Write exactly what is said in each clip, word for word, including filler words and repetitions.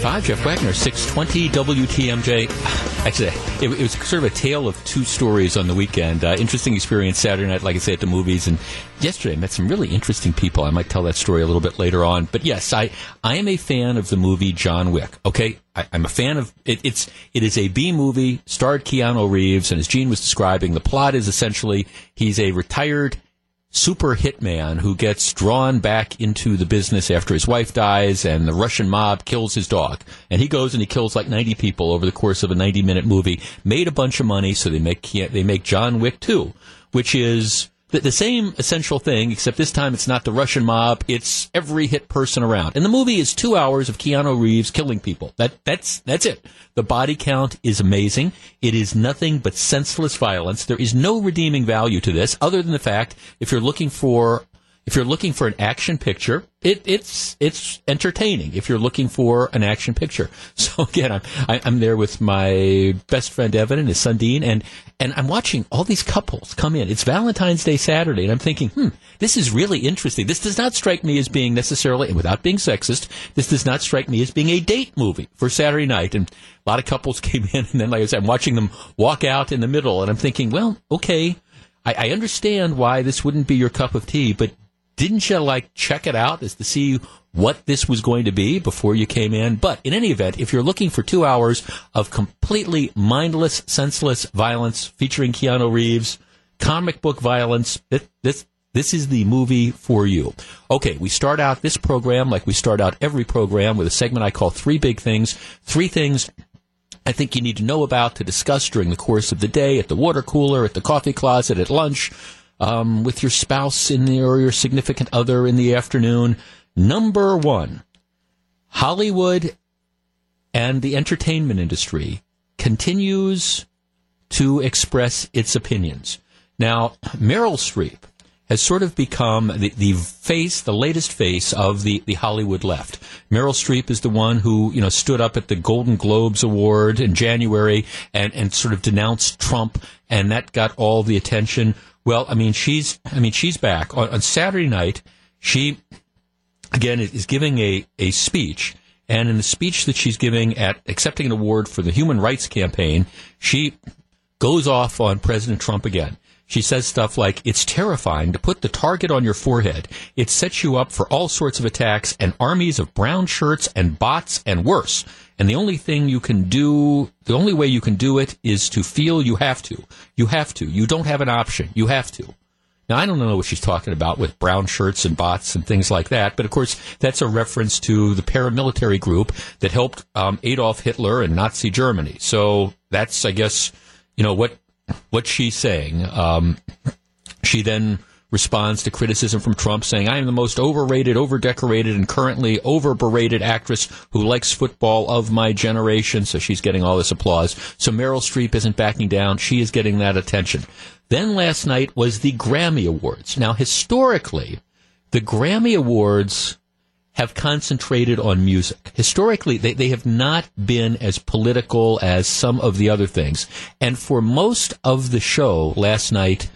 eight fifty-five, Jeff Wagner, six twenty W T M J. Actually, it, it was sort of a tale of two stories on the weekend. Uh, interesting experience Saturday night, like I say, at the movies. And yesterday I met some really interesting people. I might tell that story a little bit later on. But yes, I, I am a fan of the movie John Wick. Okay? I, I'm a fan of it. It's, it is a B movie, starred Keanu Reeves. And as Gene was describing, the plot is essentially he's a retired super hitman who gets drawn back into the business after his wife dies and the Russian mob kills his dog. And he goes and he kills like ninety people over the course of a ninety-minute movie. Made a bunch of money, so they make they make John Wick two, which is the, the same essential thing, except this time it's not the Russian mob, it's every hit person around. And the movie is two hours of Keanu Reeves killing people. That that's that's it. The body count is amazing. It is nothing but senseless violence. There is no redeeming value to this, other than the fact if you're looking for if you're looking for an action picture, it, it's it's entertaining. If you're looking for an action picture, so again, I'm I, I'm there with my best friend Evan and his son Dean, and and I'm watching all these couples come in. It's Valentine's Day Saturday, and I'm thinking, hmm, this is really interesting. This does not strike me as being necessarily, and without being sexist, this does not strike me as being a date movie for Saturday night. And a lot of couples came in, and then like I said, I'm watching them walk out in the middle, and I'm thinking, well, okay, I, I understand why this wouldn't be your cup of tea, but didn't you, like, check it out as to see what this was going to be before you came in? But in any event, if you're looking for two hours of completely mindless, senseless violence featuring Keanu Reeves, comic book violence, this this is the movie for you. Okay, we start out this program like we start out every program with a segment I call Three Big Things. Three things I think you need to know about to discuss during the course of the day at the water cooler, at the coffee closet, at lunch, Um, with your spouse in the, or your significant other in the afternoon. Number one, Hollywood and the entertainment industry continues to express its opinions. Now, Meryl Streep has sort of become the, the face, the latest face of the, the Hollywood left. Meryl Streep is the one who, you know, stood up at the Golden Globes Award in January and, and sort of denounced Trump, and that got all the attention. Well, I mean, she's I mean, she's back. On, on Saturday night, she, again, is giving a, a speech. And in the speech that she's giving at accepting an award for the Human Rights Campaign, she goes off on President Trump again. She says stuff like, it's terrifying to put the target on your forehead. It sets you up for all sorts of attacks and armies of brown shirts and bots and worse. And the only thing you can do, the only way you can do it is to feel you have to. You have to. You don't have an option. You have to. Now, I don't know what she's talking about with brown shirts and bots and things like that. But, of course, that's a reference to the paramilitary group that helped um, Adolf Hitler and Nazi Germany. So that's, I guess, you know, what... what she's saying. Um, she then responds to criticism from Trump saying, I am the most overrated, overdecorated, and currently over-berated actress who likes football of my generation. So she's getting all this applause. So Meryl Streep isn't backing down. She is getting that attention. Then last night was the Grammy Awards. Now, historically, the Grammy Awards have concentrated on music. Historically, they, they have not been as political as some of the other things. And for most of the show last night,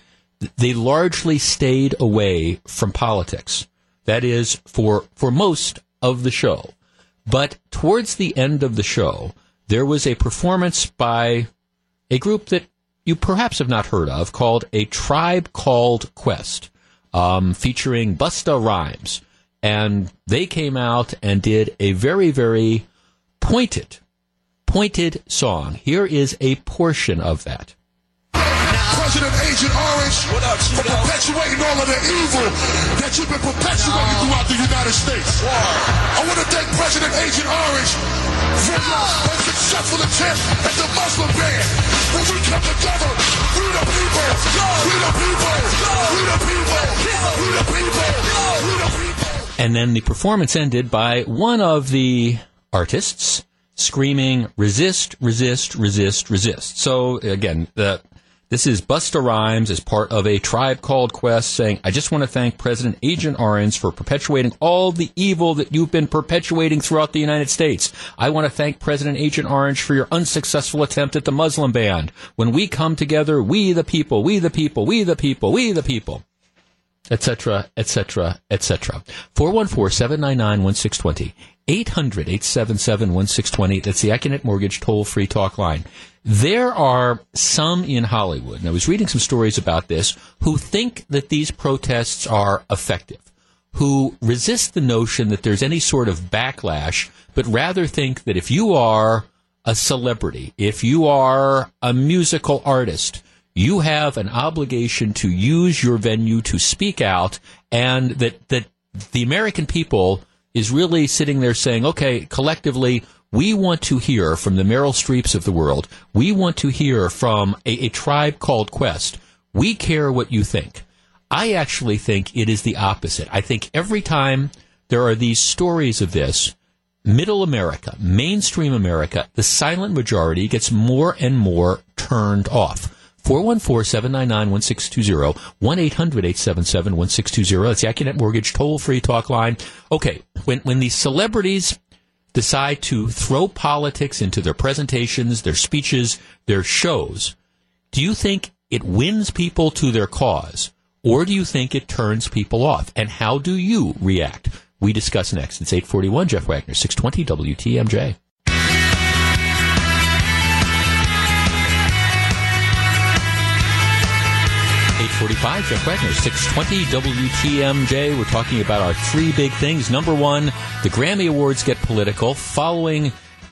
they largely stayed away from politics. That is, for, for most of the show. But towards the end of the show, there was a performance by a group that you perhaps have not heard of called A Tribe Called Quest, um, featuring Busta Rhymes. And they came out and did a very, very pointed, pointed song. Here is a portion of that. President Agent Orange, what up, for perpetuating all of the evil that you've been perpetuating throughout the United States. War. I want to thank President Agent Orange for your unsuccessful attempt at the Muslim ban. When we come together, we the people, we the people, we the people, we the people, we the people. And then the performance ended by one of the artists screaming, resist, resist, resist, resist. So, again, the, this is Busta Rhymes as part of A Tribe Called Quest saying, I just want to thank President Agent Orange for perpetuating all the evil that you've been perpetuating throughout the United States. I want to thank President Agent Orange for your unsuccessful attempt at the Muslim ban. When we come together, we the people, we the people, we the people, we the people. etc., etc., et cetera. four one four, seven nine nine, one six two zero, eight hundred, eight seven seven, one six two zero. That's the Acunet Mortgage toll-free talk line. There are some in Hollywood, and I was reading some stories about this, who think that these protests are effective, who resist the notion that there's any sort of backlash, but rather think that if you are a celebrity, if you are a musical artist, you have an obligation to use your venue to speak out, and that, that the American people is really sitting there saying, okay, collectively, we want to hear from the Meryl Streeps of the world. We want to hear from a, a Tribe Called Quest. We care what you think. I actually think it is the opposite. I think every time there are these stories of this, middle America, mainstream America, the silent majority gets more and more turned off. four one four, seven nine nine, one six two zero, one eight hundred, eight seven seven, one six two zero. That's the Acunet Mortgage toll-free talk line. Okay, when when these celebrities decide to throw politics into their presentations, their speeches, their shows, do you think it wins people to their cause, or do you think it turns people off? And how do you react? We discuss next. It's eight forty-one, Jeff Wagner, six twenty W T M J. eight forty-five, Jeff Wagner, six twenty W T M J. We're talking about our three big things. Number one, the Grammy Awards get political. Following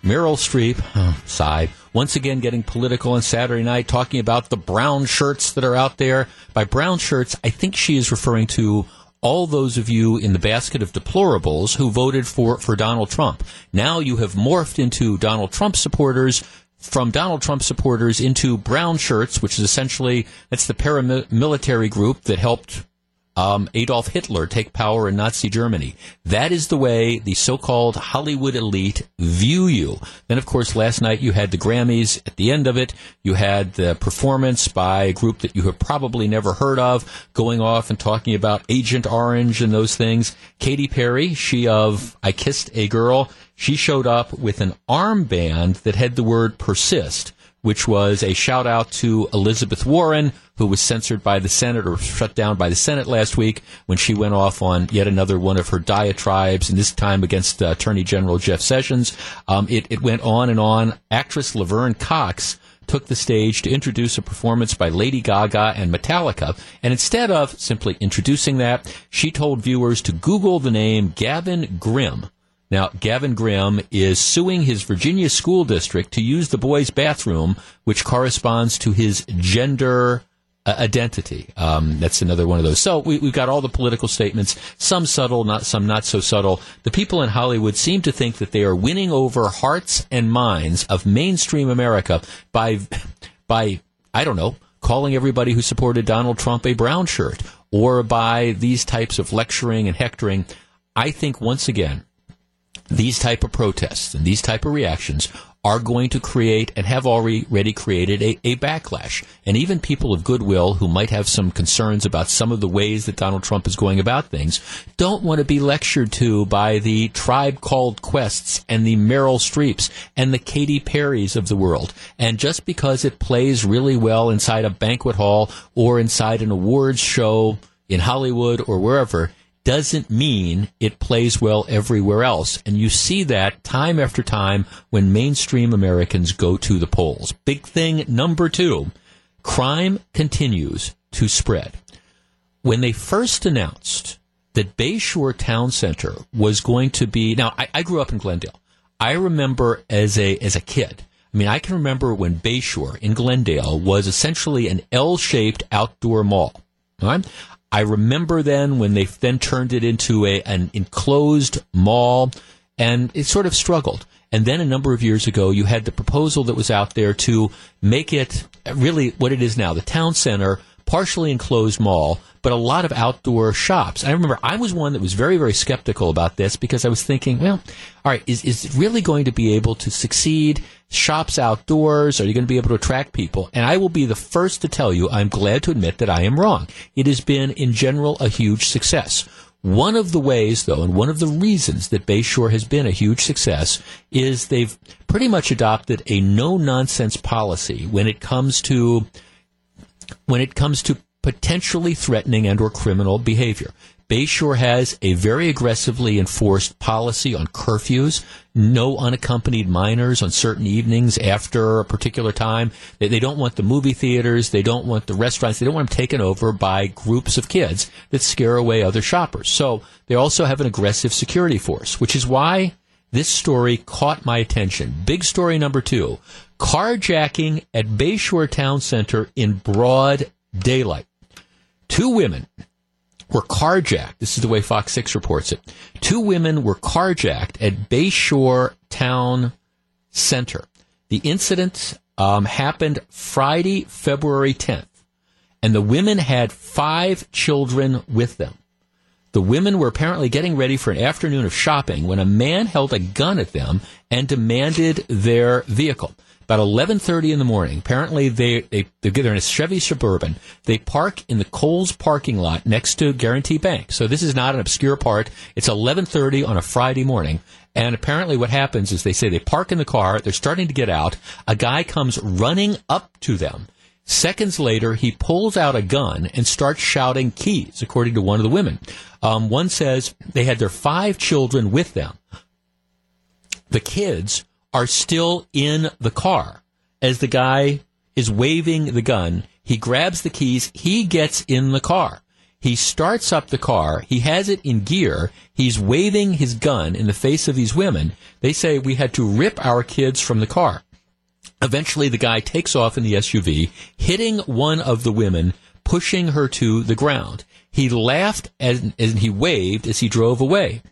Meryl Streep, oh, sigh, once again getting political on Saturday night, talking about the brown shirts that are out there. By brown shirts, I think she is referring to all those of you in the basket of deplorables who voted for, for Donald Trump. Now you have morphed into Donald Trump supporters. From Donald Trump supporters into brown shirts, which is essentially, that's the paramilitary group that helped um, Adolf Hitler take power in Nazi Germany. That is the way the so-called Hollywood elite view you. Then, of course, last night you had the Grammys. At the end of it, you had the performance by a group that you have probably never heard of, going off and talking about Agent Orange and those things. Katy Perry, she of I Kissed a Girl, she showed up with an armband that had the word persist, which was a shout-out to Elizabeth Warren, who was censored by the Senate or shut down by the Senate last week when she went off on yet another one of her diatribes, and this time against uh, Attorney General Jeff Sessions. Um, it, it went on and on. Actress Laverne Cox took the stage to introduce a performance by Lady Gaga and Metallica. And instead of simply introducing that, she told viewers to Google the name Gavin Grimm. Now, Gavin Grimm is suing his Virginia school district to use the boys' bathroom, which corresponds to his gender uh, identity. Um, that's another one of those. So we, we've got all the political statements, some subtle, not some not so subtle. The people in Hollywood seem to think that they are winning over hearts and minds of mainstream America by, by I don't know, calling everybody who supported Donald Trump a brown shirt, or by these types of lecturing and hectoring. I think, once again, these type of protests and these type of reactions are going to create and have already created a, a backlash. And even people of goodwill who might have some concerns about some of the ways that Donald Trump is going about things don't want to be lectured to by the Tribe Called Quests and the Meryl Streeps and the Katy Perrys of the world. And just because it plays really well inside a banquet hall or inside an awards show in Hollywood or wherever doesn't mean it plays well everywhere else. And you see that time after time when mainstream Americans go to the polls. Big thing number two, crime continues to spread. When they first announced that Bayshore Town Center was going to be, now I, I grew up in Glendale. I remember as a as a kid, I mean, I can remember when Bayshore in Glendale was essentially an L-shaped outdoor mall. All right? I remember then when they then turned it into a, an enclosed mall, and it sort of struggled. And then a number of years ago, you had the proposal that was out there to make it really what it is now, the town center, partially enclosed mall, but a lot of outdoor shops. I remember I was one that was very, very skeptical about this because I was thinking, well, all right, is, is it really going to be able to succeed? Shops outdoors, are you going to be able to attract people? And I will be the first to tell you, I'm glad to admit that I am wrong. It has been, in general, a huge success. One of the ways, though, and one of the reasons that Bayshore has been a huge success is they've pretty much adopted a no-nonsense policy when it comes to when it comes to potentially threatening and or criminal behavior. Bayshore has a very aggressively enforced policy on curfews, no unaccompanied minors on certain evenings after a particular time. They, they don't want the movie theaters. They don't want the restaurants. They don't want them taken over by groups of kids that scare away other shoppers. So they also have an aggressive security force, which is why this story caught my attention. Big story number two, carjacking at Bayshore Town Center in broad daylight. Two women were carjacked. This is the way Fox six reports it. Two women were carjacked at Bayshore Town Center. The incident um, happened Friday, February tenth, and the women had five children with them. The women were apparently getting ready for an afternoon of shopping when a man held a gun at them and demanded their vehicle. About eleven thirty in the morning, apparently they, they, they're in a Chevy Suburban. They park in the Kohl's parking lot next to Guaranty Bank. So this is not an obscure part. It's eleven thirty on a Friday morning. And apparently what happens is they say they park in the car. They're starting to get out. A guy comes running up to them. Seconds later, he pulls out a gun and starts shouting keys, according to one of the women. Um, one says they had their five children with them. The kids are still in the car. As the guy is waving the gun, he grabs the keys. He gets in the car. He starts up the car. He has it in gear. He's waving his gun in the face of these women. They say, "We had to rip our kids from the car." Eventually, the guy takes off in the S U V, hitting one of the women, pushing her to the ground. He laughed and he waved as he drove away.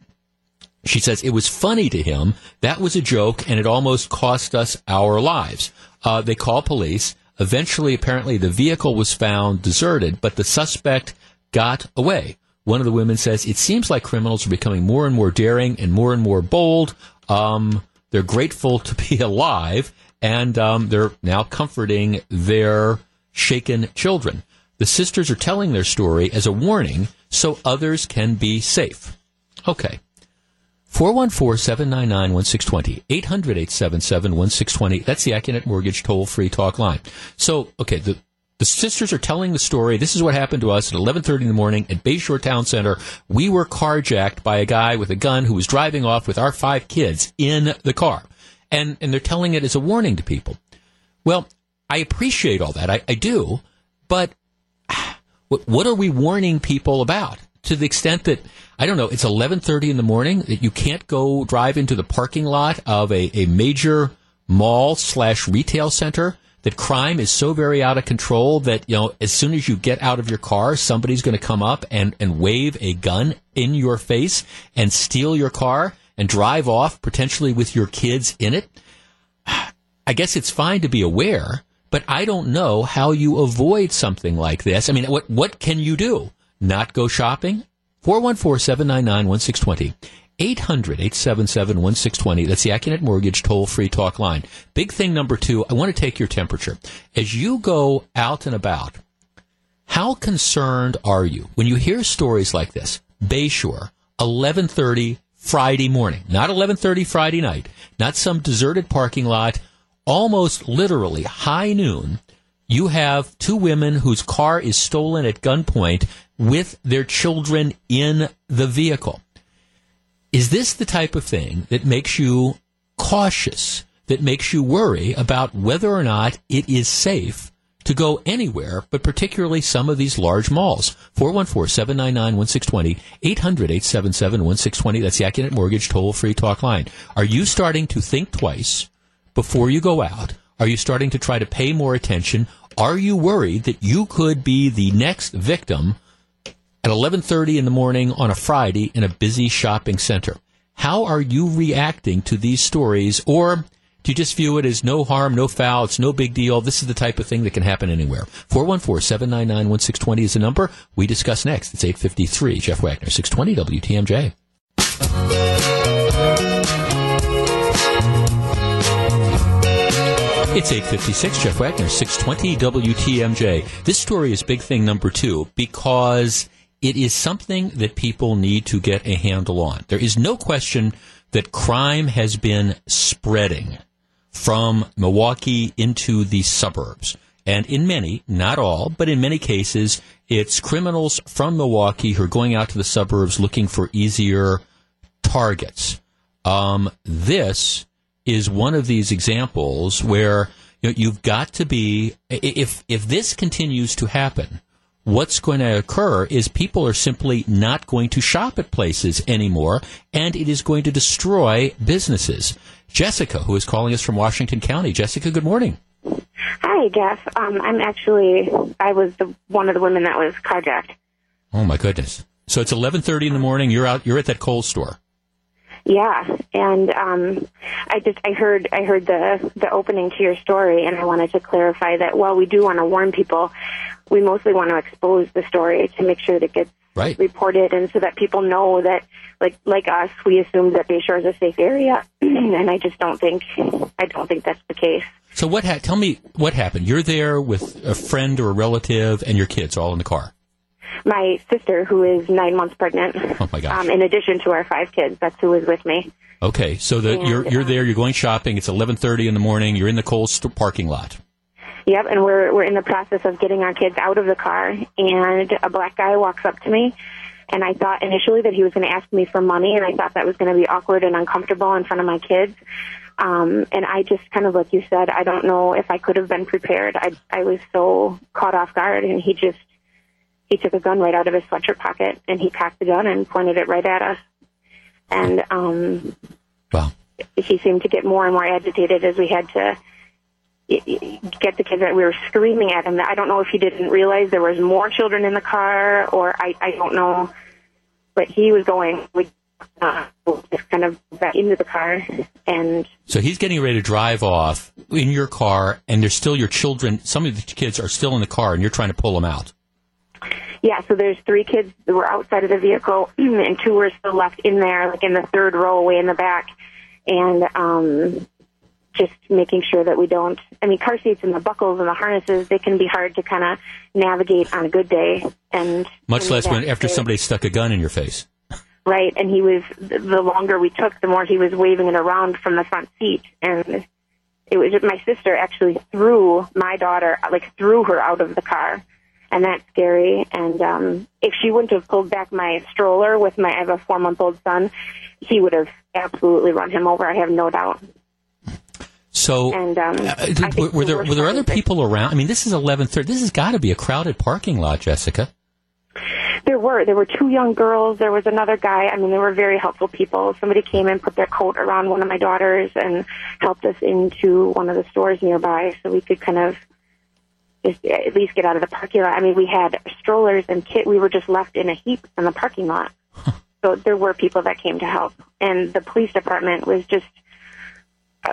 She says, it was funny to him. That was a joke, and it almost cost us our lives. Uh, they call police. Eventually, apparently, the vehicle was found deserted, but the suspect got away. One of the women says, it seems like criminals are becoming more and more daring and more and more bold. Um, they're grateful to be alive, and um, they're now comforting their shaken children. The sisters are telling their story as a warning so others can be safe. Okay. four one four, seven nine nine, one six two zero, eight hundred, eight seven seven, one six two zero. That's the Acunet Mortgage toll-free talk line. So, okay, the, the sisters are telling the story. This is what happened to us at eleven thirty in the morning at Bayshore Town Center. We were carjacked by a guy with a gun who was driving off with our five kids in the car. And and they're telling it as a warning to people. Well, I appreciate all that. I, I do. But what, what are we warning people about? To the extent that, I don't know, it's eleven thirty in the morning, that you can't go drive into the parking lot of a, a major mall slash retail center, that crime is so very out of control that, you know, as soon as you get out of your car, somebody's going to come up and, and wave a gun in your face and steal your car and drive off, potentially with your kids in it. I guess it's fine to be aware, but I don't know how you avoid something like this. I mean, what what can you do? Not go shopping? four one four, seven nine nine, one six two zero, eight hundred, eight seven seven, one six two zero. That's the Acunet Mortgage toll-free talk line. Big thing number two, I want to take your temperature. As you go out and about, how concerned are you when you hear stories like this? Bayshore, eleven thirty Friday morning, not eleven thirty Friday night, not some deserted parking lot, almost literally high noon, you have two women whose car is stolen at gunpoint with their children in the vehicle. Is this the type of thing that makes you cautious, that makes you worry about whether or not it is safe to go anywhere, but particularly some of these large malls? four one four, seven nine nine, one six two zero, eight hundred, eight seven seven, one six two zero. That's the Acunet Mortgage toll-free talk line. Are you starting to think twice before you go out? Are you starting to try to pay more attention? Are you worried that you could be the next victim at eleven thirty in the morning on a Friday in a busy shopping center? How are you reacting to these stories, or do you just view it as no harm, no foul, it's no big deal? This is the type of thing that can happen anywhere. four one four, seven nine nine, one six two zero is the number we discuss next. It's eight fifty-three. Jeff Wagner, six twenty W T M J. It's eight fifty-six. Jeff Wagner, six twenty W T M J. This story is big thing number two because it is something that people need to get a handle on. There is no question that crime has been spreading from Milwaukee into the suburbs. And in many, not all, but in many cases, it's criminals from Milwaukee who are going out to the suburbs looking for easier targets. Um, this is one of these examples where you know, you've got to be, if if this continues to happen, what's going to occur is people are simply not going to shop at places anymore, and it is going to destroy businesses. Jessica, who is calling us from Washington County. Jessica, good morning. Hi, Jeff. Um, I'm actually, I was the, one of the women that was carjacked. Oh, my goodness. So it's eleven thirty in the morning. You're out. You're at that Kohl's store. Yeah, and um, I just I heard I heard the the opening to your story, and I wanted to clarify that while we do want to warn people, we mostly want to expose the story to make sure that it gets right. reported, and so that people know that, like like us, we assume that Bayshore is a safe area, and I just don't think I don't think that's the case. So what? Ha- tell me what happened. You're there with a friend or a relative, and your kids all in the car. My sister, who is nine months pregnant. Oh my gosh! Um, in addition to our five kids, that's who was with me. Okay, so the, and, you're you're there. You're going shopping. It's eleven thirty in the morning. You're in the Kohl's parking lot. Yep, and we're we're in the process of getting our kids out of the car, and a black guy walks up to me, and I thought initially that he was going to ask me for money, and I thought that was going to be awkward and uncomfortable in front of my kids. Um, and I just kind of, like you said, I don't know if I could have been prepared. I I was so caught off guard, and he just. He took a gun right out of his sweatshirt pocket, and he cocked the gun and pointed it right at us. And um, wow. He seemed to get more and more agitated as we had to get the kids out. We were screaming at him. I don't know if he didn't realize there was more children in the car, or I, I don't know. But he was going we, uh, just kind of back into the car. And so he's getting ready to drive off in your car, and there's still your children. Some of the kids are still in the car, and you're trying to pull them out. Yeah, so there's three kids that were outside of the vehicle, and two were still left in there, like in the third row way in the back, and um, just making sure that we don't, I mean, car seats and the buckles and the harnesses, they can be hard to kind of navigate on a good day. And much less when after somebody stuck a gun in your face. Right, and he was, the longer we took, the more he was waving it around from the front seat, and it was my sister actually threw my daughter, like threw her out of the car. And that's scary. And um, if she wouldn't have pulled back my stroller with my, I have a four-month-old son, he would have absolutely run him over. I have no doubt. So, and, um, uh, were, were there were there other people around? I mean, this is eleven thirty. This has got to be a crowded parking lot, Jessica. There were. There were two young girls. There was another guy. I mean, they were very helpful people. Somebody came and put their coat around one of my daughters and helped us into one of the stores nearby so we could kind of just at least get out of the parking lot. I mean, we had strollers and kit. We were just left in a heap in the parking lot. So there were people that came to help. And the police department was just,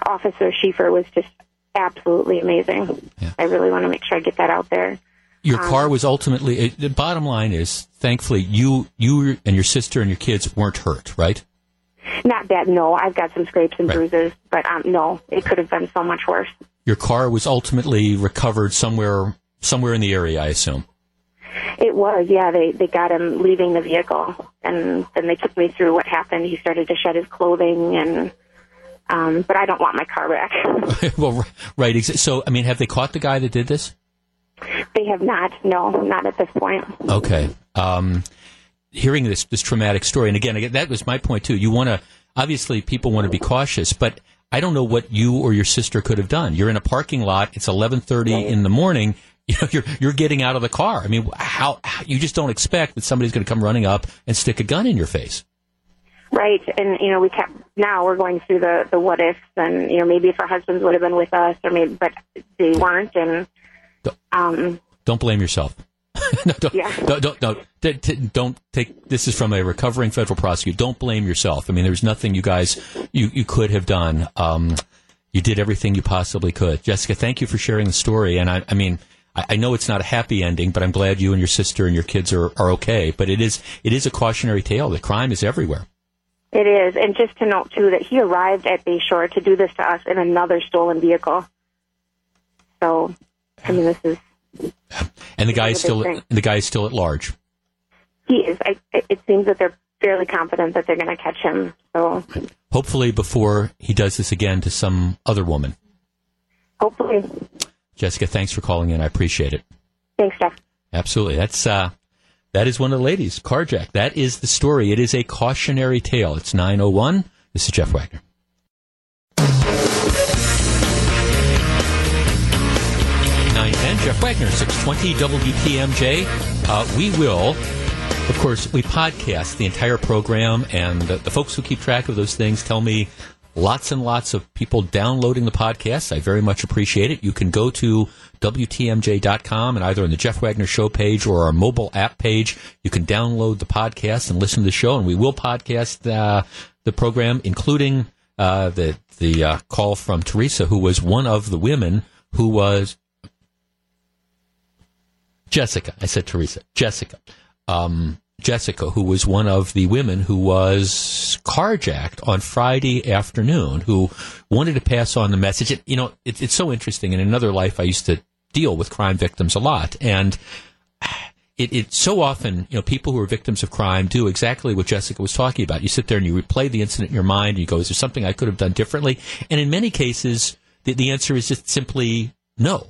Officer Schieffer was just absolutely amazing. Yeah. I really want to make sure I get that out there. Your um, car was ultimately, the bottom line is, thankfully, you you and your sister and your kids weren't hurt, right? Not bad, no. I've got some scrapes and right. bruises, but um, no, it could have been so much worse. Your car was ultimately recovered somewhere somewhere in the area, I assume. It was, yeah. They they got him leaving the vehicle, and then they took me through what happened. He started to shed his clothing, and um, but I don't want my car back. Well, right. So, I mean, have they caught the guy that did this? They have not. No, not at this point. Okay. Um, hearing this this traumatic story, and again, that was my point, too. You want to, obviously, people want to be cautious, but I don't know what you or your sister could have done. You're in a parking lot. It's eleven thirty in the morning. You know, you're you're getting out of the car. I mean, how, how you just don't expect that somebody's going to come running up and stick a gun in your face. Right. And, you know, we kept now we're going through the, the what ifs and, you know, maybe if our husbands would have been with us or maybe but they weren't. And um, don't blame yourself. no, don't, yeah. don't, don't, don't, don't take, this is from a recovering federal prosecutor. Don't blame yourself. I mean, there was nothing you guys, you, you could have done. Um, you did everything you possibly could. Jessica, thank you for sharing the story. And I, I mean, I, I know it's not a happy ending, but I'm glad you and your sister and your kids are, are okay. But it is, it is a cautionary tale. The crime is everywhere. It is. And just to note, too, that he arrived at Bayshore to do this to us in another stolen vehicle. So, I mean, this is. And the guy is still thing. the guy is still at large. He is. I, it seems that they're fairly confident that they're going to catch him. So hopefully, before he does this again to some other woman. Hopefully. Jessica, thanks for calling in. I appreciate it. Thanks, Jeff. Absolutely. That's uh, that is one of the ladies, carjacked. That is the story. It is a cautionary tale. It's nine oh one. This is Jeff Wagner. nine ten, Jeff Wagner, six twenty W T M J. Uh, we will, of course, we podcast the entire program, and the, the folks who keep track of those things tell me lots and lots of people downloading the podcast. I very much appreciate it. You can go to W T M J dot com, and either on the Jeff Wagner Show page or our mobile app page, you can download the podcast and listen to the show. And we will podcast uh, the program, including uh, the the uh, call from Teresa, who was one of the women who was Jessica. I said Teresa. Jessica. Um Jessica, who was one of the women who was carjacked on Friday afternoon, who wanted to pass on the message. It, you know, it, it's so interesting. In another life, I used to deal with crime victims a lot. And it, it so often, you know, people who are victims of crime do exactly what Jessica was talking about. You sit there and you replay the incident in your mind. And you go, is there something I could have done differently? And in many cases, the, the answer is just simply no.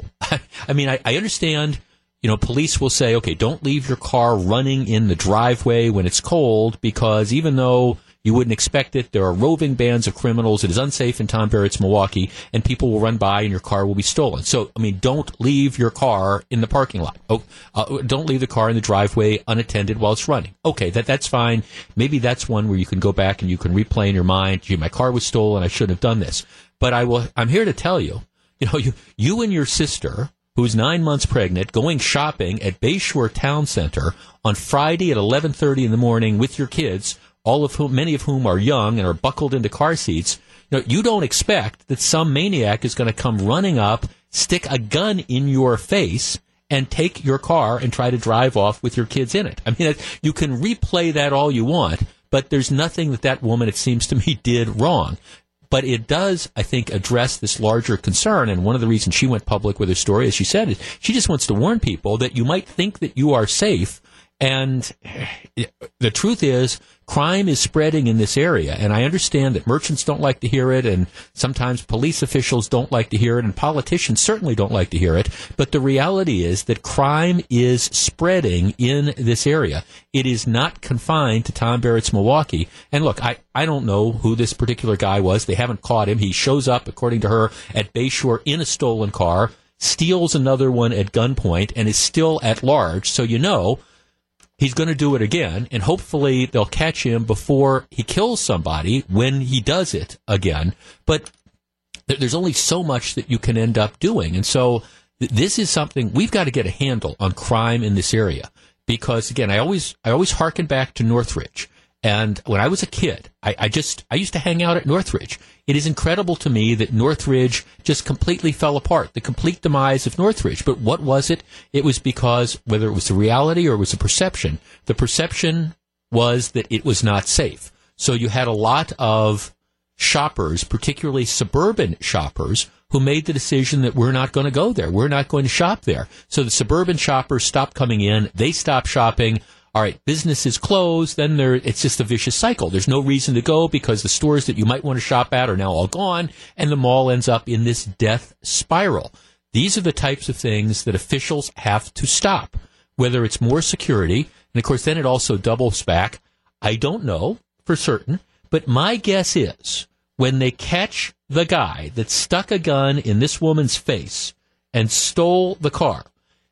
I mean, I, I understand. You know, police will say, okay, don't leave your car running in the driveway when it's cold, because even though you wouldn't expect it, there are roving bands of criminals. It is unsafe in Tom Barrett's Milwaukee, and people will run by and your car will be stolen. So, I mean, don't leave your car in the parking lot. Oh, uh, don't leave the car in the driveway unattended while it's running. Okay, that that's fine. Maybe that's one where you can go back and you can replay in your mind, gee, my car was stolen, I shouldn't have done this. But I will, I'm here to tell you, you know, you, you and your sister, who's nine months pregnant, going shopping at Bayshore Town Center on Friday at eleven thirty in the morning with your kids, all of whom, many of whom are young and are buckled into car seats. You know, you don't expect that some maniac is going to come running up, stick a gun in your face, and take your car and try to drive off with your kids in it. I mean, you can replay that all you want, but there's nothing that that woman, it seems to me, did wrong. But it does, I think, address this larger concern. And one of the reasons she went public with her story, as she said, is she just wants to warn people that you might think that you are safe. And the truth is, crime is spreading in this area. And I understand that merchants don't like to hear it, and sometimes police officials don't like to hear it, and politicians certainly don't like to hear it. But the reality is that crime is spreading in this area. It is not confined to Tom Barrett's Milwaukee. And look, I, I don't know who this particular guy was. They haven't caught him. He shows up, according to her, at Bayshore in a stolen car, steals another one at gunpoint, and is still at large. So you know he's going to do it again, and hopefully they'll catch him before he kills somebody when he does it again. But there's only so much that you can end up doing. And so this is something we've got to get a handle on crime in this area. Because, again, I always I always hearken back to Northridge. And when I was a kid, I, I just I used to hang out at Northridge. It is incredible to me that Northridge just completely fell apart, the complete demise of Northridge. But what was it? It was because, whether it was the reality or it was the perception, the perception was that it was not safe. So you had a lot of shoppers, particularly suburban shoppers, who made the decision that we're not going to go there. We're not going to shop there. So the suburban shoppers stopped coming in. They stopped shopping. All right, business is closed, then there, it's just a vicious cycle. There's no reason to go because the stores that you might want to shop at are now all gone, and the mall ends up in this death spiral. These are the types of things that officials have to stop, whether it's more security. And, of course, then it also doubles back. I don't know for certain, but my guess is when they catch the guy that stuck a gun in this woman's face and stole the car,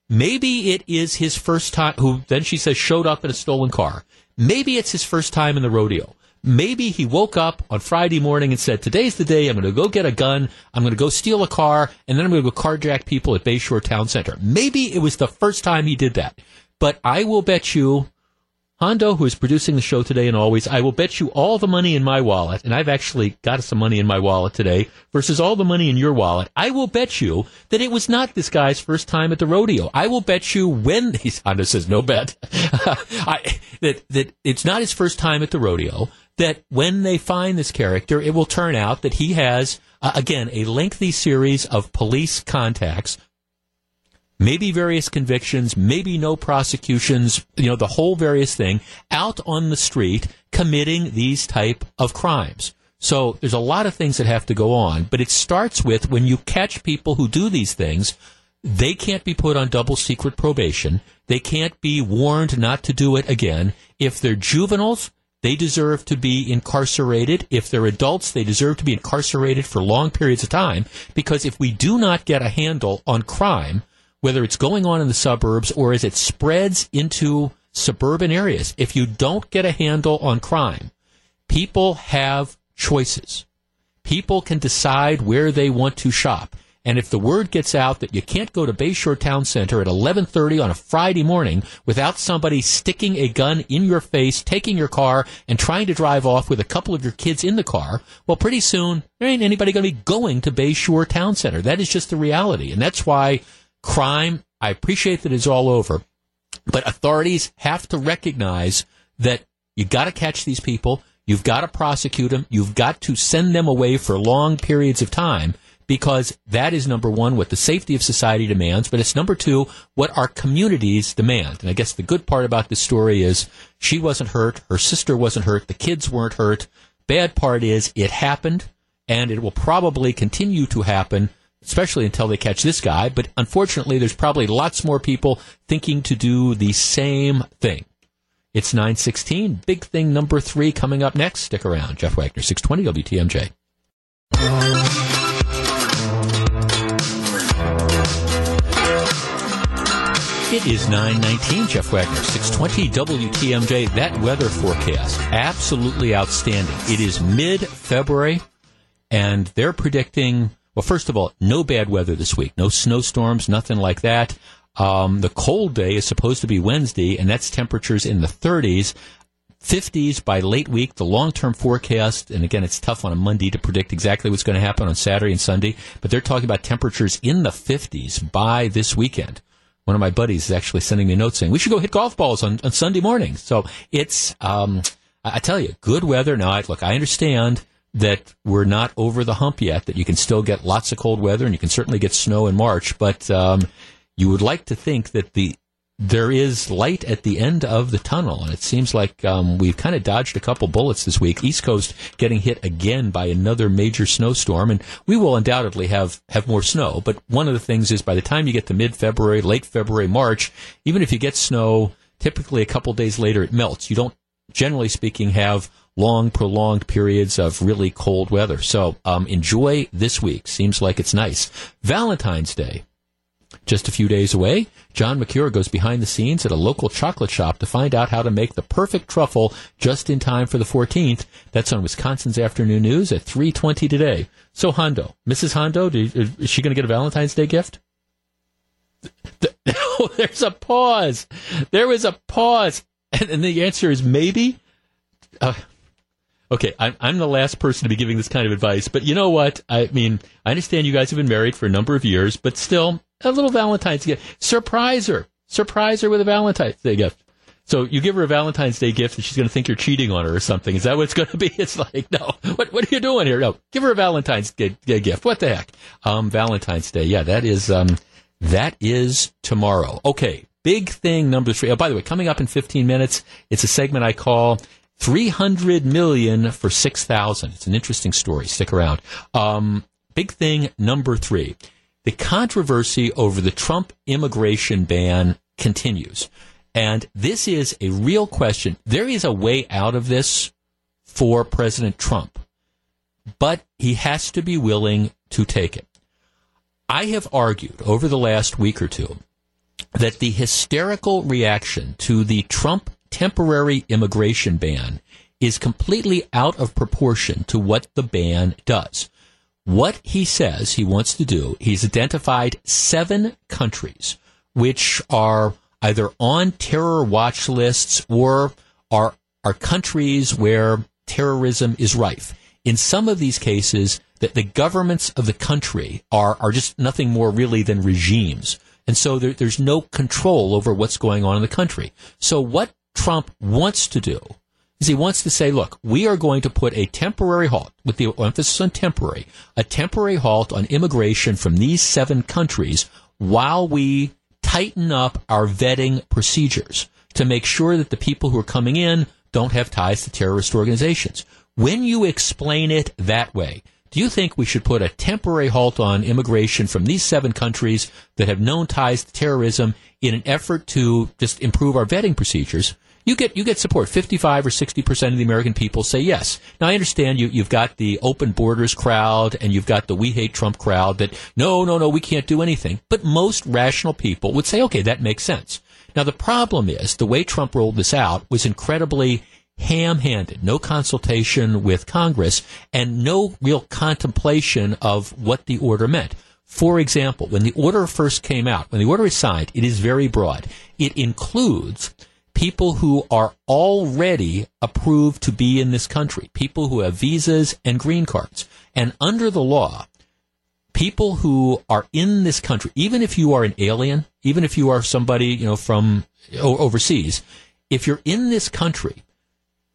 maybe it is his first time, who then she says showed up in a stolen car. Maybe it's his first time in the rodeo. Maybe he woke up on Friday morning and said, today's the day I'm going to go get a gun, I'm going to go steal a car, and then I'm going to go carjack people at Bayshore Town Center. Maybe it was the first time he did that. But I will bet you, Hondo, who is producing the show today and always, I will bet you all the money in my wallet, and I've actually got some money in my wallet today, versus all the money in your wallet, I will bet you that it was not this guy's first time at the rodeo. I will bet you when, Hondo says no bet, I, that, that it's not his first time at the rodeo, that when they find this character, it will turn out that he has, uh, again, a lengthy series of police contacts, maybe various convictions, maybe no prosecutions, you know, the whole various thing, out on the street committing these type of crimes. So there's a lot of things that have to go on, but it starts with when you catch people who do these things, They can't be put on double secret probation. They can't be warned not to do it again. If they're juveniles, they deserve to be incarcerated. If they're adults, they deserve to be incarcerated for long periods of time, because if we do not get a handle on crime, whether it's going on in the suburbs or as it spreads into suburban areas, if you don't get a handle on crime, people have choices. People can decide where they want to shop. And if the word gets out that you can't go to Bayshore Town Center at eleven thirty on a Friday morning without somebody sticking a gun in your face, taking your car, and trying to drive off with a couple of your kids in the car, well, pretty soon there ain't anybody going to be going to Bayshore Town Center. That is just the reality. And that's why crime, I appreciate that it's all over, but authorities have to recognize that you got to catch these people, you've got to prosecute them, you've got to send them away for long periods of time, because that is, number one, what the safety of society demands, but it's, number two, what our communities demand. And I guess the good part about this story is she wasn't hurt, her sister wasn't hurt, the kids weren't hurt. Bad part is it happened, and it will probably continue to happen, especially until they catch this guy. But unfortunately, there's probably lots more people thinking to do the same thing. It's nine sixteen. Big thing number three coming up next. Stick around. Jeff Wagner, six twenty W T M J. It is nine nineteen, Jeff Wagner, six twenty W T M J. That weather forecast, absolutely outstanding. It is mid-February, and they're predicting, well, first of all, no bad weather this week. No snowstorms, nothing like that. Um, the cold day is supposed to be Wednesday, and that's temperatures in the thirties. fifties by late week, the long-term forecast, and again, it's tough on a Monday to predict exactly what's going to happen on Saturday and Sunday, but they're talking about temperatures in the fifties by this weekend. One of my buddies is actually sending me a note saying, we should go hit golf balls on, on Sunday morning. So it's, um, I, I tell you, good weather. Now, I, look, I understand that we're not over the hump yet, that you can still get lots of cold weather, and you can certainly get snow in March. But um, you would like to think that the there is light at the end of the tunnel. And it seems like um, we've kind of dodged a couple bullets this week. East Coast getting hit again by another major snowstorm. And we will undoubtedly have, have more snow. But one of the things is by the time you get to mid-February, late February, March, even if you get snow, typically a couple days later it melts. You don't, generally speaking, have long, prolonged periods of really cold weather. So um, enjoy this week. Seems like it's nice. Valentine's Day, just a few days away. John McCure goes behind the scenes at a local chocolate shop to find out how to make the perfect truffle just in time for the fourteenth. That's on Wisconsin's Afternoon News at three twenty today. So Hondo, Missus Hondo, do you, is she going to get a Valentine's Day gift? The, oh, there's a pause. There was a pause. And, and the answer is maybe. Uh, okay, I'm, I'm the last person to be giving this kind of advice. But you know what? I mean, I understand you guys have been married for a number of years, but still, a little Valentine's gift. Surprise her. Surprise her with a Valentine's Day gift. So you give her a Valentine's Day gift and she's going to think you're cheating on her or something. Is that what it's going to be? It's like, no. What What are you doing here? No. Give her a Valentine's Day gift. What the heck? Um, Valentine's Day. Yeah, that is um, that is tomorrow. Okay. Big thing number three. Oh, by the way, coming up in fifteen minutes, it's a segment I call three hundred million dollars for six thousand dollars. It's an interesting story. Stick around. Um, big thing number three. The controversy over the Trump immigration ban continues. And this is a real question. There is a way out of this for President Trump, but he has to be willing to take it. I have argued over the last week or two that the hysterical reaction to the Trump temporary immigration ban is completely out of proportion to what the ban does. What he says he wants to do, he's identified seven countries which are either on terror watch lists or are are countries where terrorism is rife. In some of these cases, that the governments of the country are, are just nothing more really than regimes. And so there, there's no control over what's going on in the country. So what Trump wants to do is he wants to say, look, we are going to put a temporary halt, with the emphasis on temporary, a temporary halt on immigration from these seven countries while we tighten up our vetting procedures to make sure that the people who are coming in don't have ties to terrorist organizations. When you explain it that way, Do you think we should put a temporary halt on immigration from these seven countries that have known ties to terrorism in an effort to just improve our vetting procedures? You get you get support. fifty-five or sixty percent of the American people say yes. Now, I understand you, you've got the open borders crowd and you've got the we hate Trump crowd that, no, no, no, we can't do anything. But most rational people would say, okay, that makes sense. Now, the problem is the way Trump rolled this out was incredibly ham-handed, no consultation with Congress and no real contemplation of what the order meant. For example, when the order first came out, when the order is signed, it is very broad. It includes people who are already approved to be in this country, people who have visas and green cards. And under the law, people who are in this country, even if you are an alien, even if you are somebody, you know, from overseas, if you're in this country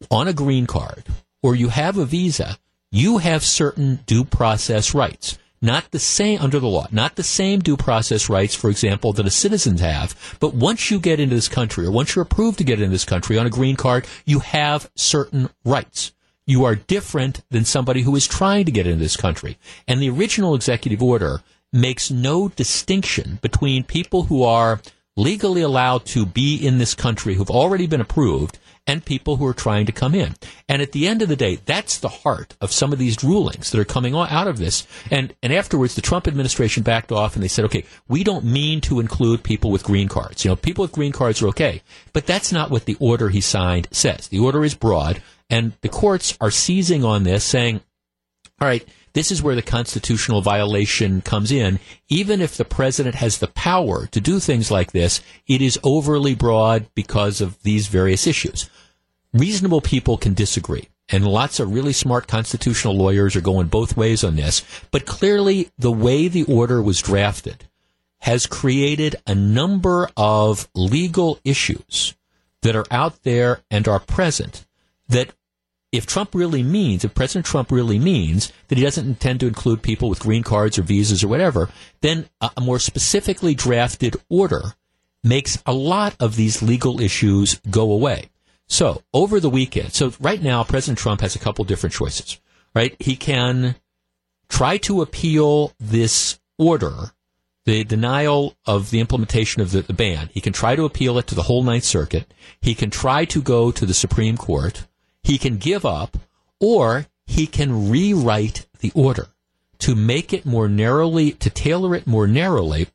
on a green card or you have a visa, you have certain due process rights. Not the same under the law, not the same due process rights, for example, that a citizen have. But once you get into this country or once you're approved to get into this country on a green card, you have certain rights. You are different than somebody who is trying to get into this country. And the original executive order makes no distinction between people who are legally allowed to be in this country, who've already been approved, and people who are trying to come in. And at the end of the day, that's the heart of some of these rulings that are coming out of this. And and afterwards, the Trump administration backed off and they said, okay, we don't mean to include people with green cards. You know, people with green cards are okay. But that's not what the order he signed says. The order is broad, and the courts are seizing on this, saying, all right, this is where the constitutional violation comes in. Even if the president has the power to do things like this, it is overly broad because of these various issues. Reasonable people can disagree, and lots of really smart constitutional lawyers are going both ways on this. But clearly, the way the order was drafted has created a number of legal issues that are out there and are present that If Trump really means, if President Trump really means that he doesn't intend to include people with green cards or visas or whatever, then a more specifically drafted order makes a lot of these legal issues go away. So over the weekend, so right now President Trump has a couple different choices, right? He can try to appeal this order, the denial of the implementation of the, the ban. He can try to appeal it to the whole Ninth Circuit. He can try to go to the Supreme Court. He can give up, or he can rewrite the order to make it more narrowly, to tailor it more narrowly,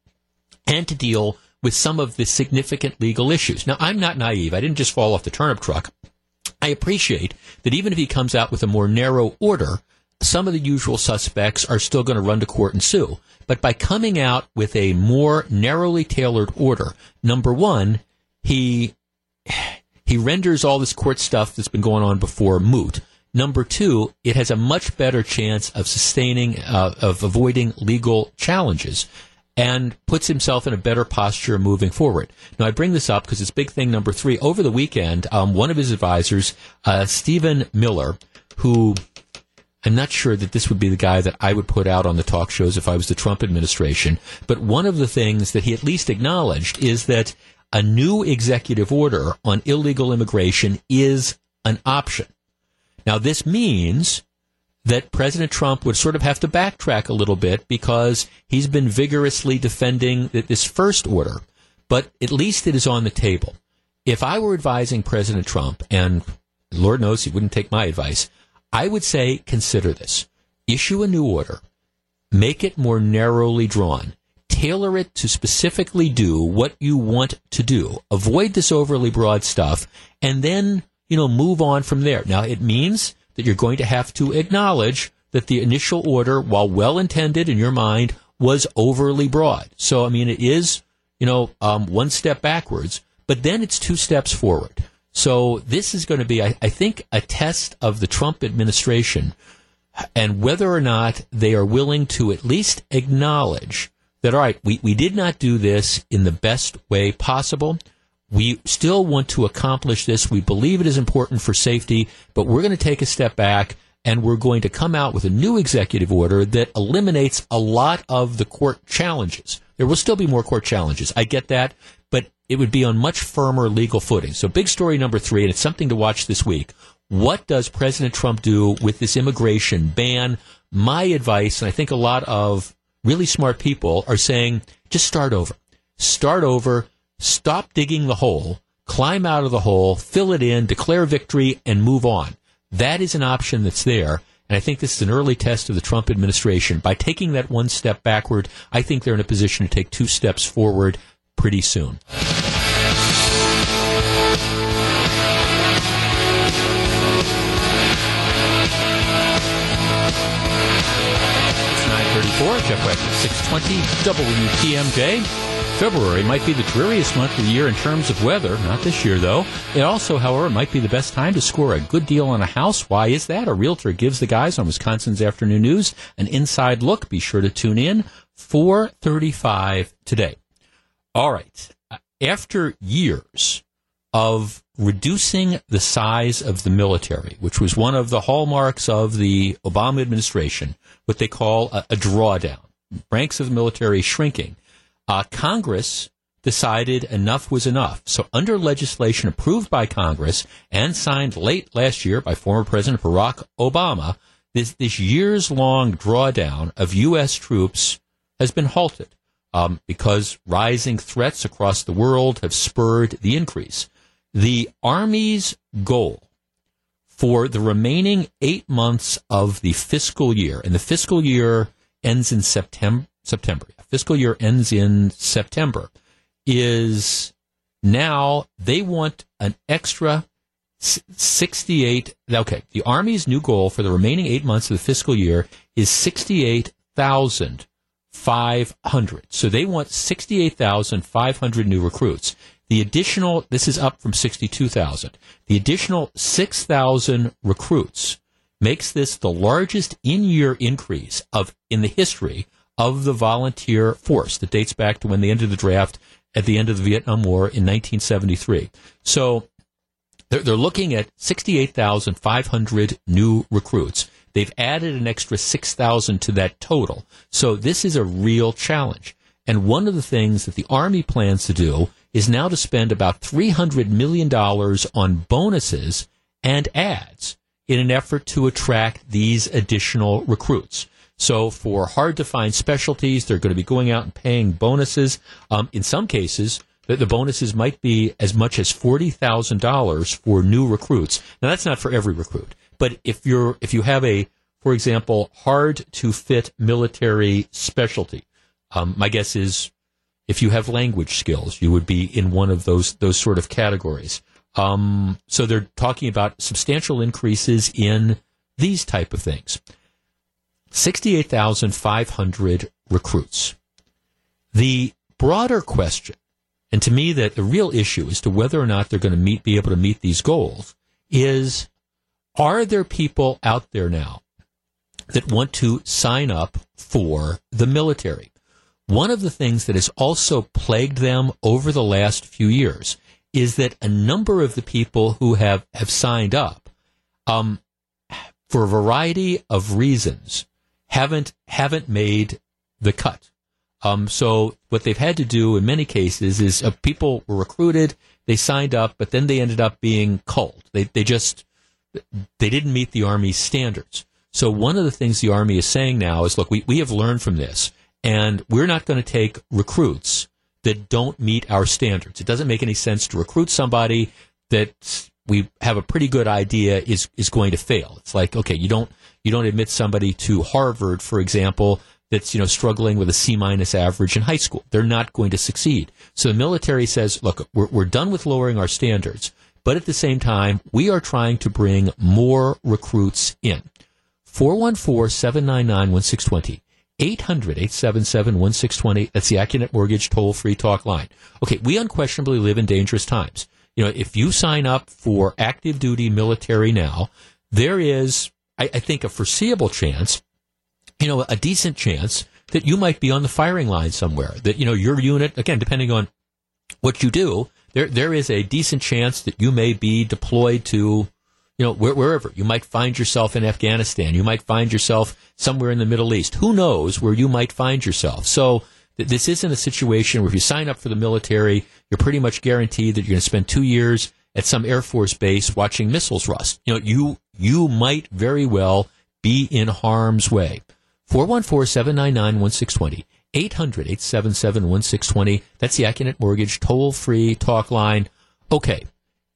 and to deal with some of the significant legal issues. Now, I'm not naive. I didn't just fall off the turnip truck. I appreciate that even if he comes out with a more narrow order, some of the usual suspects are still going to run to court and sue. But by coming out with a more narrowly tailored order, number one, he... He renders all this court stuff that's been going on before moot. Number two, it has a much better chance of sustaining, uh, of avoiding legal challenges, and puts himself in a better posture moving forward. Now, I bring this up because it's big thing number three. Over the weekend, um, one of his advisors, uh, Stephen Miller, who I'm not sure that this would be the guy that I would put out on the talk shows if I was the Trump administration, but one of the things that he at least acknowledged is that a new executive order on illegal immigration is an option. Now, this means that President Trump would sort of have to backtrack a little bit because he's been vigorously defending this first order, but at least it is on the table. If I were advising President Trump, and Lord knows he wouldn't take my advice, I would say consider this. Issue a new order. Make it more narrowly drawn. Tailor it to specifically do what you want to do. Avoid this overly broad stuff, and then, you know, move on from there. Now, it means that you're going to have to acknowledge that the initial order, while well-intended in your mind, was overly broad. So, I mean, it is, you know, um, one step backwards, but then it's two steps forward. So this is going to be, I, I think, a test of the Trump administration and whether or not they are willing to at least acknowledge that, all right, we, we did not do this in the best way possible. We still want to accomplish this. We believe it is important for safety, but we're going to take a step back, and we're going to come out with a new executive order that eliminates a lot of the court challenges. There will still be more court challenges. I get that, but it would be on much firmer legal footing. So big story number three, and it's something to watch this week. What does President Trump do with this immigration ban? my advice, and I think a lot of really smart people are saying, just start over. Start over, stop digging the hole, climb out of the hole, fill it in, declare victory, and move on. That is an option that's there. And I think this is an early test of the Trump administration. By taking that one step backward, I think they're in a position to take two steps forward pretty soon. nine thirty-four, Jeff Wagner, six twenty, W T M J. February might be the dreariest month of the year in terms of weather. Not this year, though. It also, however, might be the best time to score a good deal on a house. Why is that? A realtor gives the guys on Wisconsin's Afternoon News an inside look. Be sure to tune in. four thirty-five today. All right. After years of reducing the size of the military, which was one of the hallmarks of the Obama administration, what they call a, a drawdown, ranks of the military shrinking, uh, Congress decided enough was enough. So under legislation approved by Congress and signed late last year by former President Barack Obama, this, this years-long drawdown of U S troops has been halted um, because rising threats across the world have spurred the increase. The Army's goal for the remaining eight months of the fiscal year, and the fiscal year ends in September, September. Fiscal year ends in September, is now they want an extra sixty-eight. Okay, the Army's new goal for the remaining eight months of the fiscal year is sixty-eight thousand five hundred. So they want sixty-eight thousand five hundred new recruits. The additional, this is up from sixty-two thousand, the additional six thousand recruits makes this the largest in-year increase of in the history of the volunteer force that dates back to when they ended the draft at the end of the Vietnam War in nineteen seventy-three. So they're, they're looking at sixty-eight thousand five hundred new recruits. They've added an extra six thousand to that total. So this is a real challenge. And one of the things that the Army plans to do is now to spend about three hundred million dollars on bonuses and ads in an effort to attract these additional recruits. So for hard-to-find specialties, they're going to be going out and paying bonuses. Um, in some cases, the, the bonuses might be as much as forty thousand dollars for new recruits. Now, that's not for every recruit. But if you're if you have a, for example, hard-to-fit military specialty, um, my guess is, if you have language skills, you would be in one of those those sort of categories. Um, so they're talking about substantial increases in these type of things. sixty-eight thousand five hundred recruits. The broader question, and to me that the real issue as to whether or not they're going to meet, be able to meet these goals, is are there people out there now that want to sign up for the military? One of the things that has also plagued them over the last few years is that a number of the people who have, have signed up, um, for a variety of reasons, haven't haven't made the cut. Um, so what they've had to do in many cases is uh, people were recruited, they signed up, but then they ended up being culled. They they just they didn't meet the Army's standards. So one of the things the Army is saying now is, look, we, we have learned from this. And we're not going to take recruits that don't meet our standards. It doesn't make any sense to recruit somebody that we have a pretty good idea is, is going to fail. It's like, okay, you don't you don't admit somebody to Harvard, for example, that's, you know, struggling with a C-minus average in high school. They're not going to succeed. So the military says, look, we're, we're done with lowering our standards. But at the same time, we are trying to bring more recruits in. four one four, seven nine nine, one six two zero. eight hundred, eight seven seven, one six two zero. That's the Acunet Mortgage toll-free talk line. Okay, we unquestionably live in dangerous times. You know, if you sign up for active duty military now, there is, I, I think, a foreseeable chance, you know, a decent chance that you might be on the firing line somewhere, that, you know, your unit, again, depending on what you do, there there is a decent chance that you may be deployed to, you know, wherever. You might find yourself in Afghanistan. You might find yourself somewhere in the Middle East. Who knows where you might find yourself? So th- this isn't a situation where if you sign up for the military, you're pretty much guaranteed that you're going to spend two years at some Air Force base watching missiles rust. You know, you you might very well be in harm's way. four one four, seven nine nine, one six two zero, eight hundred, eight seven seven, one six two zero. That's the Acunet Mortgage toll-free talk line. Okay,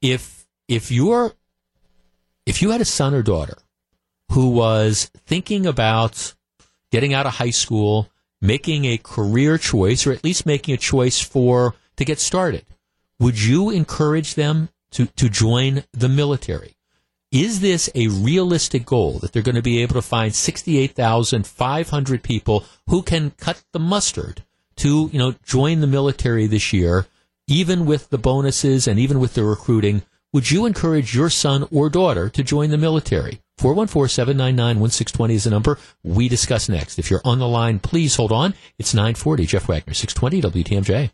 if if you're if you had a son or daughter who was thinking about getting out of high school, making a career choice, or at least making a choice for to get started, would you encourage them to, to join the military? Is this a realistic goal that they're going to be able to find sixty-eight thousand five hundred people who can cut the mustard to, you know, join the military this year, even with the bonuses and even with the recruiting? Would you encourage your son or daughter to join the military? four one four, seven nine nine, one six two zero is the number we discuss next. If you're on the line, please hold on. It's nine forty. Jeff Wagner, six twenty W T M J.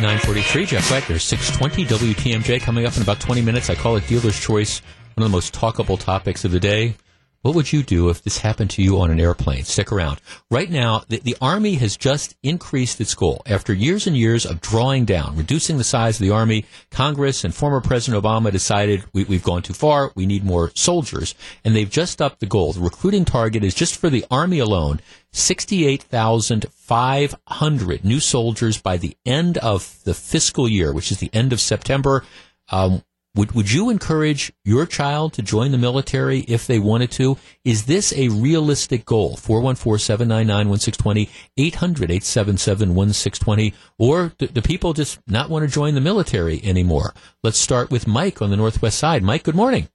nine forty-three, Jeff Wagner, six twenty W T M J. Coming up in about twenty minutes, I call it Dealer's Choice, one of the most talkable topics of the day. What would you do if this happened to you on an airplane? Stick around. Right now, the, the Army has just increased its goal. After years and years of drawing down, reducing the size of the Army, Congress and former President Obama decided we, we've gone too far, we need more soldiers, and they've just upped the goal. The recruiting target is just for the Army alone, sixty-eight thousand five hundred new soldiers by the end of the fiscal year, which is the end of September. Um, would would you encourage your child to join the military if they wanted to? Is this a realistic goal? four one four, seven nine nine, one six two zero, eight hundred, eight seven seven, one six two zero. Or do, do people just not want to join the military anymore? Let's start with Mike on the Northwest side. Mike, good morning.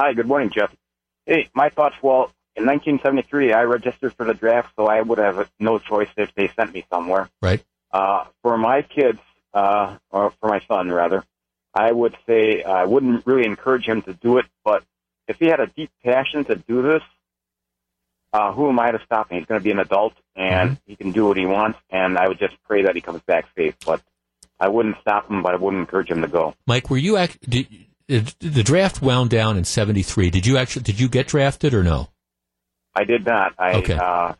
Hi, good morning, Jeff. Hey, my thoughts, Walt. In nineteen seventy-three, I registered for the draft, so I would have no choice if they sent me somewhere. Right. Uh, for my kids, uh, or for my son, rather, I would say I wouldn't really encourage him to do it, but if he had a deep passion to do this, uh, who am I to stop him? He's going to be an adult, and mm-hmm. he can do what he wants, and I would just pray that he comes back safe. But I wouldn't stop him, but I wouldn't encourage him to go. Mike, were you act- did, the draft wound down in seventy-three. Did you actually did you get drafted or no? I did not. I okay. uh,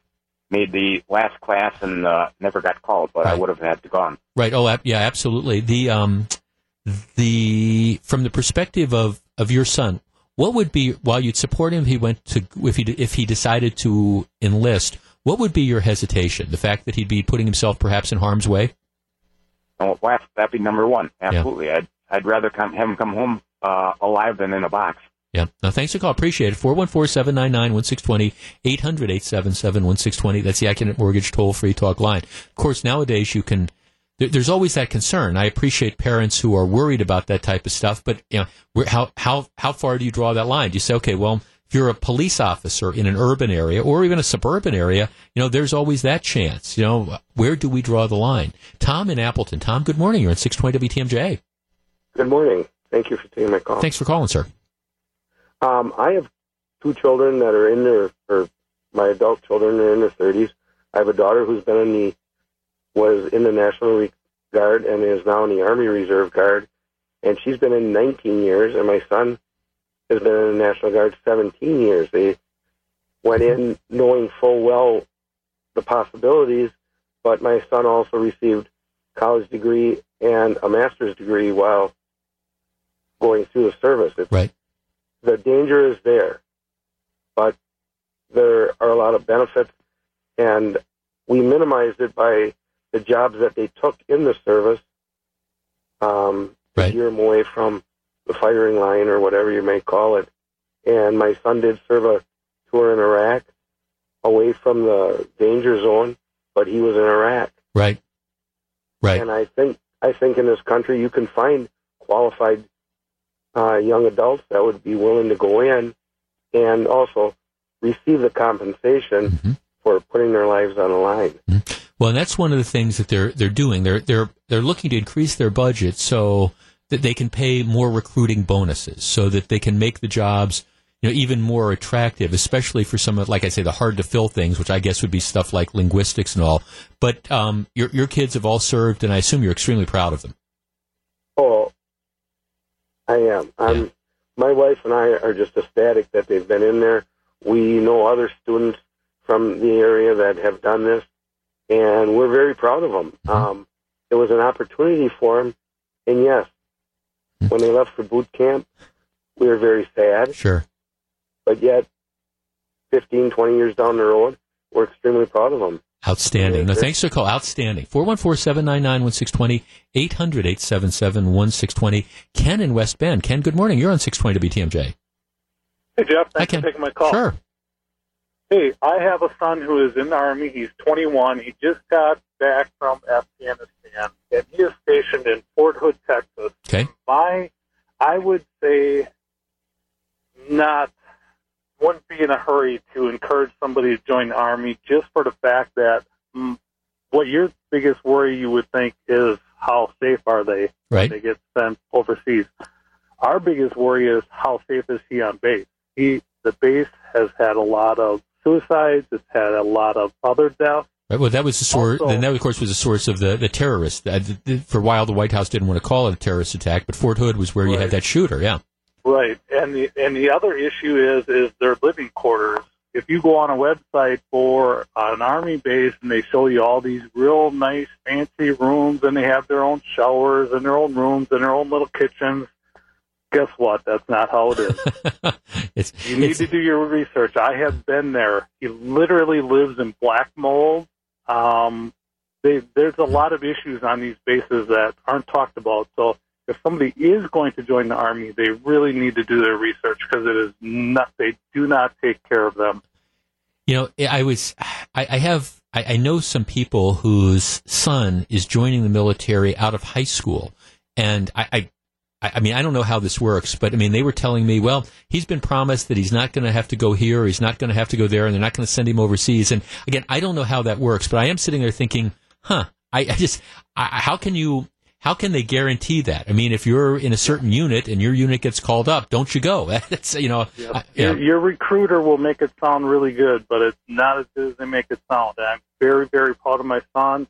made the last class and uh, never got called, but right. I would have had to gone. Right. Oh, yeah, absolutely. The um, the from the perspective of, of your son, what would be while you'd support him if he went to if he if he decided to enlist? What would be your hesitation? The fact that he'd be putting himself perhaps in harm's way. Oh, well, that'd be number one. Absolutely. Yeah. I'd I'd rather come, have him come home uh, alive than in a box. Yeah. Now, thanks for the call. Appreciate it. four one four, seven nine nine, one six two zero, eight hundred, eight seven seven, one six two zero. That's the Acunet Mortgage toll-free talk line. Of course, nowadays you can there, – there's always that concern. I appreciate parents who are worried about that type of stuff, but you know, we're, how, how, how far do you draw that line? Do you say, okay, well, if you're a police officer in an urban area or even a suburban area, you know, there's always that chance. You know, where do we draw the line? Tom in Appleton. Tom, good morning. You're on six twenty W T M J. Good morning. Thank you for taking my call. Thanks for calling, sir. Um, I have two children that are in their, or my adult children are in their thirties. I have a daughter who's been in the, was in the National Guard and is now in the Army Reserve Guard, and she's been in nineteen years, and my son has been in the National Guard seventeen years. They went in knowing full well the possibilities, but my son also received a college degree and a master's degree while going through the service. It's, right. The danger is there, but there are a lot of benefits, and we minimized it by the jobs that they took in the service um, right. to steer them away from the firing line or whatever you may call it. And my son did serve a tour in Iraq away from the danger zone, but he was in Iraq. Right, right. And I think I think in this country you can find qualified Uh, young adults that would be willing to go in and also receive the compensation mm-hmm. for putting their lives on the line. Mm-hmm. Well, and that's one of the things that they're they're doing. They're they're they're looking to increase their budget so that they can pay more recruiting bonuses, so that they can make the jobs, you know, even more attractive, especially for some of, like I say, the hard-to-fill things, which I guess would be stuff like linguistics and all. But um, your your kids have all served, and I assume you're extremely proud of them. Oh. I am. I'm, my wife and I are just ecstatic that they've been in there. We know other students from the area that have done this, and we're very proud of them. Um, it was an opportunity for them, and yes, When they left for boot camp, we were very sad. Sure. But yet, fifteen, twenty years down the road, we're extremely proud of them. Outstanding. No, thanks for the call. Outstanding. four one four, seven nine nine, one six two zero, eight hundred, eight seven seven, one six two zero. Ken in West Bend. Ken, good morning. You're on six twenty W T M J. Hey, Jeff. Thanks for taking my call. Sure. Hey, I have a son who is in the Army. He's twenty-one. He just got back from Afghanistan, and he is stationed in Fort Hood, Texas. Okay. My, I would say not... wouldn't be in a hurry to encourage somebody to join the Army just for the fact that mm, what your biggest worry you would think is how safe are they right. when they get sent overseas. Our biggest worry is how safe is he on base. He, the base has had a lot of suicides. It's had a lot of other deaths. Right, well, that was the source, also, and that, of course, was the source of the, the terrorist. For a while, the White House didn't want to call it a terrorist attack, but Fort Hood was where right. you had that shooter, yeah. Right, and the and the other issue is is their living quarters. If you go on a website for an Army base and they show you all these real nice fancy rooms and they have their own showers and their own rooms and their own little kitchens, guess what? That's not how it is. it's, you need it's, to do your research. I have been there. He literally lives in black mold. Um, they, there's a lot of issues on these bases that aren't talked about, so... If somebody is going to join the Army, they really need to do their research because it is not, they do not take care of them. You know, I was, I, I have, I, I know some people whose son is joining the military out of high school. And I, I, I mean, I don't know how this works, but I mean, they were telling me, well, he's been promised that he's not going to have to go here, or he's not going to have to go there, and they're not going to send him overseas. And again, I don't know how that works, but I am sitting there thinking, huh, I, I just, I, how can you, How can they guarantee that? I mean, if you're in a certain unit and your unit gets called up, don't you go? That's, you know, yep. I, yeah. your, your recruiter will make it sound really good, but it's not as good as they make it sound. I'm very, very proud of my son.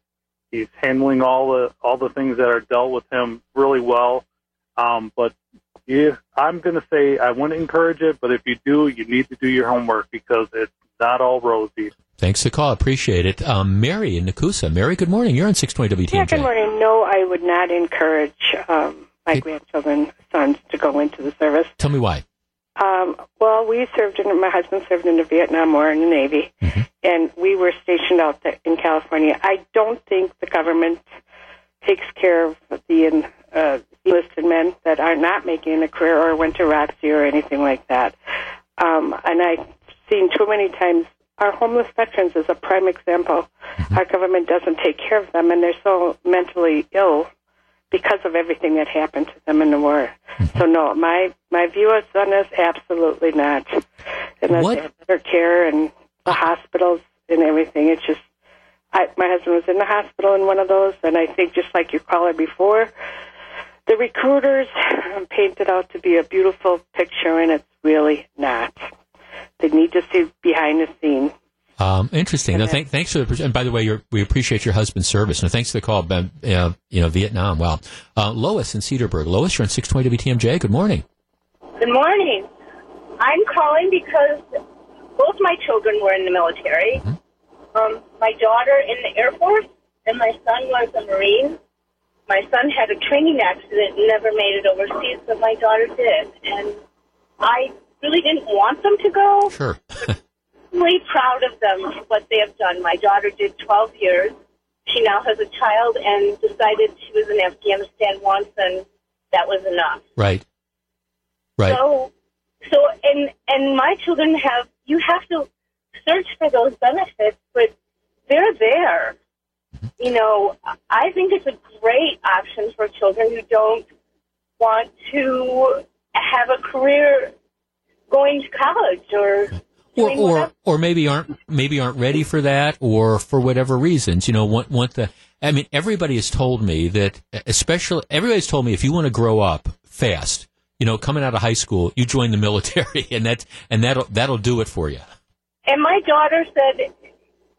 He's handling all the all the things that are dealt with him really well. Um, but if, I'm going to say I wouldn't encourage it, but if you do, you need to do your homework because it's not all rosy. Thanks for the call. Appreciate it. Um, Mary in Nakusa. Mary, good morning. You're on six twenty W T M J. Yeah, good morning. No, I would not encourage um, my hey. grandchildren, sons, to go into the service. Tell me why. Um, well, we served in, my husband served in the Vietnam War in the Navy, mm-hmm. and we were stationed out there in California. I don't think the government takes care of the uh, enlisted men that are not making a career or went to R O T C or anything like that. Um, and I've seen too many times our homeless veterans is a prime example. Mm-hmm. Our government doesn't take care of them, and they're so mentally ill because of everything that happened to them in the war. Mm-hmm. So, no, my, my view on this, absolutely not. Unless what? They have better care and the hospitals and everything. It's just, I, my husband was in the hospital in one of those, and I think just like your caller before, the recruiters painted out to be a beautiful picture, and it's really not. They need to see behind the scenes. Um, interesting. No, thank, thanks for the. And by the way, you're, we appreciate your husband's service. No, thanks for the call. Ben, uh, you know, Vietnam. Wow. Uh, Lois in Cedarburg. Lois, you're on six twenty W T M J. Good morning. Good morning. I'm calling because both my children were in the military. Mm-hmm. Um, my daughter in the Air Force, and my son was a Marine. My son had a training accident and never made it overseas, but my daughter did, and I. really didn't want them to go. Sure. I'm really proud of them, what they have done. My daughter did twelve years. She now has a child and decided she was in Afghanistan once, and that was enough. Right. Right. So, so and and my children have, you have to search for those benefits, but they're there. You know, I think it's a great option for children who don't want to have a career going to college, or or or, or maybe aren't maybe aren't ready for that, or for whatever reasons, you know. Want want the? I mean, everybody has told me that, especially everybody's told me, if you want to grow up fast, you know, coming out of high school, you join the military, and that and that'll that'll do it for you. And my daughter said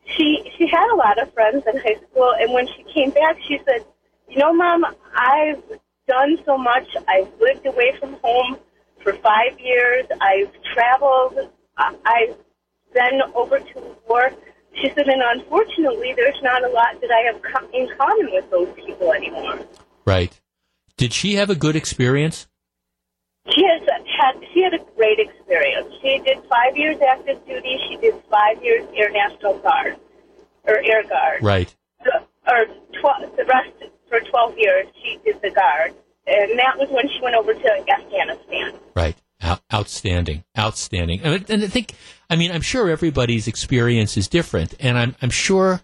she she had a lot of friends in high school, and when she came back, she said, "You know, Mom, I've done so much. I've lived away from home for five years, I've traveled, I've been over to war." She said, "And unfortunately, there's not a lot that I have in common with those people anymore." Right. Did she have a good experience? She has had. She had a great experience. She did five years active duty. She did five years Air National Guard or Air Guard. Right. The, or tw- the rest for twelve years she did the Guard, and that was when she went over to Afghanistan. Right. Out- outstanding, outstanding. And, and I think, I mean, I'm sure everybody's experience is different, and I'm I'm sure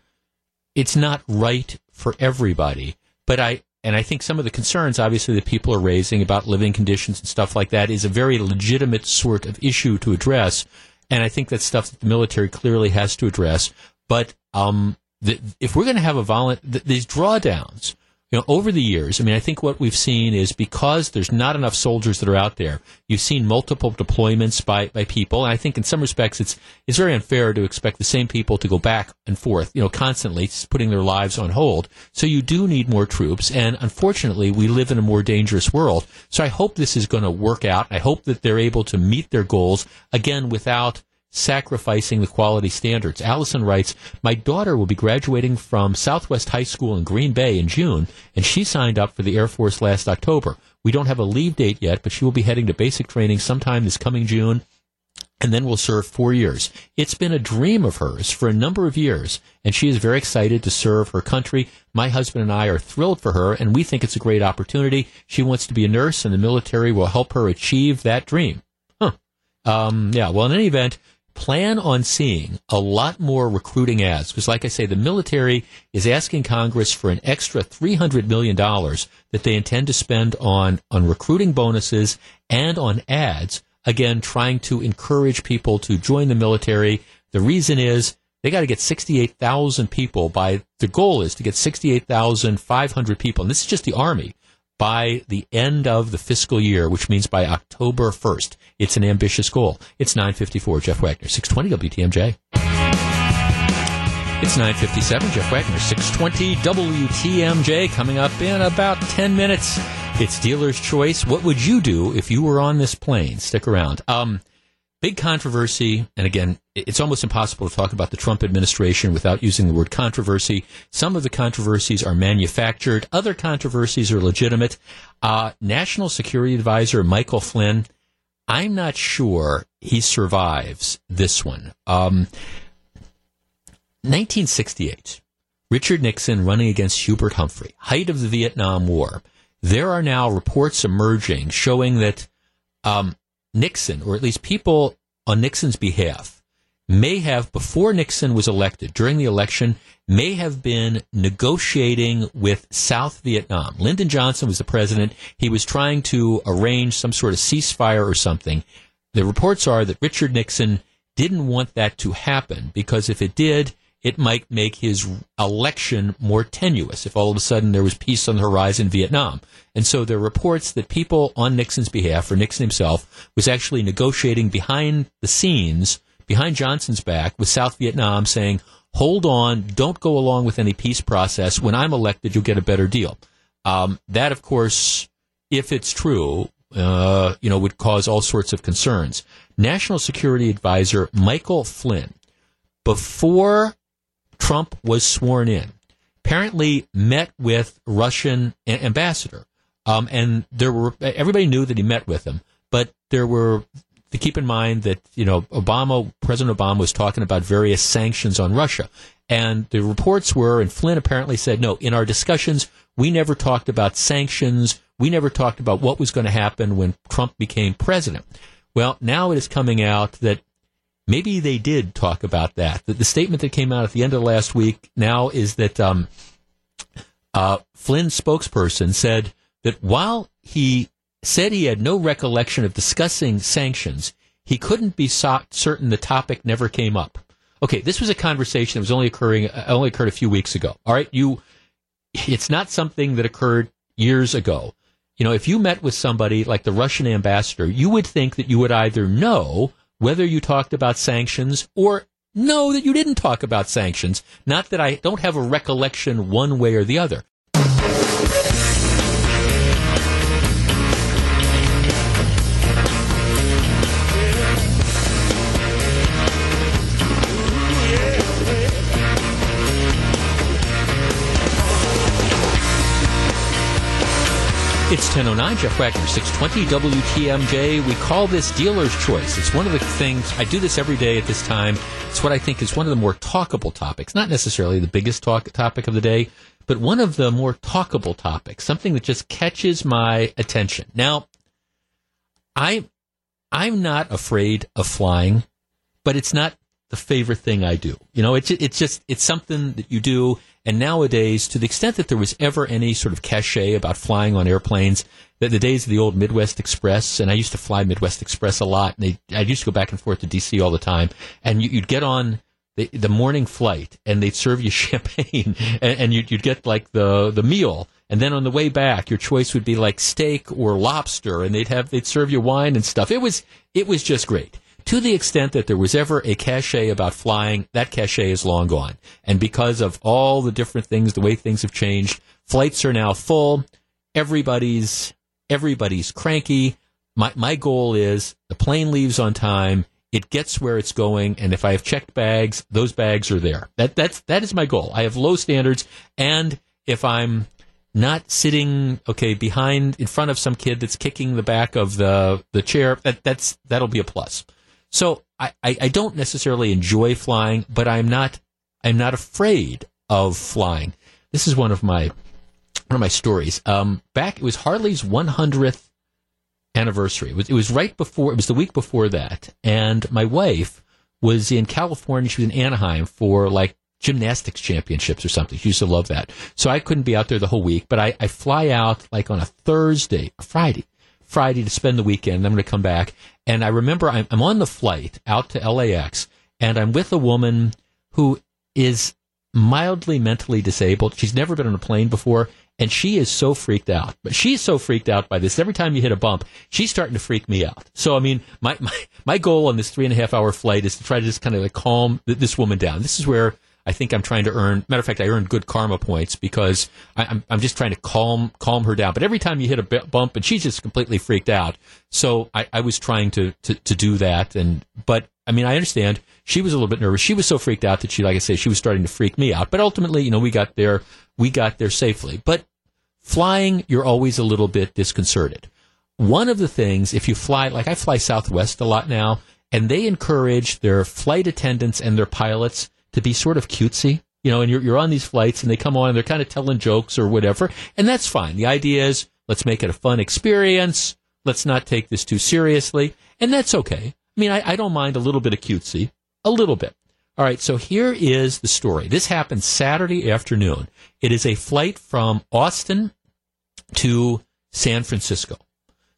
it's not right for everybody. But I. And I think some of the concerns, obviously, that people are raising about living conditions and stuff like that is a very legitimate sort of issue to address. And I think that's stuff that the military clearly has to address. But um, the, if we're going to have a violent, th- these drawdowns, you know, over the years, I mean, I think what we've seen is because there's not enough soldiers that are out there, you've seen multiple deployments by, by people. And I think in some respects it's it's very unfair to expect the same people to go back and forth, you know, constantly putting their lives on hold. So you do need more troops. And unfortunately, we live in a more dangerous world. So I hope this is going to work out. I hope that they're able to meet their goals, again, without sacrificing the quality standards. Allison writes, my daughter will be graduating from Southwest High School in Green Bay in June, and she signed up for the Air Force last October. We don't have a leave date yet, but she will be heading to basic training sometime this coming June, and then will serve four years. It's been a dream of hers for a number of years, and she is very excited to serve her country. My husband and I are thrilled for her, and we think it's a great opportunity. She wants to be a nurse, and the military will help her achieve that dream. Huh. Um, yeah, well, in any event, plan on seeing a lot more recruiting ads, because like I say, the military is asking Congress for an extra three hundred million dollars that they intend to spend on, on recruiting bonuses and on ads, again, trying to encourage people to join the military. The reason is they got to get sixty-eight thousand people by, the goal is to get sixty-eight thousand five hundred people, and this is just the Army, by the end of the fiscal year, which means by October first. It's an ambitious goal. It's nine fifty-four, Jeff Wagner, six twenty W T M J. It's nine fifty-seven, Jeff Wagner, six twenty W T M J. Coming up in about ten minutes, it's Dealer's Choice. What would you do if you were on this plane? Stick around. Um, big controversy, and again, it's almost impossible to talk about the Trump administration without using the word controversy. Some of the controversies are manufactured. Other controversies are legitimate. Uh, National Security Advisor Michael Flynn, I'm not sure he survives this one. Um, nineteen sixty-eight, Richard Nixon running against Hubert Humphrey, height of the Vietnam War. There are now reports emerging showing that um, Nixon, or at least people on Nixon's behalf, may have, before Nixon was elected, during the election, may have been negotiating with South Vietnam. Lyndon Johnson was the president. He was trying to arrange some sort of ceasefire or something. The reports are that Richard Nixon didn't want that to happen, because if it did, it might make his election more tenuous if all of a sudden there was peace on the horizon in Vietnam. And so there are reports that people on Nixon's behalf, or Nixon himself, was actually negotiating behind the scenes, behind Johnson's back, with South Vietnam, saying, hold on, don't go along with any peace process. When I'm elected, you'll get a better deal. Um, that, of course, if it's true, uh, you know, would cause all sorts of concerns. National Security Advisor Michael Flynn, before Trump was sworn in, apparently met with Russian a- ambassador. Um, and there were, everybody knew that he met with him, but there were... To keep in mind that, you know, Obama, President Obama was talking about various sanctions on Russia. And the reports were, and Flynn apparently said, no, in our discussions, we never talked about sanctions. We never talked about what was going to happen when Trump became president. Well, now it is coming out that maybe they did talk about that. The, the statement that came out at the end of last week now is that um, uh, Flynn's spokesperson said that while he said he had no recollection of discussing sanctions, he couldn't be so- certain the topic never came up. Okay, this was a conversation that was only occurring uh, only occurred a few weeks ago. All right, you, it's not something that occurred years ago. You know, if you met with somebody like the Russian ambassador, you would think that you would either know whether you talked about sanctions or know that you didn't talk about sanctions. Not that I don't have a recollection one way or the other. It's ten oh nine, Jeff Wagner, six twenty W T M J. We call this Dealer's Choice. It's one of the things, I do this every day at this time. It's what I think is one of the more talkable topics, not necessarily the biggest talk topic of the day, but one of the more talkable topics, something that just catches my attention. Now, I, I'm not afraid of flying, but it's not the favorite thing I do. You know, it's, it's just, it's something that you do. And nowadays, to the extent that there was ever any sort of cachet about flying on airplanes, that the days of the old Midwest Express, and I used to fly Midwest Express a lot, and they, I used to go back and forth to D C all the time, and you, you'd get on the, the morning flight, and they'd serve you champagne, and, and you'd, you'd get like the, the meal. And then on the way back, your choice would be like steak or lobster, and they'd have, they'd serve you wine and stuff. It was, it was just great. To the extent that there was ever a cachet about flying, that cachet is long gone. And because of all the different things, the way things have changed, flights are now full. Everybody's everybody's cranky. My my goal is the plane leaves on time. It gets where it's going. And if I have checked bags, those bags are there. That that's that is my goal. I have low standards. And if I'm not sitting, okay, behind, in front of some kid that's kicking the back of the, the chair, that that's that'll be a plus. So I, I, I don't necessarily enjoy flying, but I'm not I'm not afraid of flying. This is one of my one of my stories. Um, back it was Harley's one hundredth anniversary. It was, it was right before it was the week before that, and my wife was in California. She was in Anaheim for like gymnastics championships or something. She used to love that. So I couldn't be out there the whole week, but I, I fly out like on a Thursday, a Friday. Friday to spend the weekend. I'm going to come back. And I remember I'm, I'm on the flight out to L A X, and I'm with a woman who is mildly mentally disabled. She's never been on a plane before, and she is so freaked out. But she's so freaked out by this. Every time you hit a bump, she's starting to freak me out. So, I mean, my, my, my goal on this three-and-a-half-hour flight is to try to just kind of like calm th- this woman down. This is where I think I'm trying to earn, matter of fact, I earned good karma points because I, I'm I'm just trying to calm calm her down. But every time you hit a b- bump, and she's just completely freaked out. So I, I was trying to, to, to do that. And but, I mean, I understand she was a little bit nervous. She was so freaked out that she, like I say, she was starting to freak me out. But ultimately, you know, we got there, we got there safely. But flying, you're always a little bit disconcerted. One of the things, if you fly, like I fly Southwest a lot now, and they encourage their flight attendants and their pilots to be sort of cutesy, you know, and you're, you're on these flights and they come on and they're kind of telling jokes or whatever, and that's fine. The idea is let's make it a fun experience. Let's not take this too seriously, and that's okay. I mean, I, I don't mind a little bit of cutesy, a little bit. All right, so here is the story. This happened Saturday afternoon. It is a flight from Austin to San Francisco.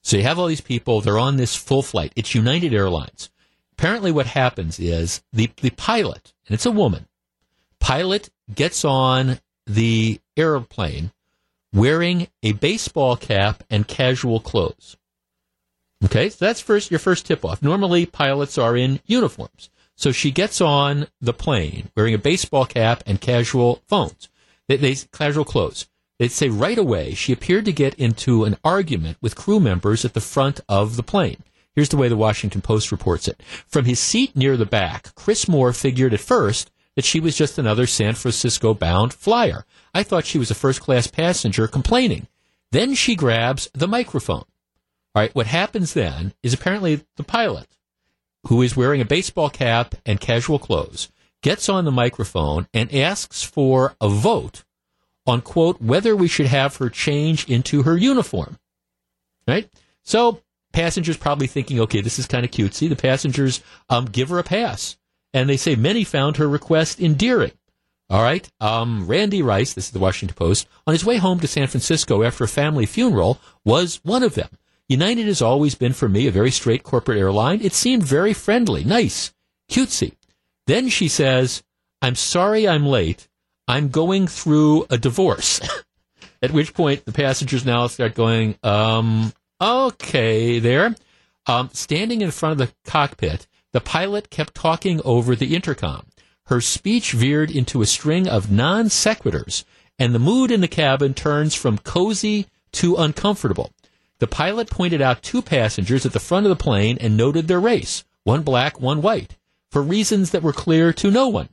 So you have all these people. They're on this full flight. It's United Airlines. Apparently what happens is the, the pilot, and it's a woman, pilot gets on the airplane wearing a baseball cap and casual clothes. Okay, so that's first your first tip-off. Normally pilots are in uniforms. So she gets on the plane wearing a baseball cap and casual phones, they, they, casual clothes. They say right away she appeared to get into an argument with crew members at the front of the plane. Here's the way the Washington Post reports it. From his seat near the back, Chris Moore figured at first that she was just another San Francisco-bound flyer. I thought she was a first-class passenger complaining. Then she grabs the microphone. All right, what happens then is apparently the pilot, who is wearing a baseball cap and casual clothes, gets on the microphone and asks for a vote on, quote, whether we should have her change into her uniform. Right? So passengers probably thinking, okay, this is kind of cutesy. The passengers um, give her a pass, and they say many found her request endearing. All right, um, Randy Rice, this is the Washington Post, on his way home to San Francisco after a family funeral was one of them. United has always been for me a very straight corporate airline. It seemed very friendly, nice, cutesy. Then she says, I'm sorry I'm late. I'm going through a divorce. At which point the passengers now start going, um... Okay, there. Um, standing in front of the cockpit, the pilot kept talking over the intercom. Her speech veered into a string of non sequiturs, and the mood in the cabin turns from cozy to uncomfortable. The pilot pointed out two passengers at the front of the plane and noted their race, one black, one white, for reasons that were clear to no one.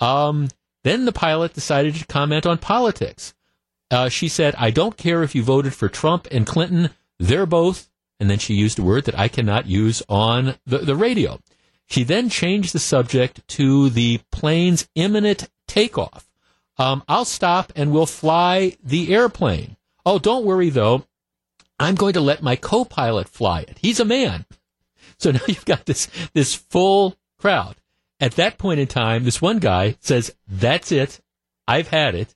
Um, then the pilot decided to comment on politics. Uh, she said, I don't care if you voted for Trump and Clinton. They're both. And then she used a word that I cannot use on the, the radio. She then changed the subject to the plane's imminent takeoff. Um, I'll stop and we'll fly the airplane. Oh, don't worry, though. I'm going to let my co-pilot fly it. He's a man. So now you've got this this full crowd. At that point in time, this one guy says, that's it. I've had it.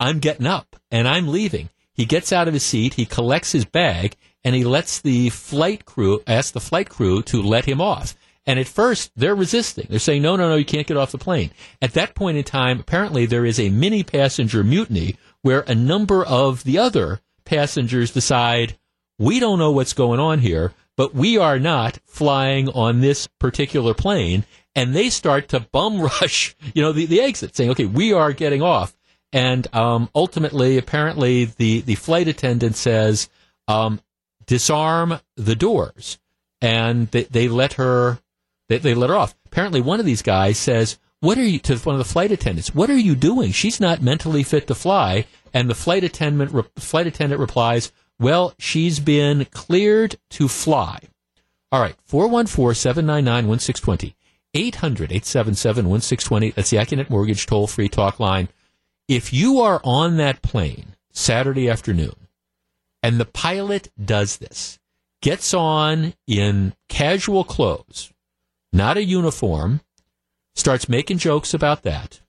I'm getting up, and I'm leaving. He gets out of his seat. He collects his bag, and he lets the flight crew, asks the flight crew to let him off. And at first, they're resisting. They're saying, no, no, no, you can't get off the plane. At that point in time, apparently there is a mini passenger mutiny where a number of the other passengers decide, we don't know what's going on here, but we are not flying on this particular plane. And they start to bum rush, you know, the, the exit, saying, okay, we are getting off. And um, ultimately, apparently, the, the flight attendant says, um, disarm the doors. And they, they let her they, they let her off. Apparently, one of these guys says, what are you, to one of the flight attendants, what are you doing? She's not mentally fit to fly. And the flight attendant, re, flight attendant replies, well, she's been cleared to fly. All right, four one four, seven nine nine, one six two zero, eight hundred, eight seven seven, one six two zero. That's the Acunet Mortgage toll-free talk line. If you are on that plane Saturday afternoon and the pilot does this, gets on in casual clothes, not a uniform, starts making jokes about that,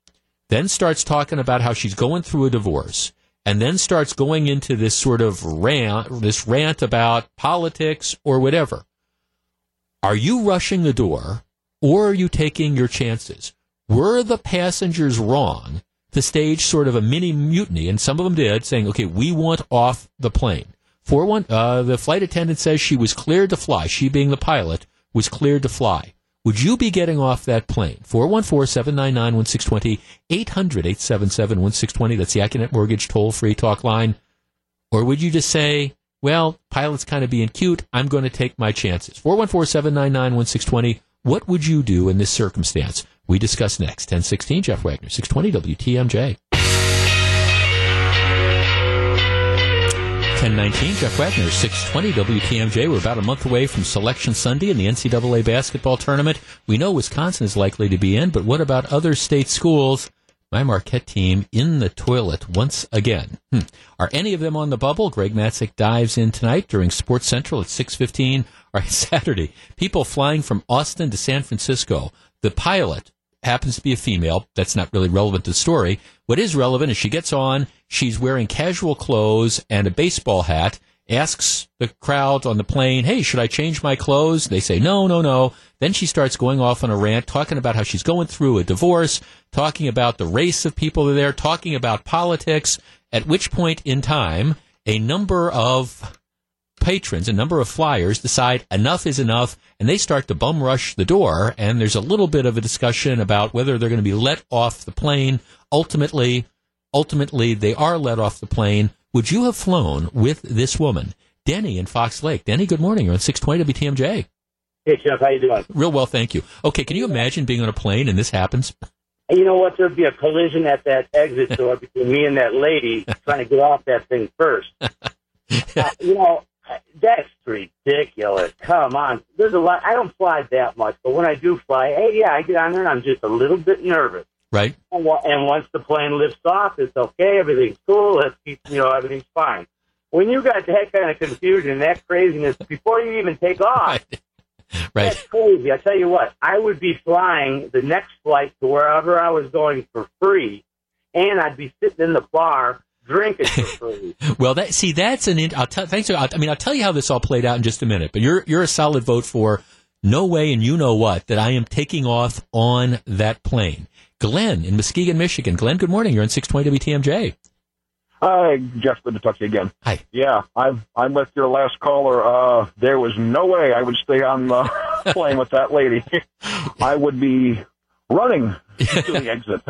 then starts talking about how she's going through a divorce, and then starts going into this sort of rant, this rant about politics or whatever, are you rushing the door or are you taking your chances? Were the passengers wrong to stage sort of a mini mutiny, and some of them did, saying, okay, we want off the plane? For one, uh, the flight attendant says she was cleared to fly. She, being the pilot, was cleared to fly. Would you be getting off that plane? four one four, seven nine nine, one six two zero, eight hundred, eight seven seven, one six two zero. That's the Acunet Mortgage toll-free talk line. Or would you just say, well, pilot's kind of being cute. I'm going to take my chances. four one four, seven nine nine, one six two zero. What would you do in this circumstance? We discuss next. ten sixteen, Jeff Wagner, six twenty W T M J. ten nineteen, Jeff Wagner, six twenty W T M J. We're about a month away from Selection Sunday in the N C double A basketball tournament. We know Wisconsin is likely to be in, but what about other state schools? My Marquette team in the toilet once again. Hmm. Are any of them on the bubble? Greg Matzek dives in tonight during Sports Central at six fifteen. All right, Saturday, people flying from Austin to San Francisco. The pilot happens to be a female. That's not really relevant to the story. What is relevant is she gets on, she's wearing casual clothes and a baseball hat, asks the crowd on the plane, hey, should I change my clothes? They say, no, no, no. Then she starts going off on a rant, talking about how she's going through a divorce, talking about the race of people that are there, talking about politics, at which point in time, a number of patrons, a number of flyers decide enough is enough, and they start to bum rush the door, and there's a little bit of a discussion about whether they're going to be let off the plane. Ultimately, ultimately, they are let off the plane. Would you have flown with this woman? Denny in Fox Lake. Denny, good morning. You're on six twenty W T M J. Hey, Jeff. How you doing? Real well, thank you. Okay, can you imagine being on a plane and this happens? You know what? There'd be a collision at that exit door between me and that lady trying to get off that thing first. uh, you know, that's ridiculous. Come on. There's a lot. I don't fly that much, but when I do fly, hey, yeah, I get on there and I'm just a little bit nervous. Right. And once the plane lifts off, it's okay. Everything's cool. Let's keep, you know, everything's fine. When you got that kind of confusion, that craziness, before you even take off, right. Right. That's crazy. I tell you what, I would be flying the next flight to wherever I was going for free, and I'd be sitting in the bar drinking for free. Well, that see, that's an. In, I'll t- thanks. For, I'll, I mean, I'll tell you how this all played out in just a minute. But you're you're a solid vote for no way, and you know what, that I am taking off on that plane. Glenn in Muskegon, Michigan. Glenn, good morning. You're on six twenty W T M J. Hi, Jeff. Good to talk to you again. Hi. Yeah, I'm, I'm with your last caller. Uh, there was no way I would stay on the plane with that lady. I would be running to the exit.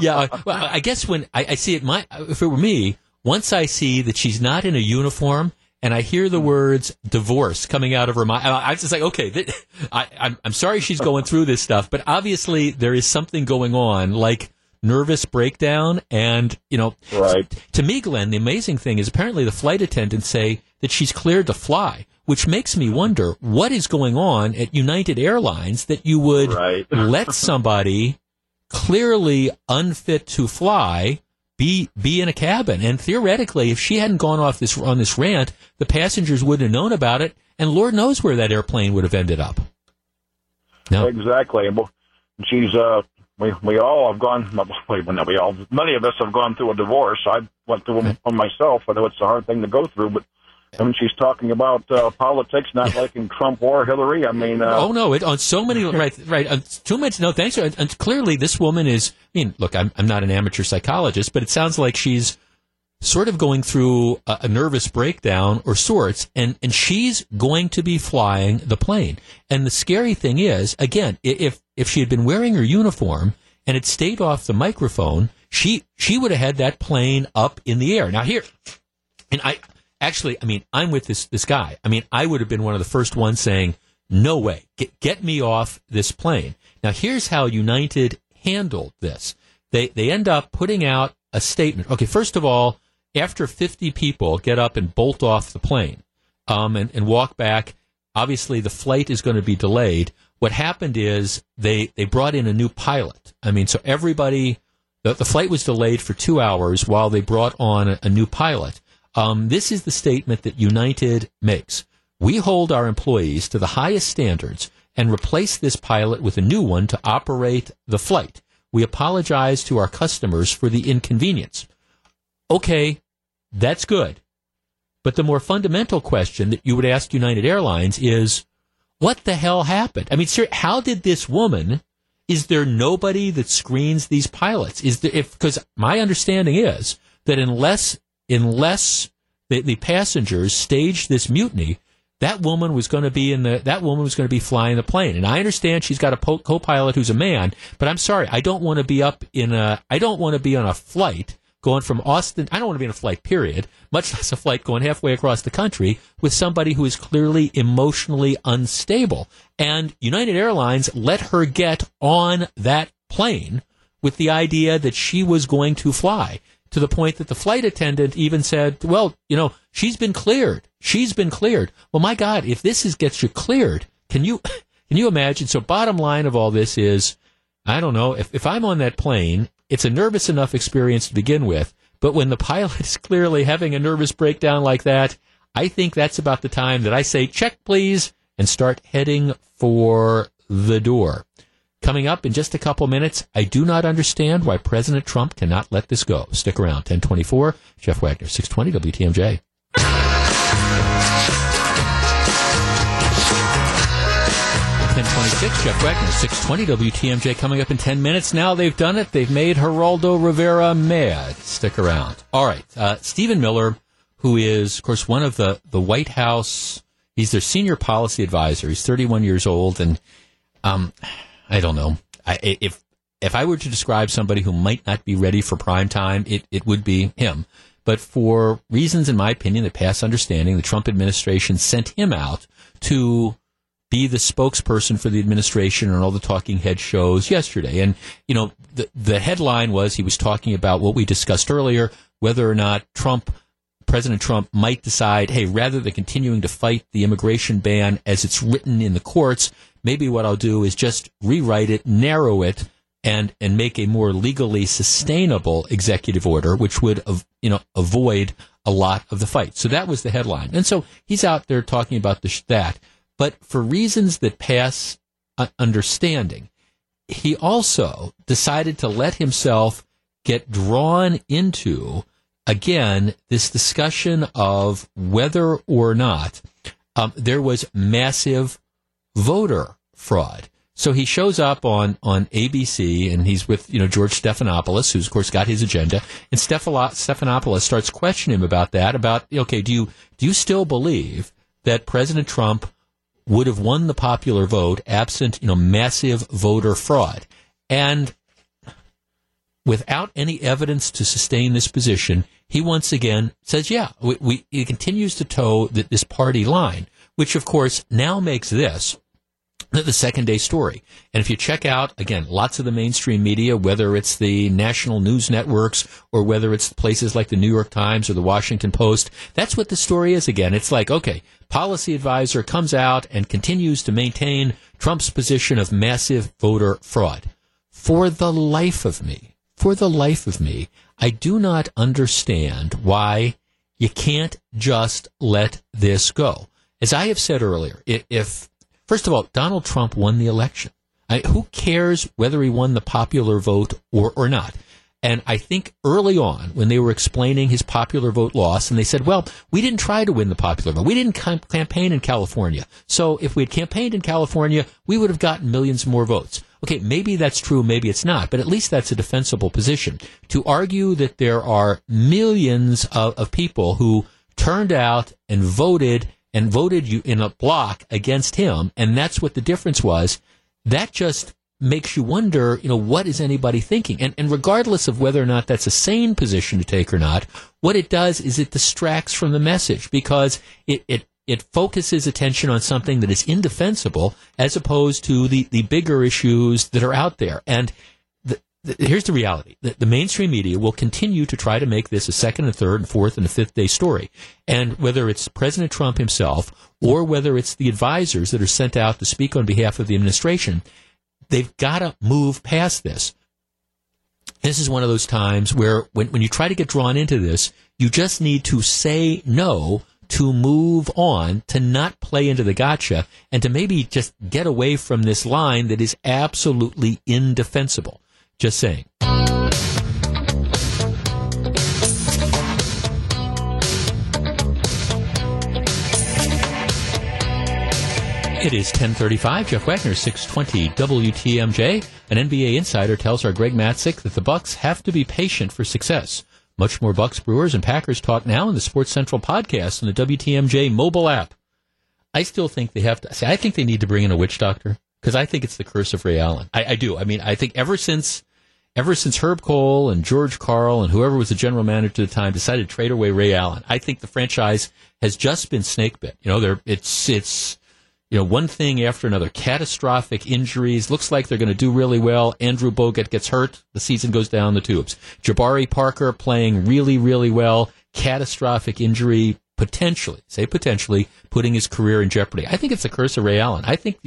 Yeah, well, I guess when I, I see it, my if it were me, once I see that she's not in a uniform, and I hear the words divorce coming out of her mind, I, I was just like, okay, th- I, I'm, I'm sorry she's going through this stuff, but obviously there is something going on, like nervous breakdown. And, you know, right. to me, Glenn, the amazing thing is apparently the flight attendants say that she's cleared to fly, which makes me wonder what is going on at United Airlines that you would right. let somebody clearly unfit to fly be be in a cabin. And theoretically, if she hadn't gone off this on this rant, the passengers wouldn't have known about it, and Lord knows where that airplane would have ended up. No. Exactly. Well, she's uh, we we all have gone. Well, we all, many of us have gone through a divorce. I went through one right. myself. I know it's a hard thing to go through, but. I mean, she's talking about uh, politics, not liking Trump or Hillary. I mean, uh, oh no, it, on so many right, right, on too much. No, thanks. And, and clearly, this woman is. I mean, look, I'm I'm not an amateur psychologist, but it sounds like she's sort of going through a, a nervous breakdown or sorts, and, and she's going to be flying the plane. And the scary thing is, again, if if she had been wearing her uniform and had stayed off the microphone, she she would have had that plane up in the air. Now here, and I. Actually, I mean, I'm with this, this guy. I mean, I would have been one of the first ones saying, no way, get, get me off this plane. Now, here's how United handled this. They they end up putting out a statement. Okay, first of all, after fifty people get up and bolt off the plane um, and, and walk back, obviously the flight is going to be delayed. What happened is they, they brought in a new pilot. I mean, so everybody, the, the flight was delayed for two hours while they brought on a, a new pilot. Um, this is the statement that United makes. We hold our employees to the highest standards and replace this pilot with a new one to operate the flight. We apologize to our customers for the inconvenience. Okay, that's good. But the more fundamental question that you would ask United Airlines is, what the hell happened? I mean, sir, how did this woman, is there nobody that screens these pilots? Is there, if, 'cause my understanding is that unless... Unless the, the passengers staged this mutiny, that woman was going to be in the that woman was going to be flying the plane. And I understand she's got a po- co-pilot who's a man, but I'm sorry, I don't want to be up in a I don't want to be on a flight going from Austin. I don't want to be in a flight, period, much less a flight going halfway across the country with somebody who is clearly emotionally unstable. And United Airlines let her get on that plane with the idea that she was going to fly. To the point that the flight attendant even said, well, you know, she's been cleared. She's been cleared. Well, my God, if this is gets you cleared, can you can you imagine? So bottom line of all this is, I don't know, if, if I'm on that plane, it's a nervous enough experience to begin with. But when the pilot is clearly having a nervous breakdown like that, I think that's about the time that I say, check, please, and start heading for the door. Coming up in just a couple minutes, I do not understand why President Trump cannot let this go. Stick around. ten twenty-four, Jeff Wagner, six twenty W T M J. ten twenty-six, Jeff Wagner, six twenty W T M J. Coming up in ten minutes. Now they've done it. They've made Geraldo Rivera mad. Stick around. All right. Uh, Stephen Miller, who is, of course, one of the, the White House, he's their senior policy advisor. He's thirty-one years old, and... um. I don't know. I, if if I were to describe somebody who might not be ready for prime time, it, it would be him. But for reasons, in my opinion, that pass understanding, the Trump administration sent him out to be the spokesperson for the administration on all the talking head shows yesterday. And, you know, the, the headline was he was talking about what we discussed earlier, whether or not Trump, President Trump might decide, hey, rather than continuing to fight the immigration ban as it's written in the courts, maybe what I'll do is just rewrite it, narrow it, and and make a more legally sustainable executive order, which would, you know, avoid a lot of the fight. So that was the headline. And so he's out there talking about this, that. But for reasons that pass understanding, he also decided to let himself get drawn into, again, this discussion of whether or not um, there was massive voter fraud. So he shows up on, on A B C, and he's with, you know, George Stephanopoulos, who's of course got his agenda, and Stephanopoulos starts questioning him about that, about, okay, do you do you still believe that President Trump would have won the popular vote absent, you know, massive voter fraud? And without any evidence to sustain this position, he once again says, yeah, we, we he continues to toe the, this party line, which of course now makes this the second day story. And if you check out, again, lots of the mainstream media, whether it's the national news networks or whether it's places like the New York Times or the Washington Post, that's what the story is again. It's like, okay, policy advisor comes out and continues to maintain Trump's position of massive voter fraud. For the life of me, for the life of me, I do not understand why you can't just let this go. As I have said earlier, if... First of all, Donald Trump won the election. I, who cares whether he won the popular vote or, or not? And I think early on when they were explaining his popular vote loss, and they said, well, we didn't try to win the popular vote. We didn't com- campaign in California. So if we had campaigned in California, we would have gotten millions more votes. Okay, maybe that's true, maybe it's not, but at least that's a defensible position. To argue that there are millions of, of people who turned out and voted and voted you in a block against him, and that's what the difference was, that just makes you wonder, you know, what is anybody thinking? And, and regardless of whether or not that's a sane position to take or not, what it does is it distracts from the message because it it, it focuses attention on something that is indefensible as opposed to the, the bigger issues that are out there. And the, the, here's the reality. The, the mainstream media will continue to try to make this a second and third and fourth and a fifth day story. And whether it's President Trump himself or whether it's the advisors that are sent out to speak on behalf of the administration, they've got to move past this. This is one of those times where when, when you try to get drawn into this, you just need to say no, to move on, to not play into the gotcha, and to maybe just get away from this line that is absolutely indefensible. Just saying. It is ten thirty-five. Jeff Wagner, six twenty W T M J. An N B A insider tells our Greg Matzik that the Bucks have to be patient for success. Much more Bucks, Brewers, and Packers talk now in the Sports Central podcast and the W T M J mobile app. I still think they have to. See, I think they need to bring in a witch doctor because I think it's the curse of Ray Allen. I, I do. I mean, I think ever since, ever since Herb Cole and George Karl and whoever was the general manager at the time decided to trade away Ray Allen, I think the franchise has just been snake bit. You know, they're it's it's. You know, one thing after another, catastrophic injuries. Looks like they're going to do really well. Andrew Bogut gets hurt. The season goes down the tubes. Jabari Parker playing really, really well. Catastrophic injury, potentially, say potentially, putting his career in jeopardy. I think it's the curse of Ray Allen. I think,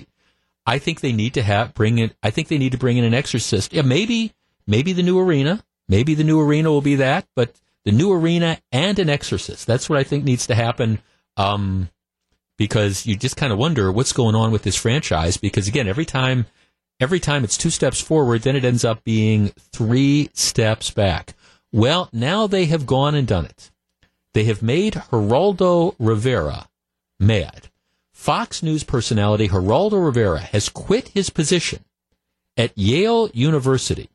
I think they need to have bring in. I think they need to bring in an exorcist. Yeah, maybe, maybe the new arena. Maybe the new arena will be that. But the new arena and an exorcist. That's what I think needs to happen. Um, Because you just kind of wonder what's going on with this franchise. Because again, every time, every time it's two steps forward, then it ends up being three steps back. Well, now they have gone and done it. They have made Geraldo Rivera mad. Fox News personality Geraldo Rivera has quit his position at Yale University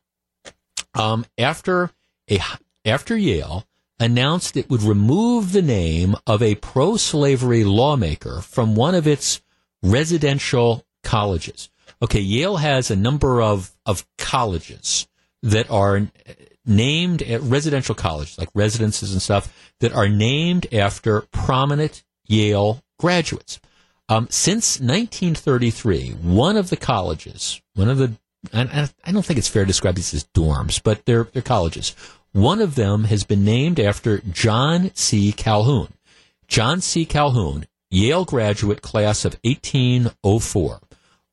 um, after a after Yale announced it would remove the name of a pro-slavery lawmaker from one of its residential colleges. Okay, Yale has a number of, of colleges that are named, residential colleges, like residences and stuff, that are named after prominent Yale graduates. Um, since nineteen thirty-three, one of the colleges, one of the, I, I don't think it's fair to describe these as dorms, but they're, they're colleges. One of them has been named after John C. Calhoun. John C. Calhoun, Yale graduate class of eighteen oh four,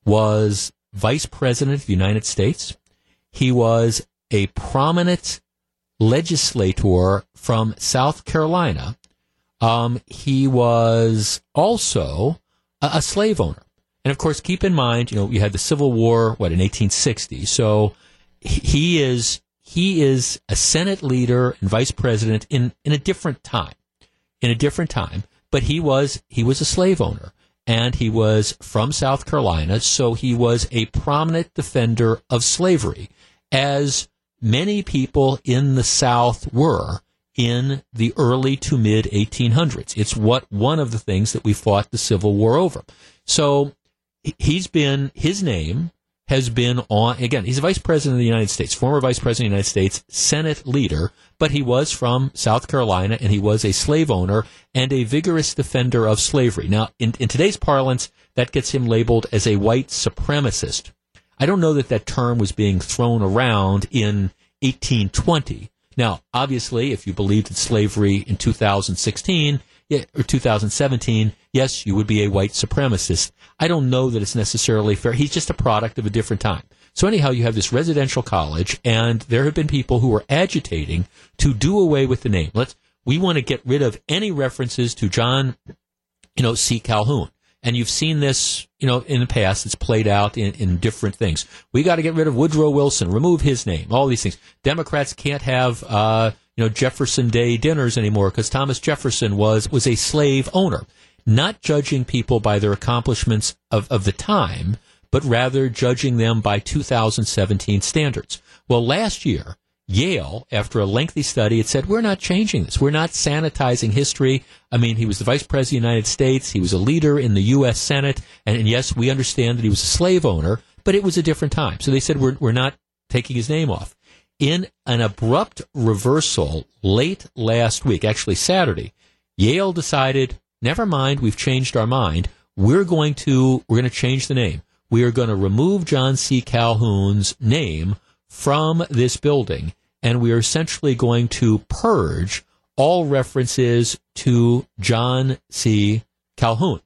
was vice president of the United States. He was a prominent legislator from South Carolina. Um, he was also a, a slave owner. And, of course, keep in mind, you know, you had the Civil War, what, in eighteen sixty. So he is... He is a Senate leader and vice president in, in a different time, in a different time. But he was he was a slave owner, and he was from South Carolina, so he was a prominent defender of slavery, as many people in the South were in the early to mid eighteen hundreds. It's what one of the things that we fought the Civil War over. So he's been his name has been on, again, he's a vice president of the United States, former vice president of the United States, Senate leader, but he was from South Carolina, and he was a slave owner and a vigorous defender of slavery. Now, in, in today's parlance, that gets him labeled as a white supremacist. I don't know that that term was being thrown around in eighteen twenty. Now, obviously, if you believed in slavery in two thousand sixteen or two thousand seventeen, yes, you would be a white supremacist. I don't know that it's necessarily fair. He's just a product of a different time. So anyhow, you have this residential college, and there have been people who are agitating to do away with the name. Let's we want to get rid of any references to John, you know, C. Calhoun. And you've seen this, you know, in the past. It's played out in, in different things. We got to get rid of Woodrow Wilson, remove his name, all these things. Democrats can't have, uh, you know, Jefferson Day dinners anymore because Thomas Jefferson was was a slave owner. Not judging people by their accomplishments of, of the time, but rather judging them by two thousand seventeen standards. Well, last year, Yale, after a lengthy study, it said, we're not changing this. We're not sanitizing history. I mean, he was the vice president of the United States. He was a leader in the U S. Senate. And, and yes, we understand that he was a slave owner, but it was a different time. So they said, we're, we're not taking his name off. In an abrupt reversal late last week, actually Saturday, Yale decided, never mind, we've changed our mind. We're going to, we're going to change the name. We are going to remove John C. Calhoun's name from this building, and we are essentially going to purge all references to John C. Calhoun,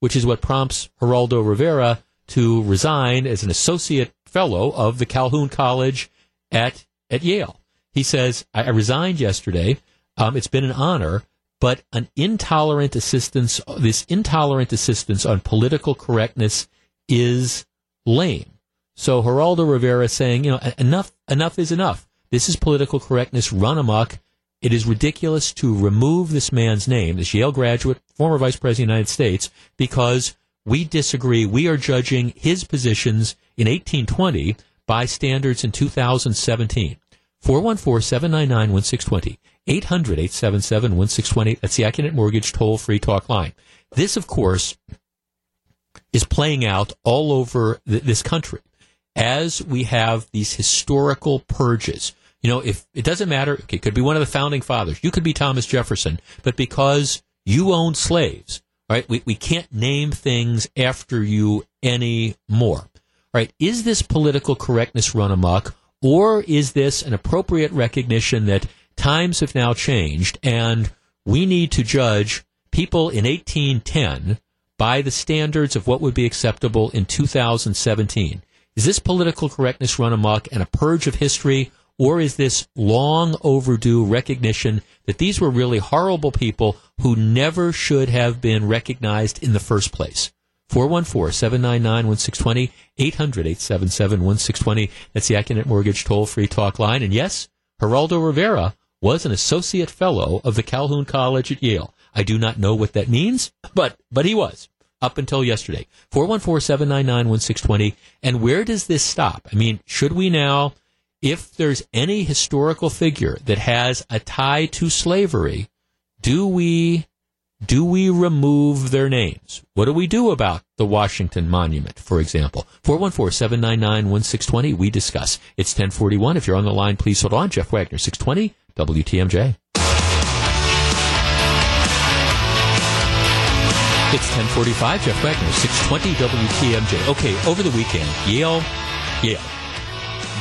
which is what prompts Geraldo Rivera to resign as an associate fellow of the Calhoun College at at Yale. He says, I, I resigned yesterday. Um, it's been an honor, but an intolerant assistance, this intolerant assistance on political correctness is lame. So Geraldo Rivera saying, you know, enough, enough is enough. This is political correctness run amok. It is ridiculous to remove this man's name, this Yale graduate, former vice president of the United States, because we disagree. We are judging his positions in eighteen twenty by standards in two thousand seventeen. four one four, seven nine nine, one six two zero, eight hundred, eight seven seven, one six two eight. That's the Accident Mortgage toll-free talk line. This, of course, is playing out all over th- this country. As we have these historical purges, you know, if it doesn't matter, okay, it could be one of the founding fathers. You could be Thomas Jefferson, but because you owned slaves, all right, we, we can't name things after you anymore. All right, is this political correctness run amok, or is this an appropriate recognition that times have now changed and we need to judge people in eighteen ten by the standards of what would be acceptable in two thousand seventeen? Is this political correctness run amok and a purge of history, or is this long overdue recognition that these were really horrible people who never should have been recognized in the first place? four one four, seven nine nine, one six two zero, eight hundred, eight seven seven, one six two zero. That's the Accident Mortgage toll-free talk line. And yes, Geraldo Rivera was an associate fellow of the Calhoun College at Yale. I do not know what that means, but but he was. Up until yesterday. four one four, seven nine nine, one six two zero. And where does this stop? I mean, should we now, if there's any historical figure that has a tie to slavery, do we do we remove their names? What do we do about the Washington Monument, for example? four one four, seven nine nine, one six two zero, we discuss. It's ten forty-one. If you're on the line, please hold on. Jeff Wagner, six twenty, W T M J. It's ten forty-five, Jeff Wagner, six twenty W T M J. Okay, over the weekend, Yale, Yale,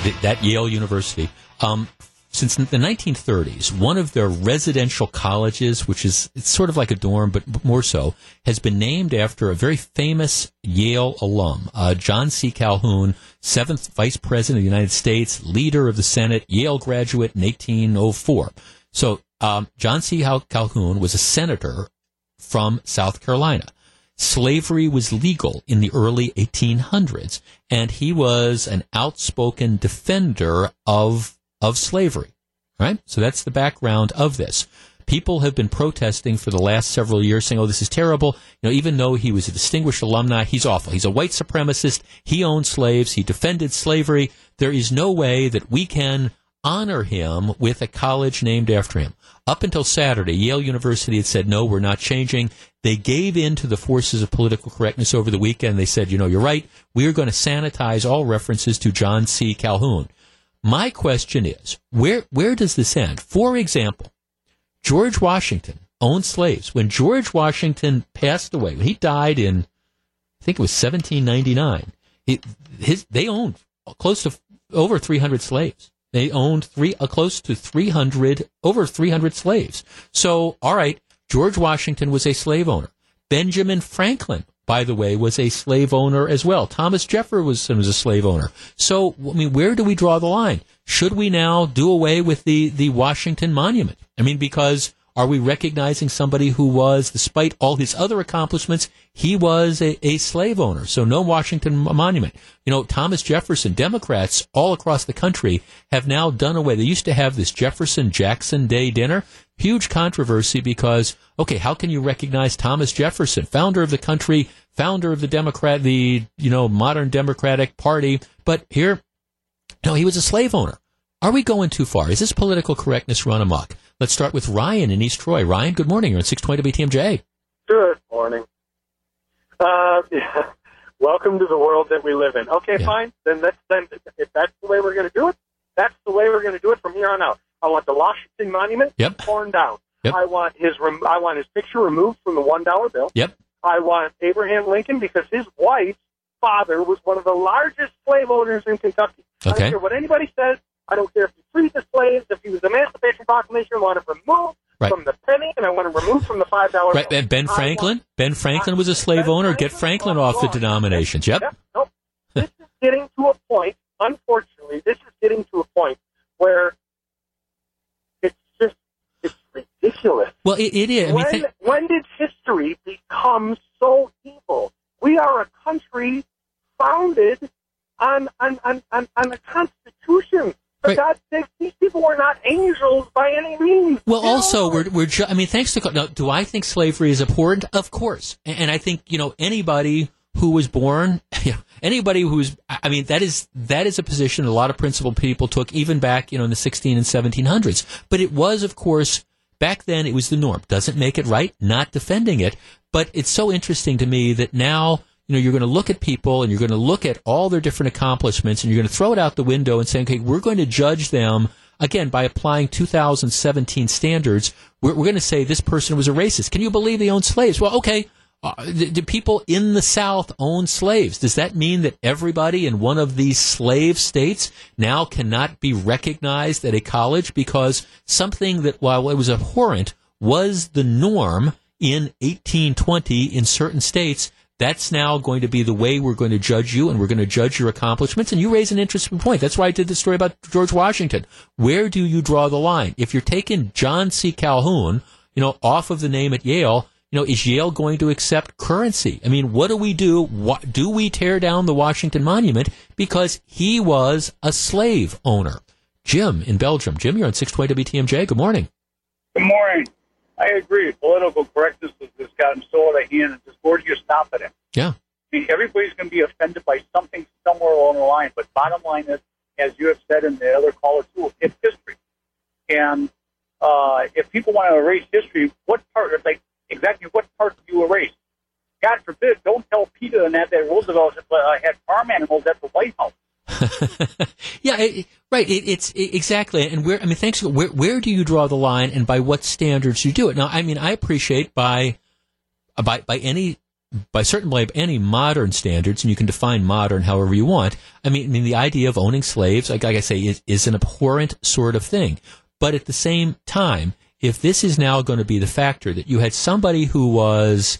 th- that Yale University, um, since the nineteen thirties, one of their residential colleges, which is it's sort of like a dorm, but more so, has been named after a very famous Yale alum, uh, John C. Calhoun, seventh Vice President of the United States, leader of the Senate, Yale graduate in eighteen oh four. So um, John C. Calhoun was a senator from South Carolina. Slavery was legal in the early eighteen hundreds, and he was an outspoken defender of of slavery, right? So that's the background of this. People have been protesting for the last several years saying, oh, this is terrible. You know, even though he was a distinguished alumni, he's awful. He's a white supremacist. He owned slaves. He defended slavery. There is no way that we can honor him with a college named after him. Up until Saturday, Yale University had said, no, we're not changing. They gave in to the forces of political correctness over the weekend. They said, you know, you're right. We are going to sanitize all references to John C. Calhoun. My question is, where where does this end? For example, George Washington owned slaves. When George Washington passed away, when he died in, I think it was seventeen ninety-nine, he, his, they owned close to over three hundred slaves. They owned three, uh, close to three hundred, over three hundred slaves. So, all right, George Washington was a slave owner. Benjamin Franklin, by the way, was a slave owner as well. Thomas Jefferson was a slave owner. So, I mean, where do we draw the line? Should we now do away with the, the Washington Monument? I mean, because are we recognizing somebody who was, despite all his other accomplishments, he was a, a slave owner? So no Washington Monument. You know, Thomas Jefferson, Democrats all across the country have now done away. They used to have this Jefferson-Jackson Day dinner. Huge controversy because, okay, how can you recognize Thomas Jefferson, founder of the country, founder of the Democrat, the, you know, modern Democratic Party? But here, no, he was a slave owner. Are we going too far? Is this political correctness run amok? Let's start with Ryan in East Troy. Ryan, good morning. You're on six twenty W T M J. Good morning. Uh, yeah. Welcome to the world that we live in. Okay, yeah. Fine. Then, that's, then if that's the way we're going to do it, that's the way we're going to do it from here on out. I want the Washington Monument yep. torn down. Yep. I want his rem- I want his picture removed from the one dollar bill. Yep. I want Abraham Lincoln because his wife's father was one of the largest slave owners in Kentucky. Okay. I don't care what anybody says. I don't care if he freed the slaves, if he was Emancipation Proclamation, I want to remove right. from the penny, and I want to remove from the five dollar. Right, and Ben Franklin. Want, ben Franklin was a slave ben owner. Franklin Get Franklin off the denominations. Yep. yep. Nope. This is getting to a point. Unfortunately, this is getting to a point where it's just it's ridiculous. Well, it, it is. I mean, when, th- when did history become so evil? We are a country founded on on on on, on a constitution. For God's sake, these people were not angels by any means. Well, no. also, we're, we're ju- I mean, thanks to, now, do I think slavery is abhorrent? Of course. And, and I think, you know, anybody who was born, you know, anybody who's, I mean, that is, that is a position a lot of principled people took even back, you know, in the sixteen and seventeen hundreds. But it was, of course, back then it was the norm. Doesn't make it right, not defending it. But it's so interesting to me that now, you know, you're going to look at people and you're going to look at all their different accomplishments and you're going to throw it out the window and say, okay, we're going to judge them, again, by applying two thousand seventeen standards. We're, we're going to say this person was a racist. Can you believe they owned slaves? Well, okay, uh, the, the people in the South own slaves. Does that mean that everybody in one of these slave states now cannot be recognized at a college because something that, while it was abhorrent, was the norm in eighteen twenty in certain states? That's now going to be the way we're going to judge you, and we're going to judge your accomplishments. And you raise an interesting point. That's why I did this story about George Washington. Where do you draw the line? If you're taking John C. Calhoun, you know, off of the name at Yale, you know, is Yale going to accept currency? I mean, what do we do? What, do we tear down the Washington Monument because he was a slave owner? Jim in Belgium. Jim, you're on six twenty W T M J. Good morning. Good morning. I agree. Political correctness has just gotten so out of hand, and just where do you stop at it? Yeah. I mean, everybody's going to be offended by something somewhere along the line, but bottom line is, as you have said in the other caller too, it's history. And uh, if people want to erase history, what part, like exactly what part do you erase? God forbid, don't tell Peter and that that Roosevelt had farm animals at the White House. yeah, it, right. It, it's it, exactly, and where I mean, thanks. Where where do you draw the line, and by what standards you do it? Now, I mean, I appreciate by by by any by certainly by any modern standards, and you can define modern however you want. I mean, I mean, the idea of owning slaves, like, like I say, is, is an abhorrent sort of thing. But at the same time, if this is now going to be the factor that you had somebody who was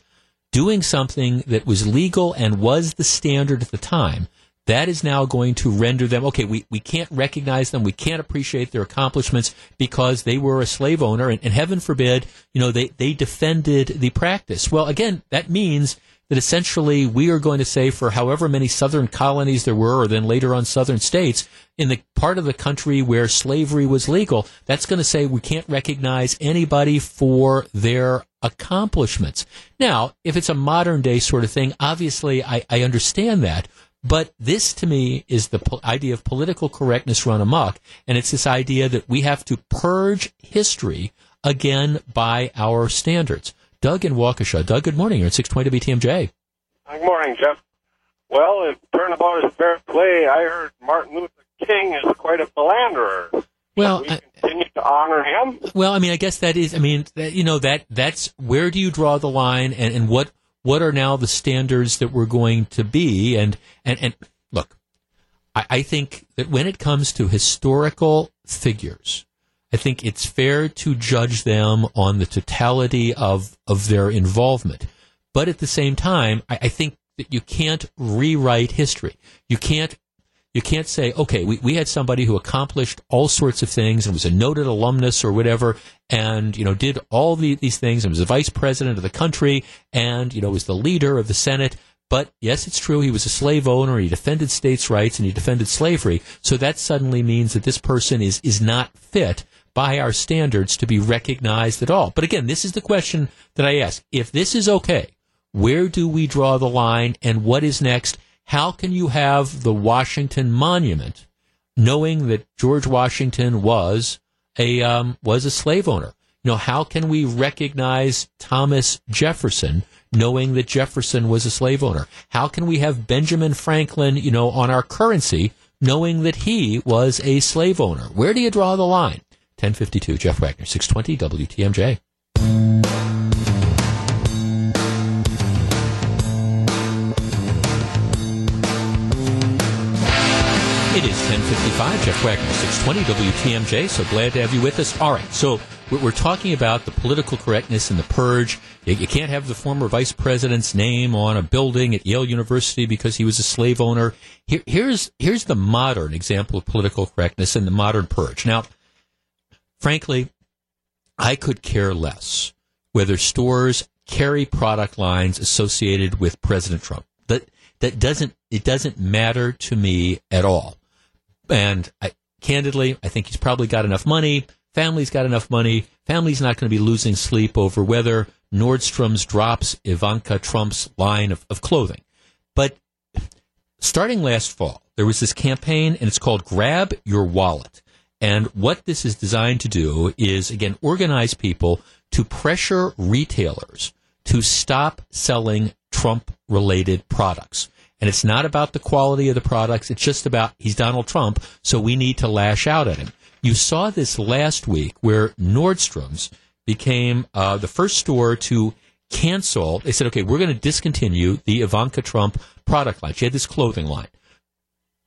doing something that was legal and was the standard at the time. That is now going to render them, okay, we, we can't recognize them, we can't appreciate their accomplishments because they were a slave owner, and, and heaven forbid, you know, they, they defended the practice. Well, again, that means that essentially we are going to say for however many southern colonies there were, or then later on southern states, in the part of the country where slavery was legal, that's going to say we can't recognize anybody for their accomplishments. Now, if it's a modern day sort of thing, obviously I, I understand that. But this, to me, is the po- idea of political correctness run amok, and it's this idea that we have to purge history again by our standards. Doug in Waukesha. Doug, good morning. You're at six twenty W T M J. Good morning, Jeff. Well, if turnabout is fair play, I heard Martin Luther King is quite a philanderer. Well, we continue I, to honor him. Well, I mean, I guess that is. I mean, that, you know, that that's where do you draw the line, and, and what. What are now the standards that we're going to be? And and, and look, I, I think that when it comes to historical figures, I think it's fair to judge them on the totality of, of their involvement. But at the same time, I, I think that you can't rewrite history. You can't you can't say, okay, we, we had somebody who accomplished all sorts of things and was a noted alumnus or whatever, and, you know, did all the, these things and was the vice president of the country and, you know, was the leader of the Senate. But, yes, it's true, he was a slave owner, he defended states' rights, and he defended slavery. So that suddenly means that this person is, is not fit by our standards to be recognized at all. But, again, this is the question that I ask. If this is okay, where do we draw the line and what is next? How can you have the Washington Monument knowing that George Washington was a um, was a slave owner? You know, how can we recognize Thomas Jefferson knowing that Jefferson was a slave owner? How can we have Benjamin Franklin, you know, on our currency knowing that he was a slave owner? Where do you draw the line? ten fifty-two, Jeff Wagner, six twenty W T M J. It is ten fifty-five, Jeff Wagner, six twenty W T M J, so glad to have you with us. All right, so we're talking about the political correctness and the purge. You can't have the former vice president's name on a building at Yale University because he was a slave owner. Here's, here's the modern example of political correctness and the modern purge. Now, frankly, I could care less whether stores carry product lines associated with President Trump. That, that doesn't, it doesn't matter to me at all. And I, candidly, I think he's probably got enough money. Family's got enough money. Family's not going to be losing sleep over whether Nordstrom's drops Ivanka Trump's line of, of clothing. But starting last fall, there was this campaign, and it's called Grab Your Wallet. And what this is designed to do is, again, organize people to pressure retailers to stop selling Trump-related products. And it's not about the quality of the products. It's just about he's Donald Trump, so we need to lash out at him. You saw this last week where Nordstrom's became uh, the first store to cancel. They said, okay, we're going to discontinue the Ivanka Trump product line. She had this clothing line.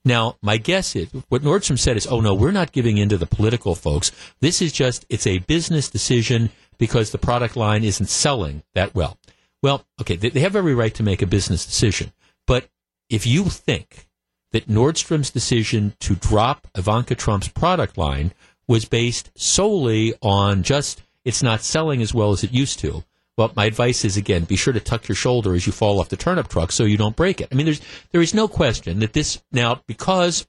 Now, my guess is what Nordstrom said is, oh, no, we're not giving in to the political folks. This is just it's a business decision because the product line isn't selling that well. Well, okay, they, they have every right to make a business decision. But if you think that Nordstrom's decision to drop Ivanka Trump's product line was based solely on just it's not selling as well as it used to, well, my advice is, again, be sure to tuck your shoulder as you fall off the turnip truck so you don't break it. I mean, there's there is no question that this now, because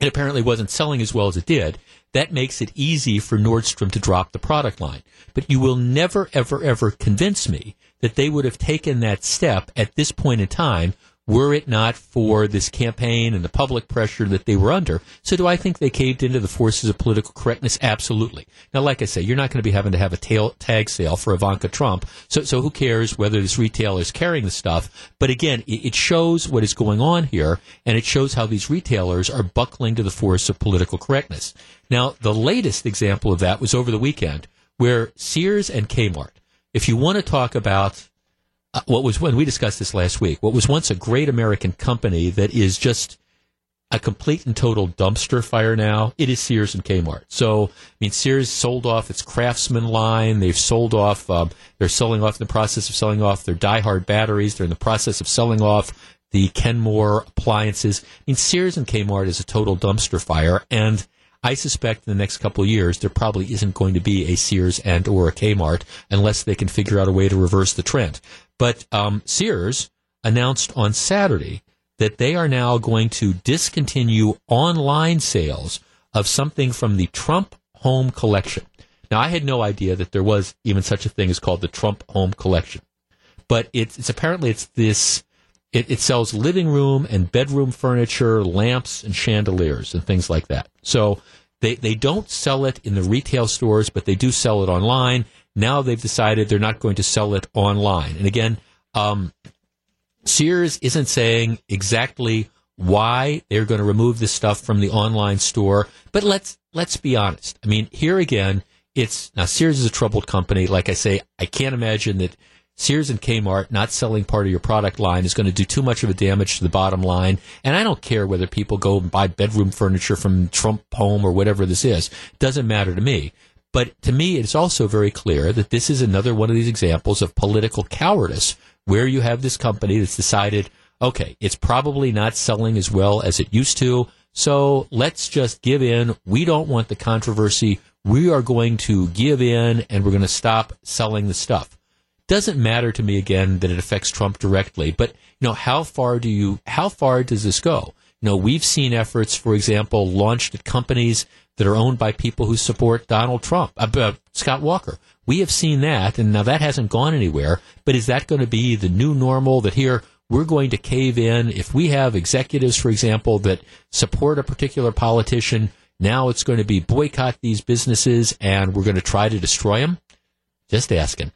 it apparently wasn't selling as well as it did, that makes it easy for Nordstrom to drop the product line. But you will never, ever, ever convince me that they would have taken that step at this point in time were it not for this campaign and the public pressure that they were under. So do I think they caved into the forces of political correctness? Absolutely. Now, like I say, you're not going to be having to have a tail, tag sale for Ivanka Trump, so so who cares whether this retailer is carrying the stuff? But again, it, it shows what is going on here, and it shows how these retailers are buckling to the force of political correctness. Now, the latest example of that was over the weekend, where Sears and Kmart, if you want to talk about Uh, what was when we discussed this last week, what was once a great American company that is just a complete and total dumpster fire now, it is Sears and Kmart. So, I mean, Sears sold off its Craftsman line. They've sold off, um, they're selling off in the process of selling off their Die Hard batteries. They're in the process of selling off the Kenmore appliances. I mean, Sears and Kmart is a total dumpster fire, and I suspect in the next couple of years there probably isn't going to be a Sears and or a Kmart unless they can figure out a way to reverse the trend. But um, Sears announced on Saturday that they are now going to discontinue online sales of something from the Trump Home Collection. Now, I had no idea that there was even such a thing as called the Trump Home Collection, but it's, it's apparently it's this It, it sells living room and bedroom furniture, lamps and chandeliers and things like that. So they, they don't sell it in the retail stores, but they do sell it online. Now they've decided they're not going to sell it online. And again, um, Sears isn't saying exactly why they're going to remove this stuff from the online store. But let's let's be honest. I mean, here again, it's now Sears is a troubled company. Like I say, I can't imagine that Sears and Kmart not selling part of your product line is going to do too much of a damage to the bottom line. And I don't care whether people go and buy bedroom furniture from Trump Home or whatever this is. It doesn't matter to me. But to me, it's also very clear that this is another one of these examples of political cowardice, where you have this company that's decided, okay, it's probably not selling as well as it used to, so let's just give in. We don't want the controversy. We are going to give in, and we're going to stop selling the stuff. Doesn't matter to me, again, that it affects Trump directly, but you know, how far do you how far does this go? You know, we've seen efforts, for example, launched at companies that are owned by people who support Donald Trump, uh, uh, Scott Walker. We have seen that, and now that hasn't gone anywhere, but is that going to be the new normal, that here we're going to cave in? If we have executives, for example, that support a particular politician, now it's going to be boycott these businesses and we're going to try to destroy them? Just asking.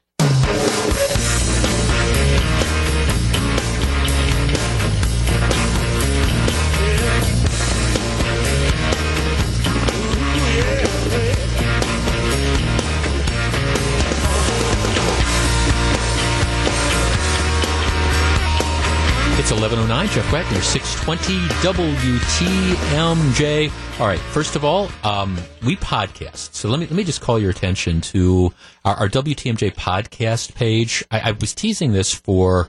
eleven oh nine, Jeff Wagner, six twenty W T M J. All right, first of all, um, we podcast. So let me let me just call your attention to our, our W T M J podcast page. I, I was teasing this for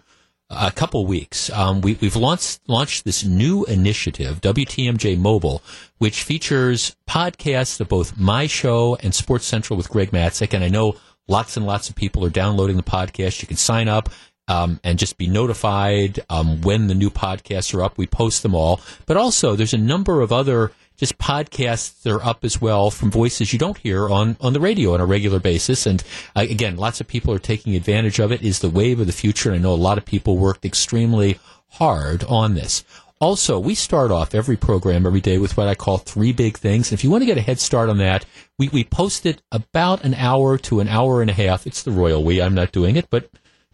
a couple weeks. Um, we, we've launched launched this new initiative, W T M J Mobile, which features podcasts of both my show and Sports Central with Greg Matzek. And I know lots and lots of people are downloading the podcast. You can sign up. Um, and just be notified um, when the new podcasts are up. We post them all. But also, there's a number of other just podcasts that are up as well from voices you don't hear on, on the radio on a regular basis. And, uh, again, lots of people are taking advantage of it. It is the wave of the future. I know a lot of people worked extremely hard on this. Also, we start off every program every day with what I call three big things. And if you want to get a head start on that, we, we post it about an hour to an hour and a half. It's the royal we. I'm not doing it, but...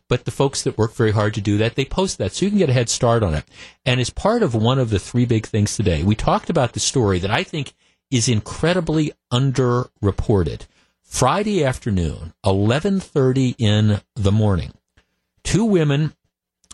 But the folks that work very hard to do that, they post that, so you can get a head start on it. And as part of one of the three big things today, we talked about the story that I think is incredibly underreported. Friday afternoon, eleven thirty in the morning, two women,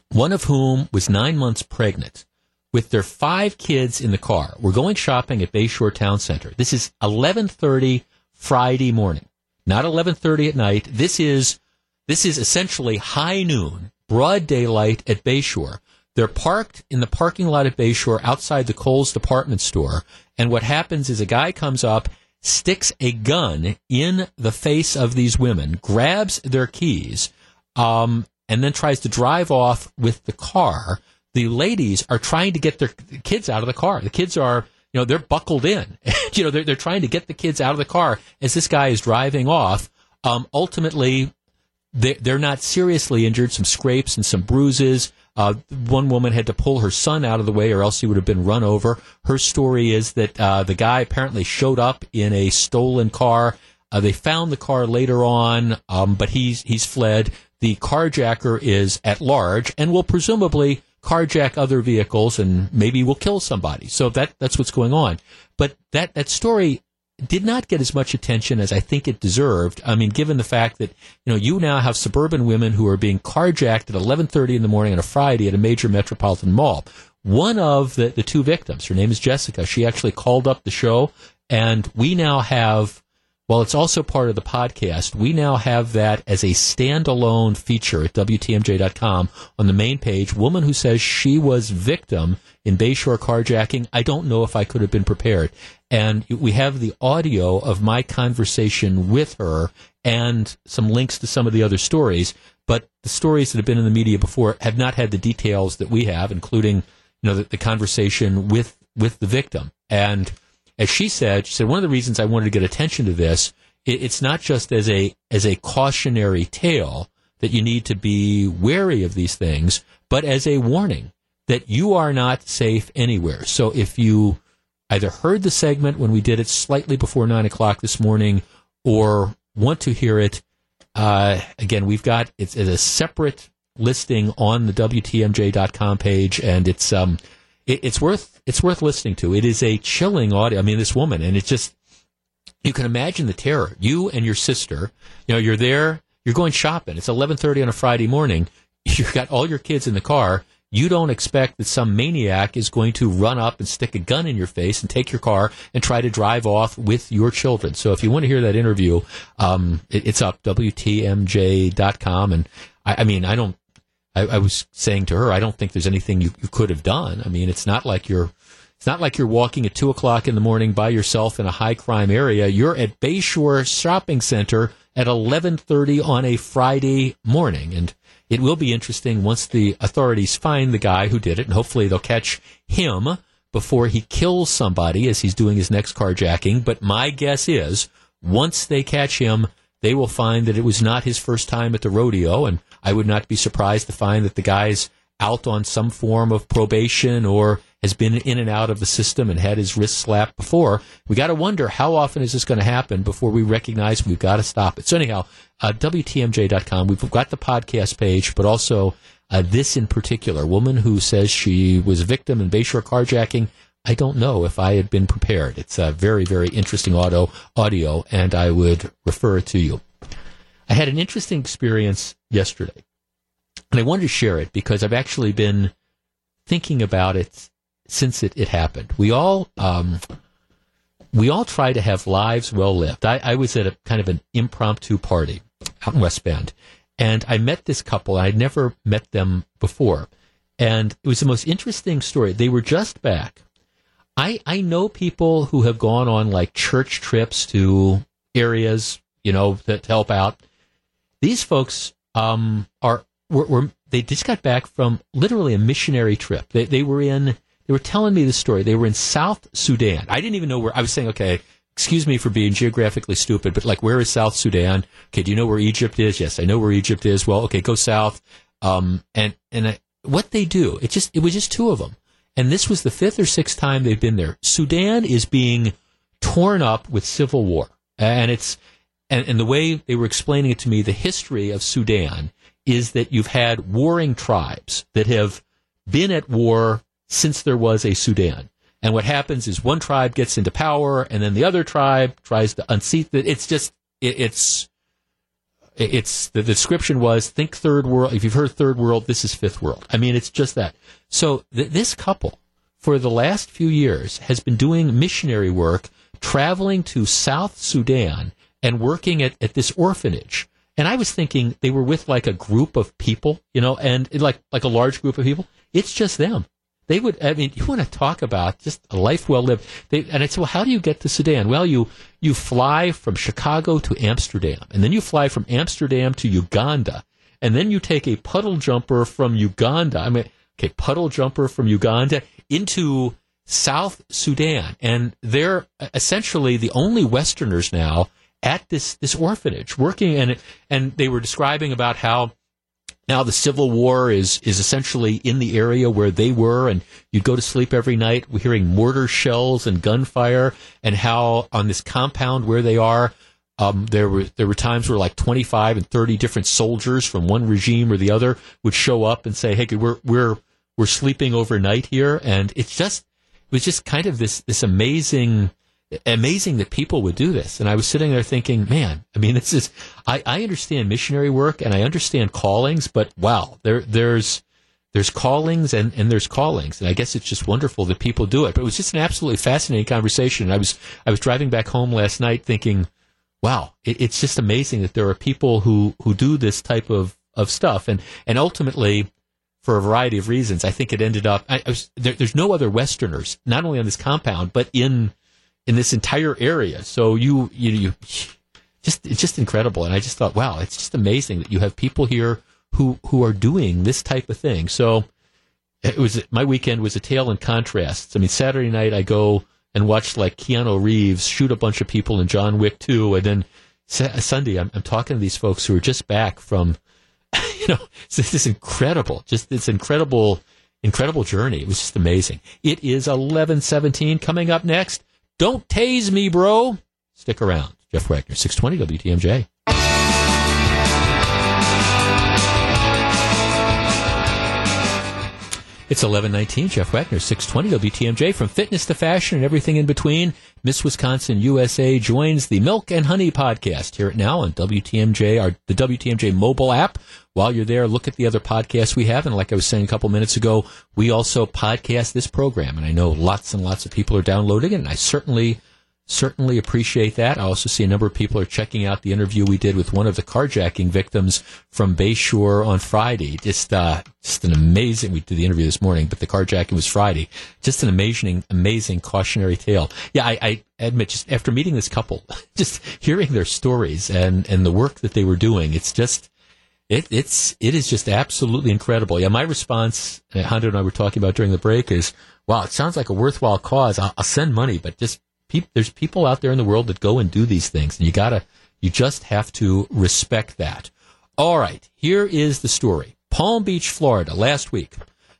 one of whom was nine months pregnant, with their five kids in the car, were going shopping at Bayshore Town Center. This is eleven thirty Friday morning, not eleven thirty at night. This is... This is essentially high noon, broad daylight at Bayshore. They're parked in the parking lot at Bayshore outside the Kohl's department store, and what happens is a guy comes up, sticks a gun in the face of these women, grabs their keys, um, and then tries to drive off with the car. The ladies are trying to get their kids out of the car. The kids are, you know, they're buckled in. you know, they're, they're trying to get the kids out of the car as this guy is driving off. Um, ultimately... They're not seriously injured, some scrapes and some bruises. Uh, one woman had to pull her son out of the way or else he would have been run over. Her story is that uh, the guy apparently showed up in a stolen car. Uh, they found the car later on, um, but he's, he's fled. The carjacker is at large and will presumably carjack other vehicles and maybe will kill somebody. So that that's what's going on. But that, that story... did not get as much attention as I think it deserved. I mean, given the fact that, you know, you now have suburban women who are being carjacked at eleven thirty in the morning on a Friday at a major metropolitan mall. One of the, the two victims, her name is Jessica, she actually called up the show, and we now have, well, it's also part of the podcast, we now have that as a standalone feature at W T M J dot com on the main page. Woman who says she was victim in Bayshore carjacking. I don't know if I could have been prepared. And we have the audio of my conversation with her and some links to some of the other stories. But the stories that have been in the media before have not had the details that we have, including, you know, the, the conversation with, with the victim. And as she said, she said, one of the reasons I wanted to get attention to this, it, it's not just as a as a cautionary tale that you need to be wary of these things, but as a warning that you are not safe anywhere. So if you either heard the segment when we did it slightly before nine o'clock this morning or want to hear it, uh, again, we've got it's, it's a separate listing on the W T M J dot com page, and it's um, it, it's worth it's worth listening to. It is a chilling audio. I mean, this woman, and it's just, you can imagine the terror. You and your sister, you know, you're there, you're going shopping. It's eleven thirty on a Friday morning. You've got all your kids in the car. You don't expect that some maniac is going to run up and stick a gun in your face and take your car and try to drive off with your children. So if you want to hear that interview, um, it, it's up, W T M J dot com. And I, I mean, I don't, I, I was saying to her, I don't think there's anything you, you could have done. I mean, it's not like you're, it's not like you're walking at two o'clock in the morning by yourself in a high crime area. You're at Bayshore Shopping Center at eleven thirty on a Friday morning. And it will be interesting once the authorities find the guy who did it, and hopefully they'll catch him before he kills somebody as he's doing his next carjacking. But my guess is once they catch him, they will find that it was not his first time at the rodeo, and I would not be surprised to find that the guy's out on some form of probation or has been in and out of the system and had his wrist slapped before. We got to wonder how often is this going to happen before we recognize we've got to stop it. So anyhow, uh, W T M J dot com. We've got the podcast page, but also uh, this in particular, woman who says she was a victim in Bayshore carjacking. I don't know if I had been prepared. It's a very, very interesting audio, audio, and I would refer it to you. I had an interesting experience yesterday, and I wanted to share it because I've actually been thinking about it since it, it happened. We all um, we all try to have lives well lived. I, I was at a kind of an impromptu party out in West Bend, and I met this couple. I'd never met them before, and it was the most interesting story. They were just back. I, I know people who have gone on like church trips to areas, you know, to, to help out. These folks um, are were, were they just got back from literally a missionary trip. They they were in. They were telling me the story. They were in South Sudan. I didn't even know where. I was saying, okay, excuse me for being geographically stupid, but like, where is South Sudan? Okay, do you know where Egypt is? Yes, I know where Egypt is. Well, okay, go south. Um, and and I, what they do, it just it was just two of them, and this was the fifth or sixth time they've been there. Sudan is being torn up with civil war, and it's and, and the way they were explaining it to me, the history of Sudan is that you've had warring tribes that have been at war since there was a Sudan. And what happens is one tribe gets into power, and then the other tribe tries to unseat it. It's just, it, it's, it's, the description was, think third world. If you've heard third world, this is fifth world. I mean, it's just that. So th- this couple, for the last few years, has been doing missionary work, traveling to South Sudan and working at, at this orphanage. And I was thinking they were with like a group of people, you know, and like like a large group of people. It's just them. They would, I mean, you want to talk about just a life well lived. They, and I said, well, how do you get to Sudan? Well, you, you fly from Chicago to Amsterdam, and then you fly from Amsterdam to Uganda, and then you take a puddle jumper from Uganda, I mean, okay, puddle jumper from Uganda into South Sudan. And they're essentially the only Westerners now at this, this orphanage working. And, and they were describing about how now the Civil War is is essentially in the area where they were, and you'd go to sleep every night hearing mortar shells and gunfire, and how on this compound where they are, um, there were there were times where like twenty-five and thirty different soldiers from one regime or the other would show up and say, hey, we're we're we're sleeping overnight here. And it's just it was just kind of this this amazing amazing that people would do this. And I was sitting there thinking, man, I mean, this is, I, I understand missionary work and I understand callings, but wow, there, there's, there's callings and, and there's callings. And I guess it's just wonderful that people do it, but it was just an absolutely fascinating conversation. And I was, I was driving back home last night thinking, wow, it, it's just amazing that there are people who, who do this type of, of stuff. And, and ultimately, for a variety of reasons, I think it ended up, I, I was, there, there's no other Westerners, not only on this compound, but in, in this entire area. So you, you, you just, it's just incredible. And I just thought, wow, it's just amazing that you have people here who, who are doing this type of thing. So it was, my weekend was a tale in contrasts. I mean, Saturday night I go and watch like Keanu Reeves shoot a bunch of people in John Wick two. And then Sunday I'm, I'm talking to these folks who are just back from you know, it's this incredible, just this incredible, incredible journey. It was just amazing. It is eleven seventeen. Coming up next, Don't Tase Me, Bro. Stick around. Jeff Wagner, six twenty W T M J. It's eleven nineteen, Jeff Wagner, six twenty W T M J. From fitness to fashion and everything in between, Miss Wisconsin U S A joins the Milk and Honey podcast. Hear it now on W T M J, or the W T M J mobile app. While you're there, look at the other podcasts we have. And like I was saying a couple minutes ago, we also podcast this program. And I know lots and lots of people are downloading it, and I certainly, certainly appreciate that. I also see a number of people are checking out the interview we did with one of the carjacking victims from Bayshore on Friday. Just, uh, just an amazing, we did the interview this morning, but the carjacking was Friday. Just an amazing, amazing cautionary tale. Yeah, I, I admit, just after meeting this couple, just hearing their stories and, and the work that they were doing, it's just, it, it's, it is just absolutely incredible. Yeah, my response, Hondo and I were talking about during the break, is, wow, it sounds like a worthwhile cause. I'll, I'll send money, but just, there's people out there in the world that go and do these things, and you gotta, you just have to respect that. All right, here is the story. Palm Beach, Florida, last week,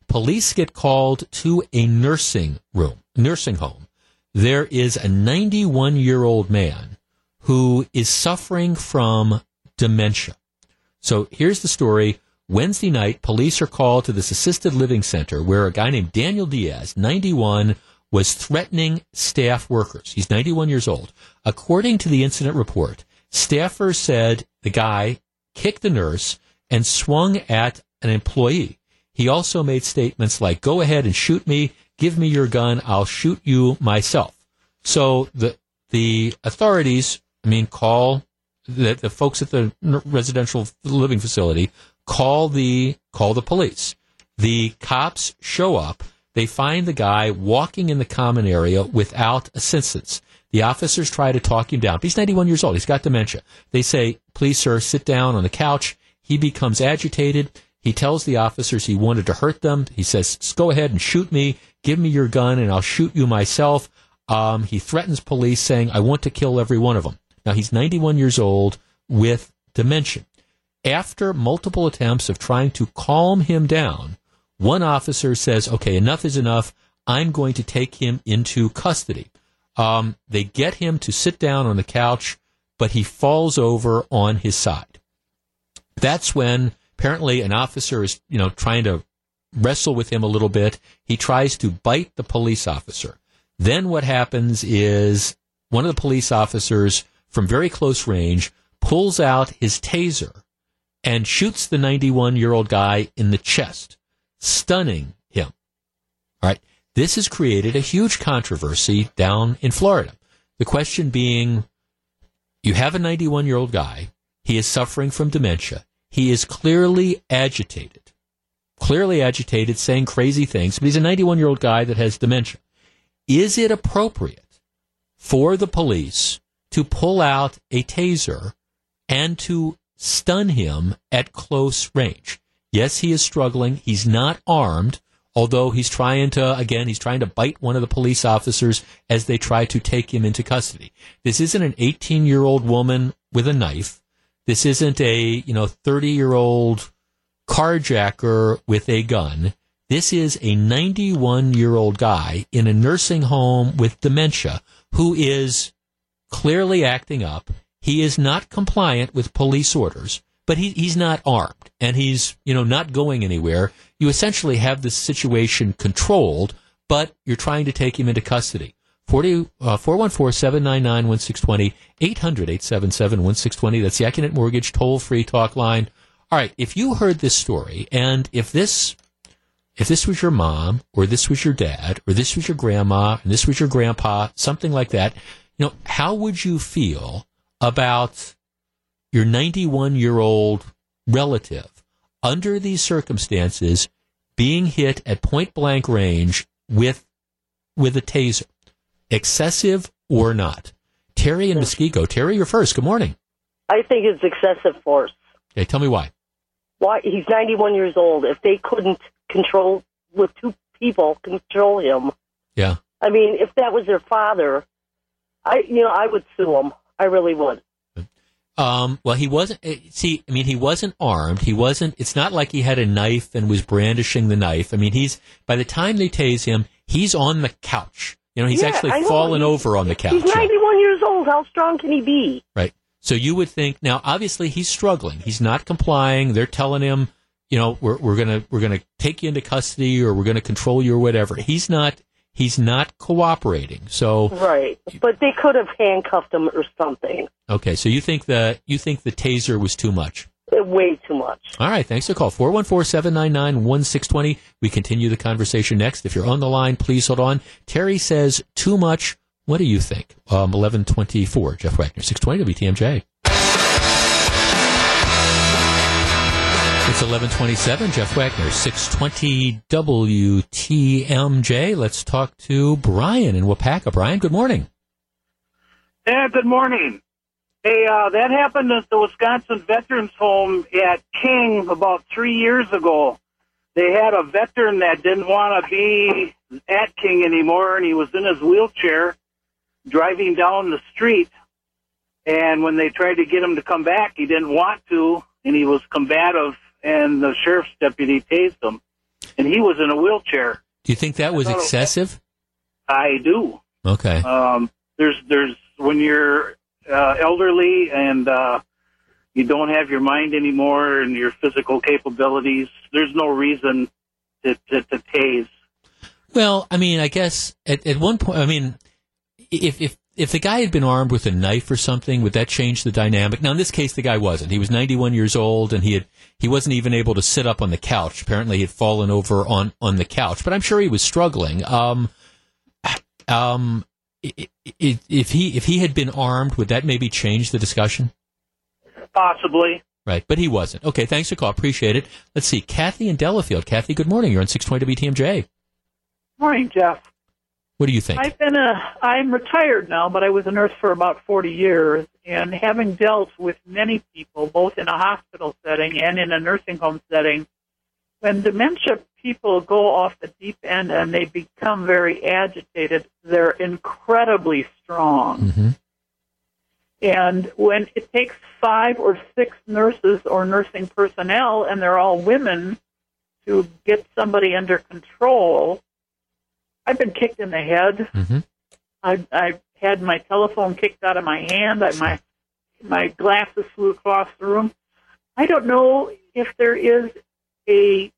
police get called to a nursing room, nursing home. There is a ninety-one-year-old man who is suffering from dementia. So here's the story. Wednesday night, police are called to this assisted living center where a guy named Daniel Diaz, ninety-one, was threatening staff workers. He's ninety-one years old. According to the incident report, staffers said the guy kicked the nurse and swung at an employee. He also made statements like, go ahead and shoot me, give me your gun, I'll shoot you myself. So the the authorities, I mean, call, the, the folks at the residential living facility, call the call the police. The cops show up. They find the guy walking in the common area without assistance. The officers try to talk him down. He's ninety-one years old. He's got dementia. They say, please, sir, sit down on the couch. He becomes agitated. He tells the officers he wanted to hurt them. He says, go ahead and shoot me. Give me your gun, and I'll shoot you myself. Um, he threatens police, saying, I want to kill every one of them. Now, he's ninety-one years old with dementia. After multiple attempts of trying to calm him down, one officer says, okay, enough is enough. I'm going to take him into custody. Um, they get him to sit down on the couch, but he falls over on his side. That's when apparently an officer is, you know, trying to wrestle with him a little bit. He tries to bite the police officer. Then what happens is one of the police officers from very close range pulls out his taser and shoots the ninety-one-year-old guy in the chest, stunning him. All right. This has created a huge controversy down in Florida. The question being, you have a ninety-one-year-old guy. He is suffering from dementia. He is clearly agitated, clearly agitated, saying crazy things, but he's a ninety-one-year-old guy that has dementia. Is it appropriate for the police to pull out a taser and to stun him at close range? Yes, he is struggling. He's not armed, although he's trying to, again, he's trying to bite one of the police officers as they try to take him into custody. This isn't an eighteen-year-old woman with a knife. This isn't a, you know, thirty-year-old carjacker with a gun. This is a ninety-one-year-old guy in a nursing home with dementia who is clearly acting up. He is not compliant with police orders. But he, he's not armed, and he's, you know, not going anywhere. You essentially have this situation controlled, but you're trying to take him into custody. four one four, seven nine nine, one six two zero, eight hundred, eight seven seven, one six two zero. That's the Acunet Mortgage toll-free talk line. All right, if you heard this story, and if this, if this was your mom, or this was your dad, or this was your grandma, and this was your grandpa, something like that, you know, how would you feel about your ninety-one-year-old relative, under these circumstances, being hit at point-blank range with with a taser, excessive or not? Terry in Muskego. Terry, you're first. Good morning. I think it's excessive force. Okay, tell me why. Why? He's ninety-one years old. If they couldn't control, with two people, control him. Yeah. I mean, if that was their father, I you know, I would sue him. I really would. Um, well, he wasn't. See, I mean, he wasn't armed. He wasn't. It's not like he had a knife and was brandishing the knife. I mean, he's by the time they tase him, he's on the couch. You know, he's yeah, actually fallen over on the couch. He's ninety-one years old. How strong can he be? Right. So you would think now, obviously, he's struggling. He's not complying. They're telling him, you know, we're we're gonna we're gonna take you into custody, or we're gonna control you, or whatever. He's not. He's not cooperating. So right, but they could have handcuffed him or something. Okay, so you think the you think the taser was too much? Way too much. All right, thanks for the call. four one four, seven nine nine, one six two zero. We continue the conversation next. If you're on the line, please hold on. Terry says, too much. What do you think? Um, eleven twenty-four, Jeff Wagner, six twenty W T M J. It's eleven twenty-seven, Jeff Wagner, six twenty W T M J. Let's talk to Brian in Waupaca. Brian, good morning. Yeah, good morning. Hey, uh, that happened at the Wisconsin Veterans Home at King about three years ago. They had a veteran that didn't want to be at King anymore, and he was in his wheelchair driving down the street. And when they tried to get him to come back, he didn't want to, and he was combative, and the sheriff's deputy tased him, and he was in a wheelchair. Do you think that was excessive? I do. Okay. Um, there's, there's when you're uh, elderly and uh, you don't have your mind anymore and your physical capabilities, there's no reason to, to, to tase. Well, I mean, I guess at, at one point, I mean, if if if the guy had been armed with a knife or something, would that change the dynamic? Now, in this case, the guy wasn't. He was ninety-one years old, and he had he wasn't even able to sit up on the couch. Apparently, he had fallen over on, on the couch, but I'm sure he was struggling. Um, um, if he if he had been armed, would that maybe change the discussion? Possibly. Right, but he wasn't. Okay, thanks for the call. Appreciate it. Let's see, Kathy in Delafield. Kathy, good morning. You're on six twenty W T M J. Morning, Jeff. What do you think? I've been a, I'm retired now, but I was a nurse for about forty years, and having dealt with many people, both in a hospital setting and in a nursing home setting, when dementia people go off the deep end and they become very agitated, they're incredibly strong. Mm-hmm. And when it takes five or six nurses or nursing personnel, and they're all women, to get somebody under control... I've been kicked in the head. Mm-hmm. I, I had my telephone kicked out of my hand. I, my my glasses flew across the room. I don't know if there is a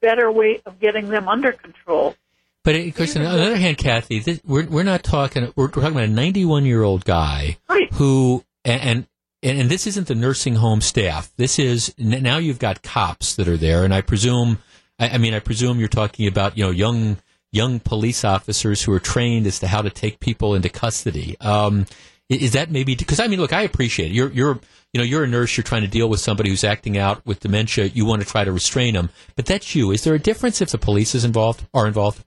better way of getting them under control. But of course, on the other hand, Kathy, this, we're we're not talking. We're talking about a ninety-one-year-old guy right. who and. and And, and this isn't the nursing home staff. This is now you've got cops that are there, and I presume, I, I mean, I presume you're talking about you know young young police officers who are trained as to how to take people into custody. Um, is that maybe because I mean, look, I appreciate it. You're you're you know you're a nurse. You're trying to deal with somebody who's acting out with dementia. You want to try to restrain them, but that's you. Is there a difference if the police is involved are involved?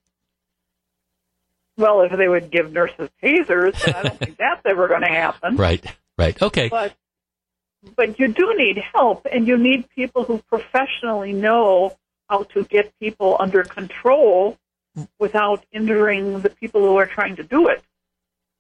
Well, if they would give nurses tasers, but I don't think that's ever going to happen. Right. Right. Okay. But But you do need help, and you need people who professionally know how to get people under control without injuring the people who are trying to do it.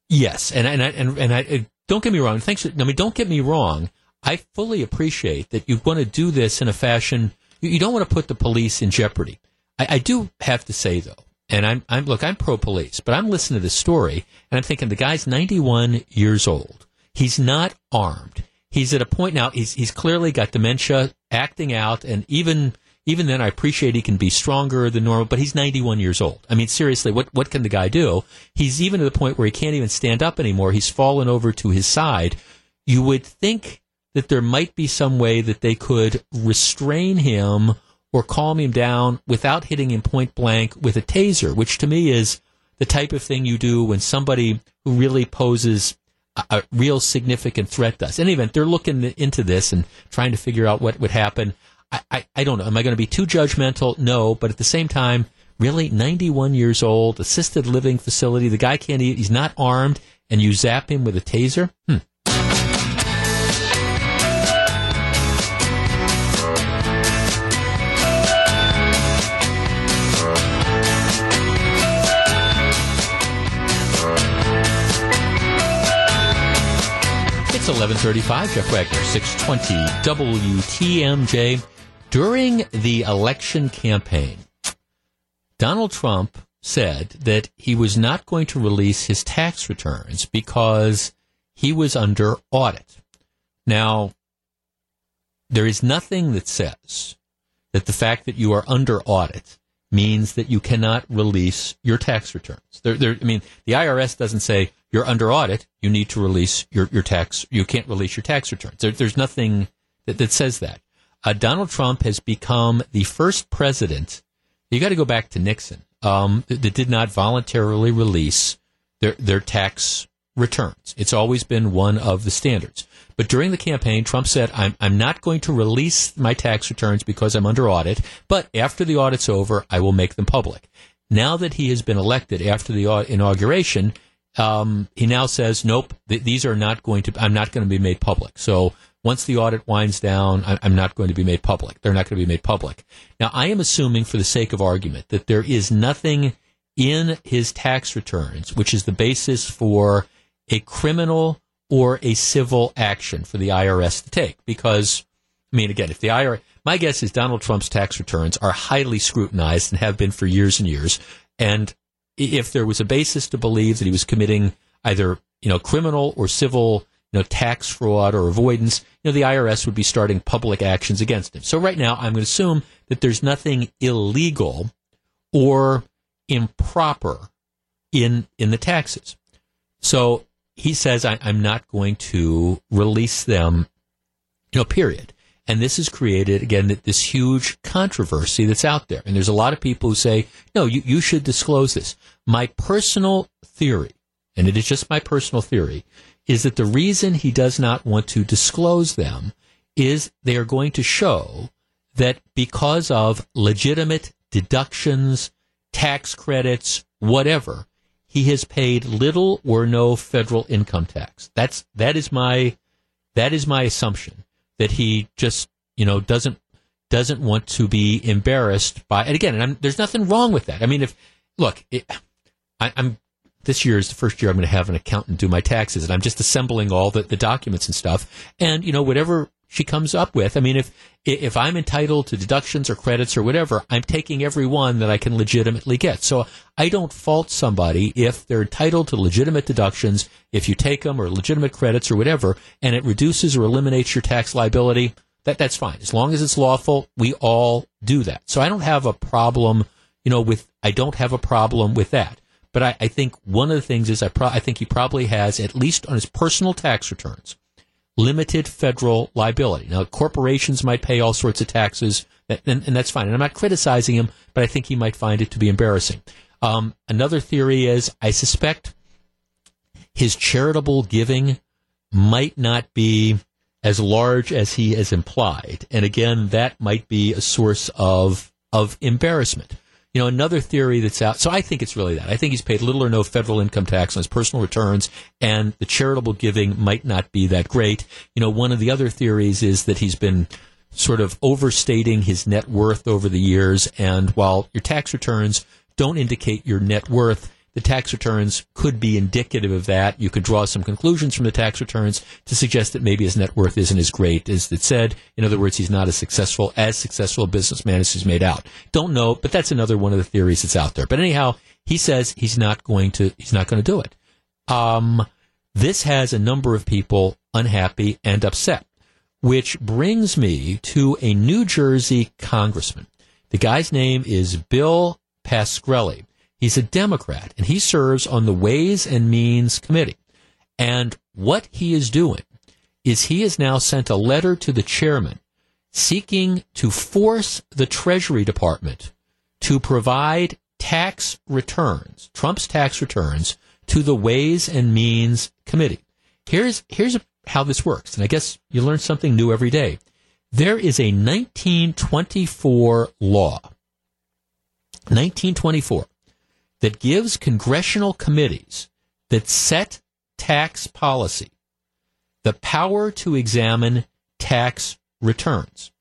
Yes, and and I, and and I don't get me wrong. Thanks. I mean, don't get me wrong. I fully appreciate that you want to do this in a fashion. You don't want to put the police in jeopardy. I, I do have to say though, and I'm I'm look, I'm pro police, but I'm listening to this story and I'm thinking the guy's ninety-one years old. He's not armed. He's at a point now, he's he's clearly got dementia, acting out, and even even then I appreciate he can be stronger than normal, but he's ninety-one years old. I mean, seriously, what, what can the guy do? He's even to the point where he can't even stand up anymore. He's fallen over to his side. You would think that there might be some way that they could restrain him or calm him down without hitting him point blank with a taser, which to me is the type of thing you do when somebody who really poses a real significant threat to us. In any event, they're looking into this and trying to figure out what would happen. I, I, I don't know. Am I going to be too judgmental? No. But at the same time, really, ninety-one years old, assisted living facility. The guy can't eat. He's not armed. And you zap him with a taser? Hmm. eleven thirty-five, Jeff Wagner, six twenty W T M J. During the election campaign, Donald Trump said that he was not going to release his tax returns because he was under audit. Now, there is nothing that says that the fact that you are under audit means that you cannot release your tax returns. There, there, I mean, the I R S doesn't say you're under audit, you need to release your, your tax, you can't release your tax returns. There, there's nothing that, that says that. Uh, Donald Trump has become the first president, you got to go back to Nixon, um, that, that did not voluntarily release their, their tax returns. It's always been one of the standards. But during the campaign, Trump said, I'm, I'm not going to release my tax returns because I'm under audit, but after the audit's over, I will make them public. Now that he has been elected after the inauguration, um, he now says, nope, th- these are not going to, I'm not going to be made public. So once the audit winds down, I- I'm not going to be made public. They're not going to be made public. Now, I am assuming for the sake of argument that there is nothing in his tax returns, which is the basis for a criminal or a civil action for the I R S to take. Because, I mean, again, if the I R S, my guess is Donald Trump's tax returns are highly scrutinized and have been for years and years. And if there was a basis to believe that he was committing either, you know, criminal or civil, you know, tax fraud or avoidance, you know, the I R S would be starting public actions against him. So right now, I'm going to assume that there's nothing illegal or improper in, in the taxes. So he says, I, I'm not going to release them, you know, period. And this has created, again, this huge controversy that's out there. And there's a lot of people who say, no, you, you should disclose this. My personal theory, and it is just my personal theory, is that the reason he does not want to disclose them is they are going to show that because of legitimate deductions, tax credits, whatever, he has paid little or no federal income tax. That's that is my that is my assumption, that he just, you know, doesn't doesn't want to be embarrassed by. And again, and I'm, there's nothing wrong with that. I mean, if look, it, I, I'm this year is the first year I'm going to have an accountant do my taxes, and I'm just assembling all the, the documents and stuff. And you know, whatever she comes up with, I mean, if if I'm entitled to deductions or credits or whatever, I'm taking every one that I can legitimately get. So I don't fault somebody if they're entitled to legitimate deductions, if you take them, or legitimate credits or whatever, and it reduces or eliminates your tax liability, that that's fine. As long as it's lawful, we all do that. So I don't have a problem, you know, with, I don't have a problem with that. But I, I think one of the things is I, pro- I think he probably has, at least on his personal tax returns, limited federal liability. Now, corporations might pay all sorts of taxes, and, and that's fine. And I'm not criticizing him, but I think he might find it to be embarrassing. Um, another theory is I suspect his charitable giving might not be as large as he has implied. And again, that might be a source of of embarrassment. You know, another theory that's out, so I think it's really that. I think he's paid little or no federal income tax on his personal returns, and the charitable giving might not be that great. You know, one of the other theories is that he's been sort of overstating his net worth over the years, and while your tax returns don't indicate your net worth, the tax returns could be indicative of that. You could draw some conclusions from the tax returns to suggest that maybe his net worth isn't as great as it said. In other words, he's not as successful as successful a businessman as he's made out. Don't know, but that's another one of the theories that's out there. But anyhow, he says he's not going to he's not going to do it. Um, this has a number of people unhappy and upset, which brings me to a New Jersey congressman. The guy's name is Bill Pascrelli. He's a Democrat, and he serves on the Ways and Means Committee. And what he is doing is he has now sent a letter to the chairman seeking to force the Treasury Department to provide tax returns, Trump's tax returns, to the Ways and Means Committee. Here's, here's how this works, and I guess you learn something new every day. There is a nineteen twenty-four law, nineteen twenty-four that gives congressional committees that set tax policy the power to examine tax returns.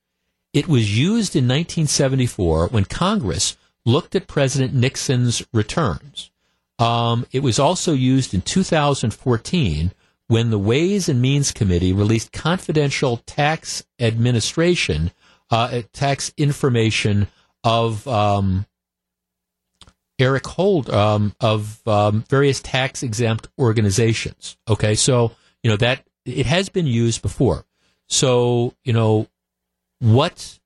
It was used in nineteen seventy-four when Congress looked at President Nixon's returns. Um, it was also used in two thousand fourteen when the Ways and Means Committee released confidential tax administration, uh, tax information of um, Eric Hold, um, of um, various tax-exempt organizations. Okay, so, you know, that it has been used before. So, you know, what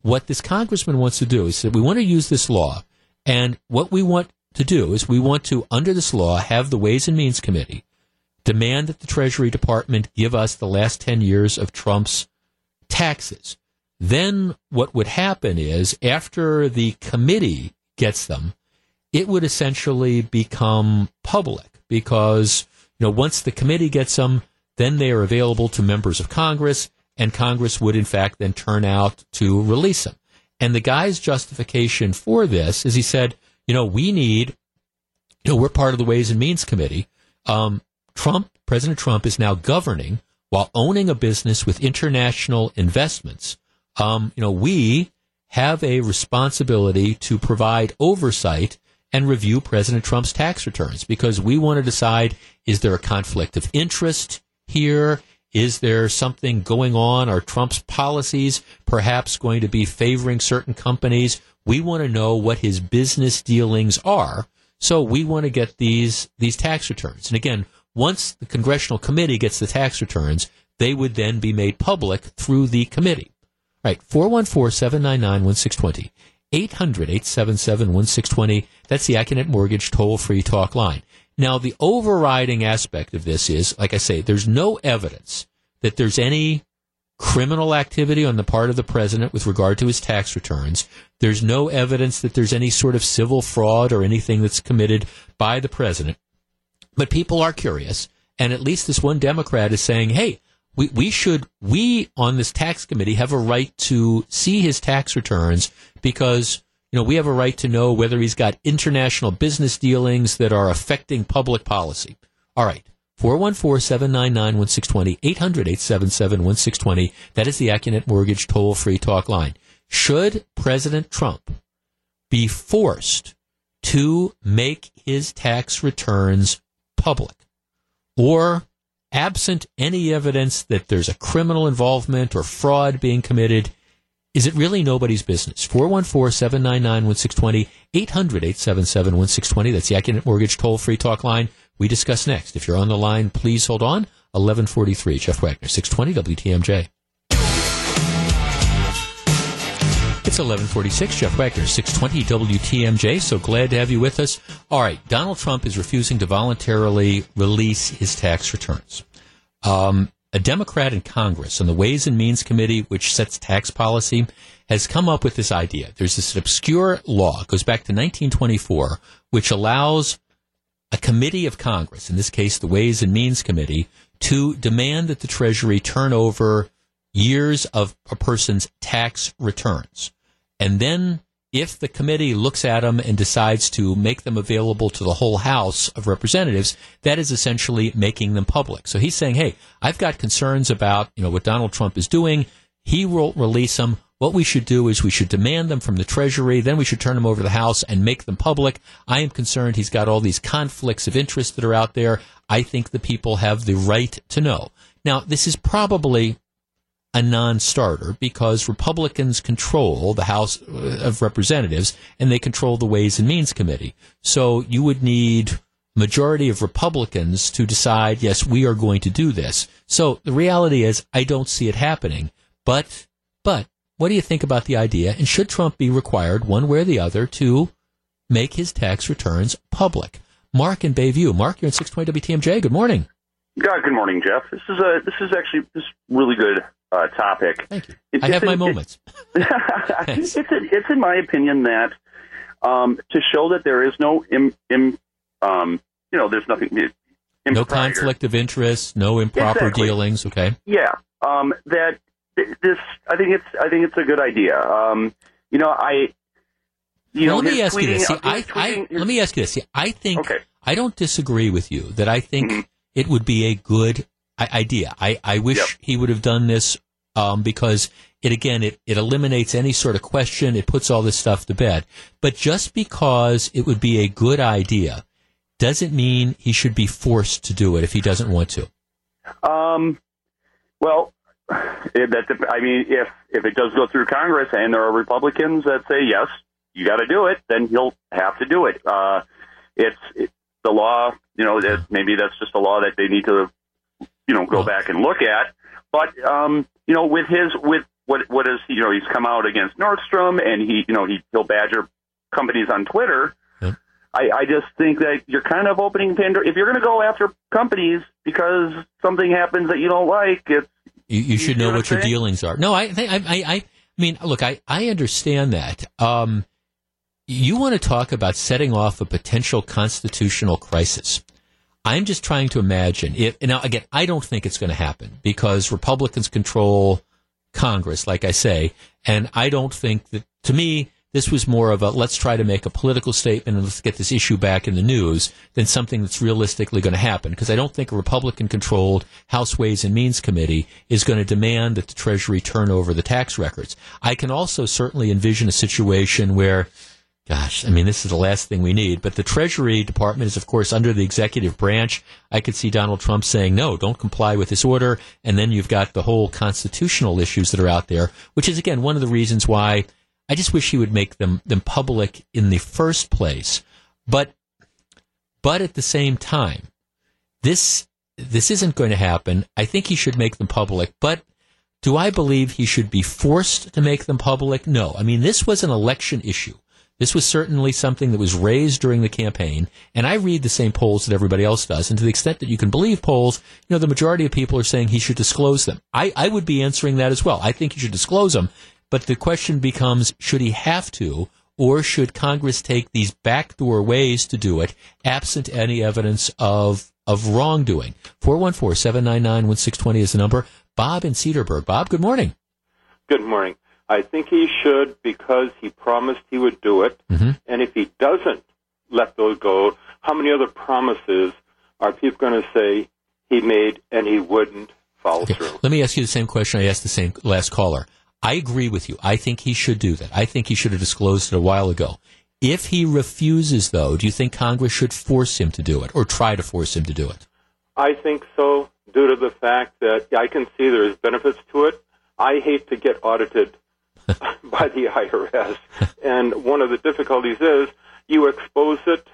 what this congressman wants to do is that we want to use this law, and what we want to do is we want to, under this law, have the Ways and Means Committee demand that the Treasury Department give us the last ten years of Trump's taxes. Then what would happen is, after the committee gets them, it would essentially become public, because, you know, once the committee gets them, then they are available to members of Congress, and Congress would, in fact, then turn out to release them. And the guy's justification for this is he said, you know, we need, you know, we're part of the Ways and Means Committee. Um, Trump, President Trump is now governing while owning a business with international investments. Um, you know, we have a responsibility to provide oversight and review President Trump's tax returns, because we want to decide, is there a conflict of interest here? Is there something going on? Are Trump's policies perhaps going to be favoring certain companies? We want to know what his business dealings are, so we want to get these these tax returns. And again, once the congressional committee gets the tax returns, they would then be made public through the committee. All right, four one four, seven nine nine, one six two zero, eight hundred, eight seven seven, one six two zero. That's the Acunet Mortgage toll-free talk line. Now, the overriding aspect of this is, like I say, there's no evidence that there's any criminal activity on the part of the president with regard to his tax returns. There's no evidence that there's any sort of civil fraud or anything that's committed by the president. But people are curious, and at least this one Democrat is saying, hey, we, we should, we on this tax committee have a right to see his tax returns, because, you know, we have a right to know whether he's got international business dealings that are affecting public policy. All right, four one four, seven nine nine, one six two zero, eight hundred, eight seven seven, one six two zero. That is the Acunet Mortgage toll-free talk line. Should President Trump be forced to make his tax returns public? Or, absent any evidence that there's a criminal involvement or fraud being committed, is it really nobody's business? four one four, seven nine nine, one six two zero, eight hundred, eight seven seven, one six two zero. That's the Acunet Mortgage toll-free talk line. We discuss next. If you're on the line, please hold on. eleven forty-three, Jeff Wagner, six twenty W T M J. It's eleven forty-six, Jeff Wagner, six twenty W T M J. So glad to have you with us. All right, Donald Trump is refusing to voluntarily release his tax returns. Um... A Democrat in Congress on the Ways and Means Committee, which sets tax policy, has come up with this idea. There's this obscure law, it goes back to nineteen twenty-four, which allows a committee of Congress, in this case the Ways and Means Committee, to demand that the Treasury turn over years of a person's tax returns. And then if the committee looks at them and decides to make them available to the whole House of Representatives, that is essentially making them public. So he's saying, hey, I've got concerns about, you know, what Donald Trump is doing. He will release them. What we should do is we should demand them from the Treasury. Then we should turn them over to the House and make them public. I am concerned he's got all these conflicts of interest that are out there. I think the people have the right to know. Now, this is probably a non-starter, because Republicans control the House of Representatives and they control the Ways and Means Committee. So you would need majority of Republicans to decide, yes, we are going to do this. So the reality is, I don't see it happening. But, but what do you think about the idea? And should Trump be required one way or the other to make his tax returns public? Mark in Bayview. Mark, you're in six twenty W T M J. Good morning. Yeah, good morning, Jeff. This is a, this is actually this is really good. Uh, topic. Thank you. It's, I have my in, moments. It's, it's, it's in my opinion that um, to show that there is no, im, im, um, you know, there's nothing, it, no conflict of interest, no improper exactly. dealings. Okay. Yeah. Um, that this, I think it's, I think it's a good idea. Um, you know, I. You well, know, let me ask tweeting, you this. See, I, tweeting, I, let me ask you this. See, I think okay. I don't disagree with you that I think mm-hmm. it would be a good idea. I, I wish yep. he would have done this um, because, it again, it, it eliminates any sort of question. It puts all this stuff to bed. But just because it would be a good idea doesn't mean he should be forced to do it if he doesn't want to. Um, well, it, that I mean, if if it does go through Congress and there are Republicans that say yes, you got to do it, then he'll have to do it. Uh, it's it, the law, you know. That maybe that's just a law that they need to, you know, go back and look at. But um, you know, with his with what what is you know he's come out against Nordstrom, and he you know he he'll badger companies on Twitter. I, I just think that you're kind of opening Pandora. If you're going to go after companies because something happens that you don't like, it's, you, you should you know what, what your dealings are. No, I think I, I, I mean, look, I, I understand that. Um, you want to talk about setting off a potential constitutional crisis. I'm just trying to imagine if. And now, again, I don't think it's going to happen because Republicans control Congress, like I say, and I don't think that, to me, this was more of a let's try to make a political statement and let's get this issue back in the news than something that's realistically going to happen, because I don't think a Republican-controlled House Ways and Means Committee is going to demand that the Treasury turn over the tax records. I can also certainly envision a situation where, gosh, I mean, this is the last thing we need, but the Treasury Department is, of course, under the executive branch. I could see Donald Trump saying, no, don't comply with this order, and then you've got the whole constitutional issues that are out there, which is, again, one of the reasons why I just wish he would make them, them public in the first place. But but at the same time, this this isn't going to happen. I think he should make them public. But do I believe he should be forced to make them public? No. I mean, this was an election issue. This was certainly something that was raised during the campaign. And I read the same polls that everybody else does. And to the extent that you can believe polls, you know, the majority of people are saying he should disclose them. I, I would be answering that as well. I think he should disclose them. But the question becomes, should he have to, or should Congress take these backdoor ways to do it, absent any evidence of of wrongdoing? four one four, seven nine nine, one six two zero is the number. Bob in Cedarburg. Bob, good morning. Good morning. I think he should, because he promised he would do it. Mm-hmm. And if he doesn't let those go, how many other promises are people going to say he made and he wouldn't follow okay. through? Let me ask you the same question I asked the same last caller. I agree with you. I think he should do that. I think he should have disclosed it a while ago. If he refuses, though, do you think Congress should force him to do it or try to force him to do it? I think so, due to the fact that I can see there's benefits to it. I hate to get audited by the I R S. And one of the difficulties is you expose it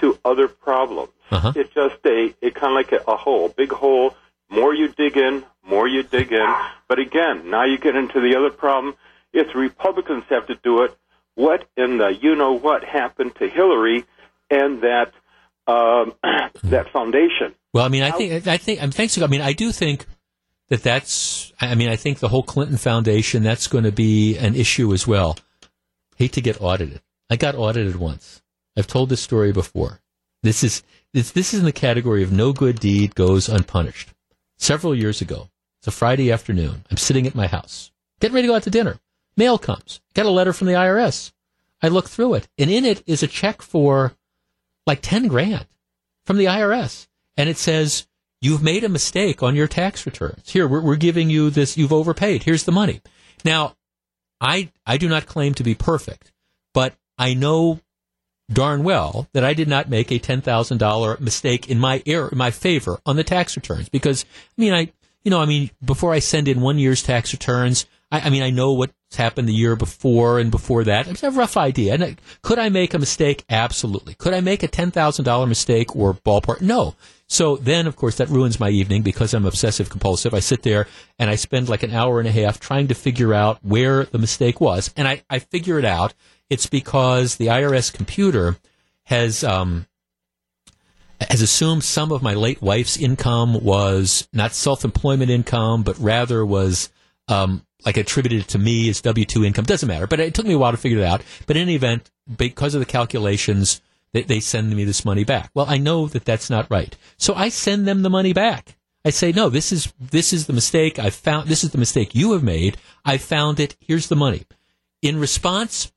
to other problems. Uh-huh. It's just a, it kind of like a, a hole, big hole. More you dig in, more you dig in. But again, now you get into the other problem. If Republicans have to do it, what in the you-know-what happened to Hillary and that um, that foundation? Well, I mean, I think, I think, I mean, thanks. I mean, I do think that that's, I mean, I think the whole Clinton Foundation, that's going to be an issue as well. Hate to get audited. I got audited once. I've told this story before. This is, this, this is in the category of no good deed goes unpunished. Several years ago, it's a Friday afternoon. I'm sitting at my house, getting ready to go out to dinner. Mail comes. Got a letter from the I R S. I look through it, and in it is a check for like ten grand from the I R S. And it says, you've made a mistake on your tax returns. Here, we're, we're giving you this. You've overpaid. Here's the money. Now, I I do not claim to be perfect, but I know darn well that I did not make a ten thousand dollars mistake in my error, in my favor on the tax returns, because I mean, I, you know, I mean, before I send in one year's tax returns, I, I mean, I know what's happened the year before and before that. I have a rough idea. And I, could I make a mistake? Absolutely. Could I make a ten thousand dollars mistake or ballpark? No. So then, of course, that ruins my evening because I'm obsessive compulsive. I sit there and I spend like an hour and a half trying to figure out where the mistake was. And I, I figure it out. It's because the I R S computer has um, has assumed some of my late wife's income was not self-employment income, but rather was um, like attributed to me as W two income. Doesn't matter, but it took me a while to figure it out. But in any event, because of the calculations, they, they send me this money back. Well, I know that that's not right, so I send them the money back. I say, no, this is this is the mistake I found. This is the mistake you have made. I found it. Here's the money. In response,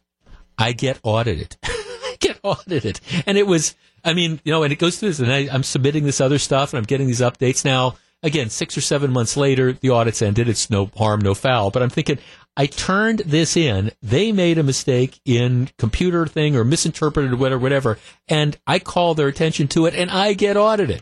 I get audited. I get audited. And it was, I mean, you know, and it goes through this, and I, I'm submitting this other stuff, and I'm getting these updates. Now, again, six or seven months later, the audit's ended. It's no harm, no foul. But I'm thinking, I turned this in. They made a mistake in computer thing or misinterpreted whatever, whatever, and I call their attention to it, and I get audited.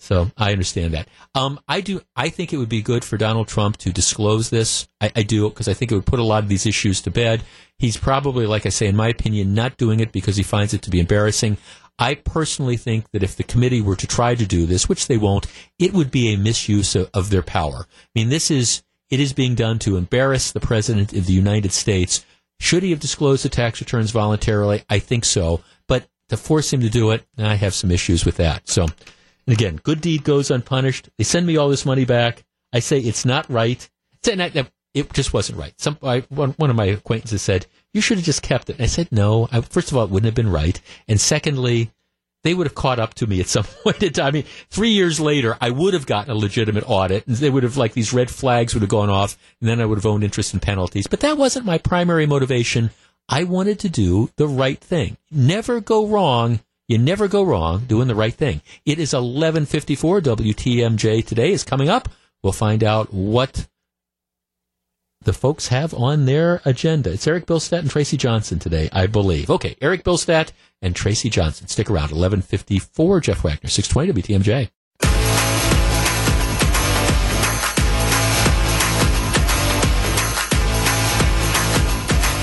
So I understand that. Um, I do. I think it would be good for Donald Trump to disclose this. I, I do, because I think it would put a lot of these issues to bed. He's probably, like I say, in my opinion, not doing it because he finds it to be embarrassing. I personally think that if the committee were to try to do this, which they won't, it would be a misuse of, of their power. I mean, this is it is being done to embarrass the president of the United States. Should he have disclosed the tax returns voluntarily? I think so. But to force him to do it, I have some issues with that. So. And again, good deed goes unpunished. They send me all this money back. I say it's not right. It just wasn't right. Some I, one, one of my acquaintances said, you should have just kept it. And I said, no. I, first of all, it wouldn't have been right. And secondly, they would have caught up to me at some point in time. I mean, three years later, I would have gotten a legitimate audit. And they would have, like, these red flags would have gone off. And then I would have owned interest and penalties. But that wasn't my primary motivation. I wanted to do the right thing. Never go wrong. You never go wrong doing the right thing. It is eleven fifty-four. W T M J today is coming up. We'll find out what the folks have on their agenda. It's Eric Bilstadt and Tracy Johnson today, I believe. Okay, Eric Bilstadt and Tracy Johnson. Stick around. eleven fifty-four, Jeff Wagner, six twenty W T M J.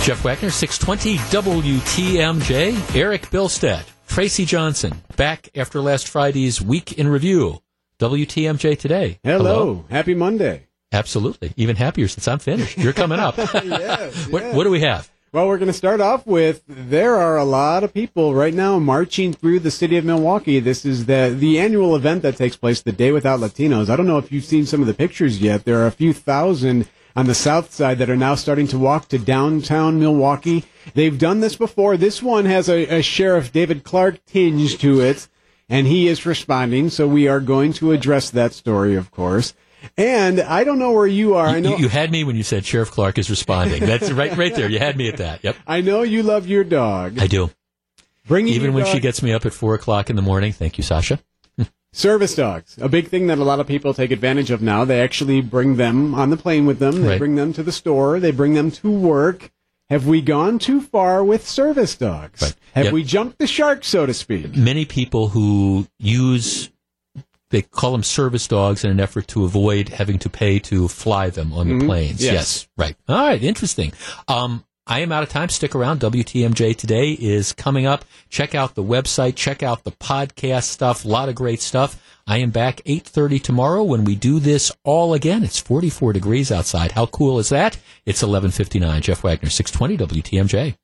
Jeff Wagner, six twenty W T M J. Eric Bilstadt. Tracy Johnson, back after last Friday's Week in Review. W T M J today. Hello. Hello. Happy Monday. Absolutely. Even happier since I'm finished. You're coming up. yes, what, yes. what do we have? Well, we're going to start off with, there are a lot of people right now marching through the city of Milwaukee. This is the, the annual event that takes place, the Day Without Latinos. I don't know if you've seen some of the pictures yet. There are a few thousand on the south side that are now starting to walk to downtown Milwaukee. They've done this before. This one has a, a Sheriff David Clark tinge to it, and he is responding, so we are going to address that story, of course. And I don't know where you are. You, I know you had me when you said Sheriff Clark is responding. That's right right there. You had me at that. Yep. I know you love your dog. I do. Bring Even when dog. She gets me up at four o'clock in the morning. Thank you, Sasha. Service dogs, a big thing that a lot of people take advantage of now. They actually bring them on the plane with them. They right. bring them to the store. They bring them to work. Have we gone too far with service dogs? Right. Have yep. we jumped the shark, so to speak? Many people who use, they call them service dogs in an effort to avoid having to pay to fly them on the mm-hmm. planes. Yes. yes. Right. All right. Interesting. Um, I am out of time. Stick around. W T M J Today is coming up. Check out the website. Check out the podcast stuff. A lot of great stuff. I am back eight thirty tomorrow when we do this all again. It's forty-four degrees outside. How cool is that? It's eleven fifty-nine. Jeff Wagner, six twenty W T M J.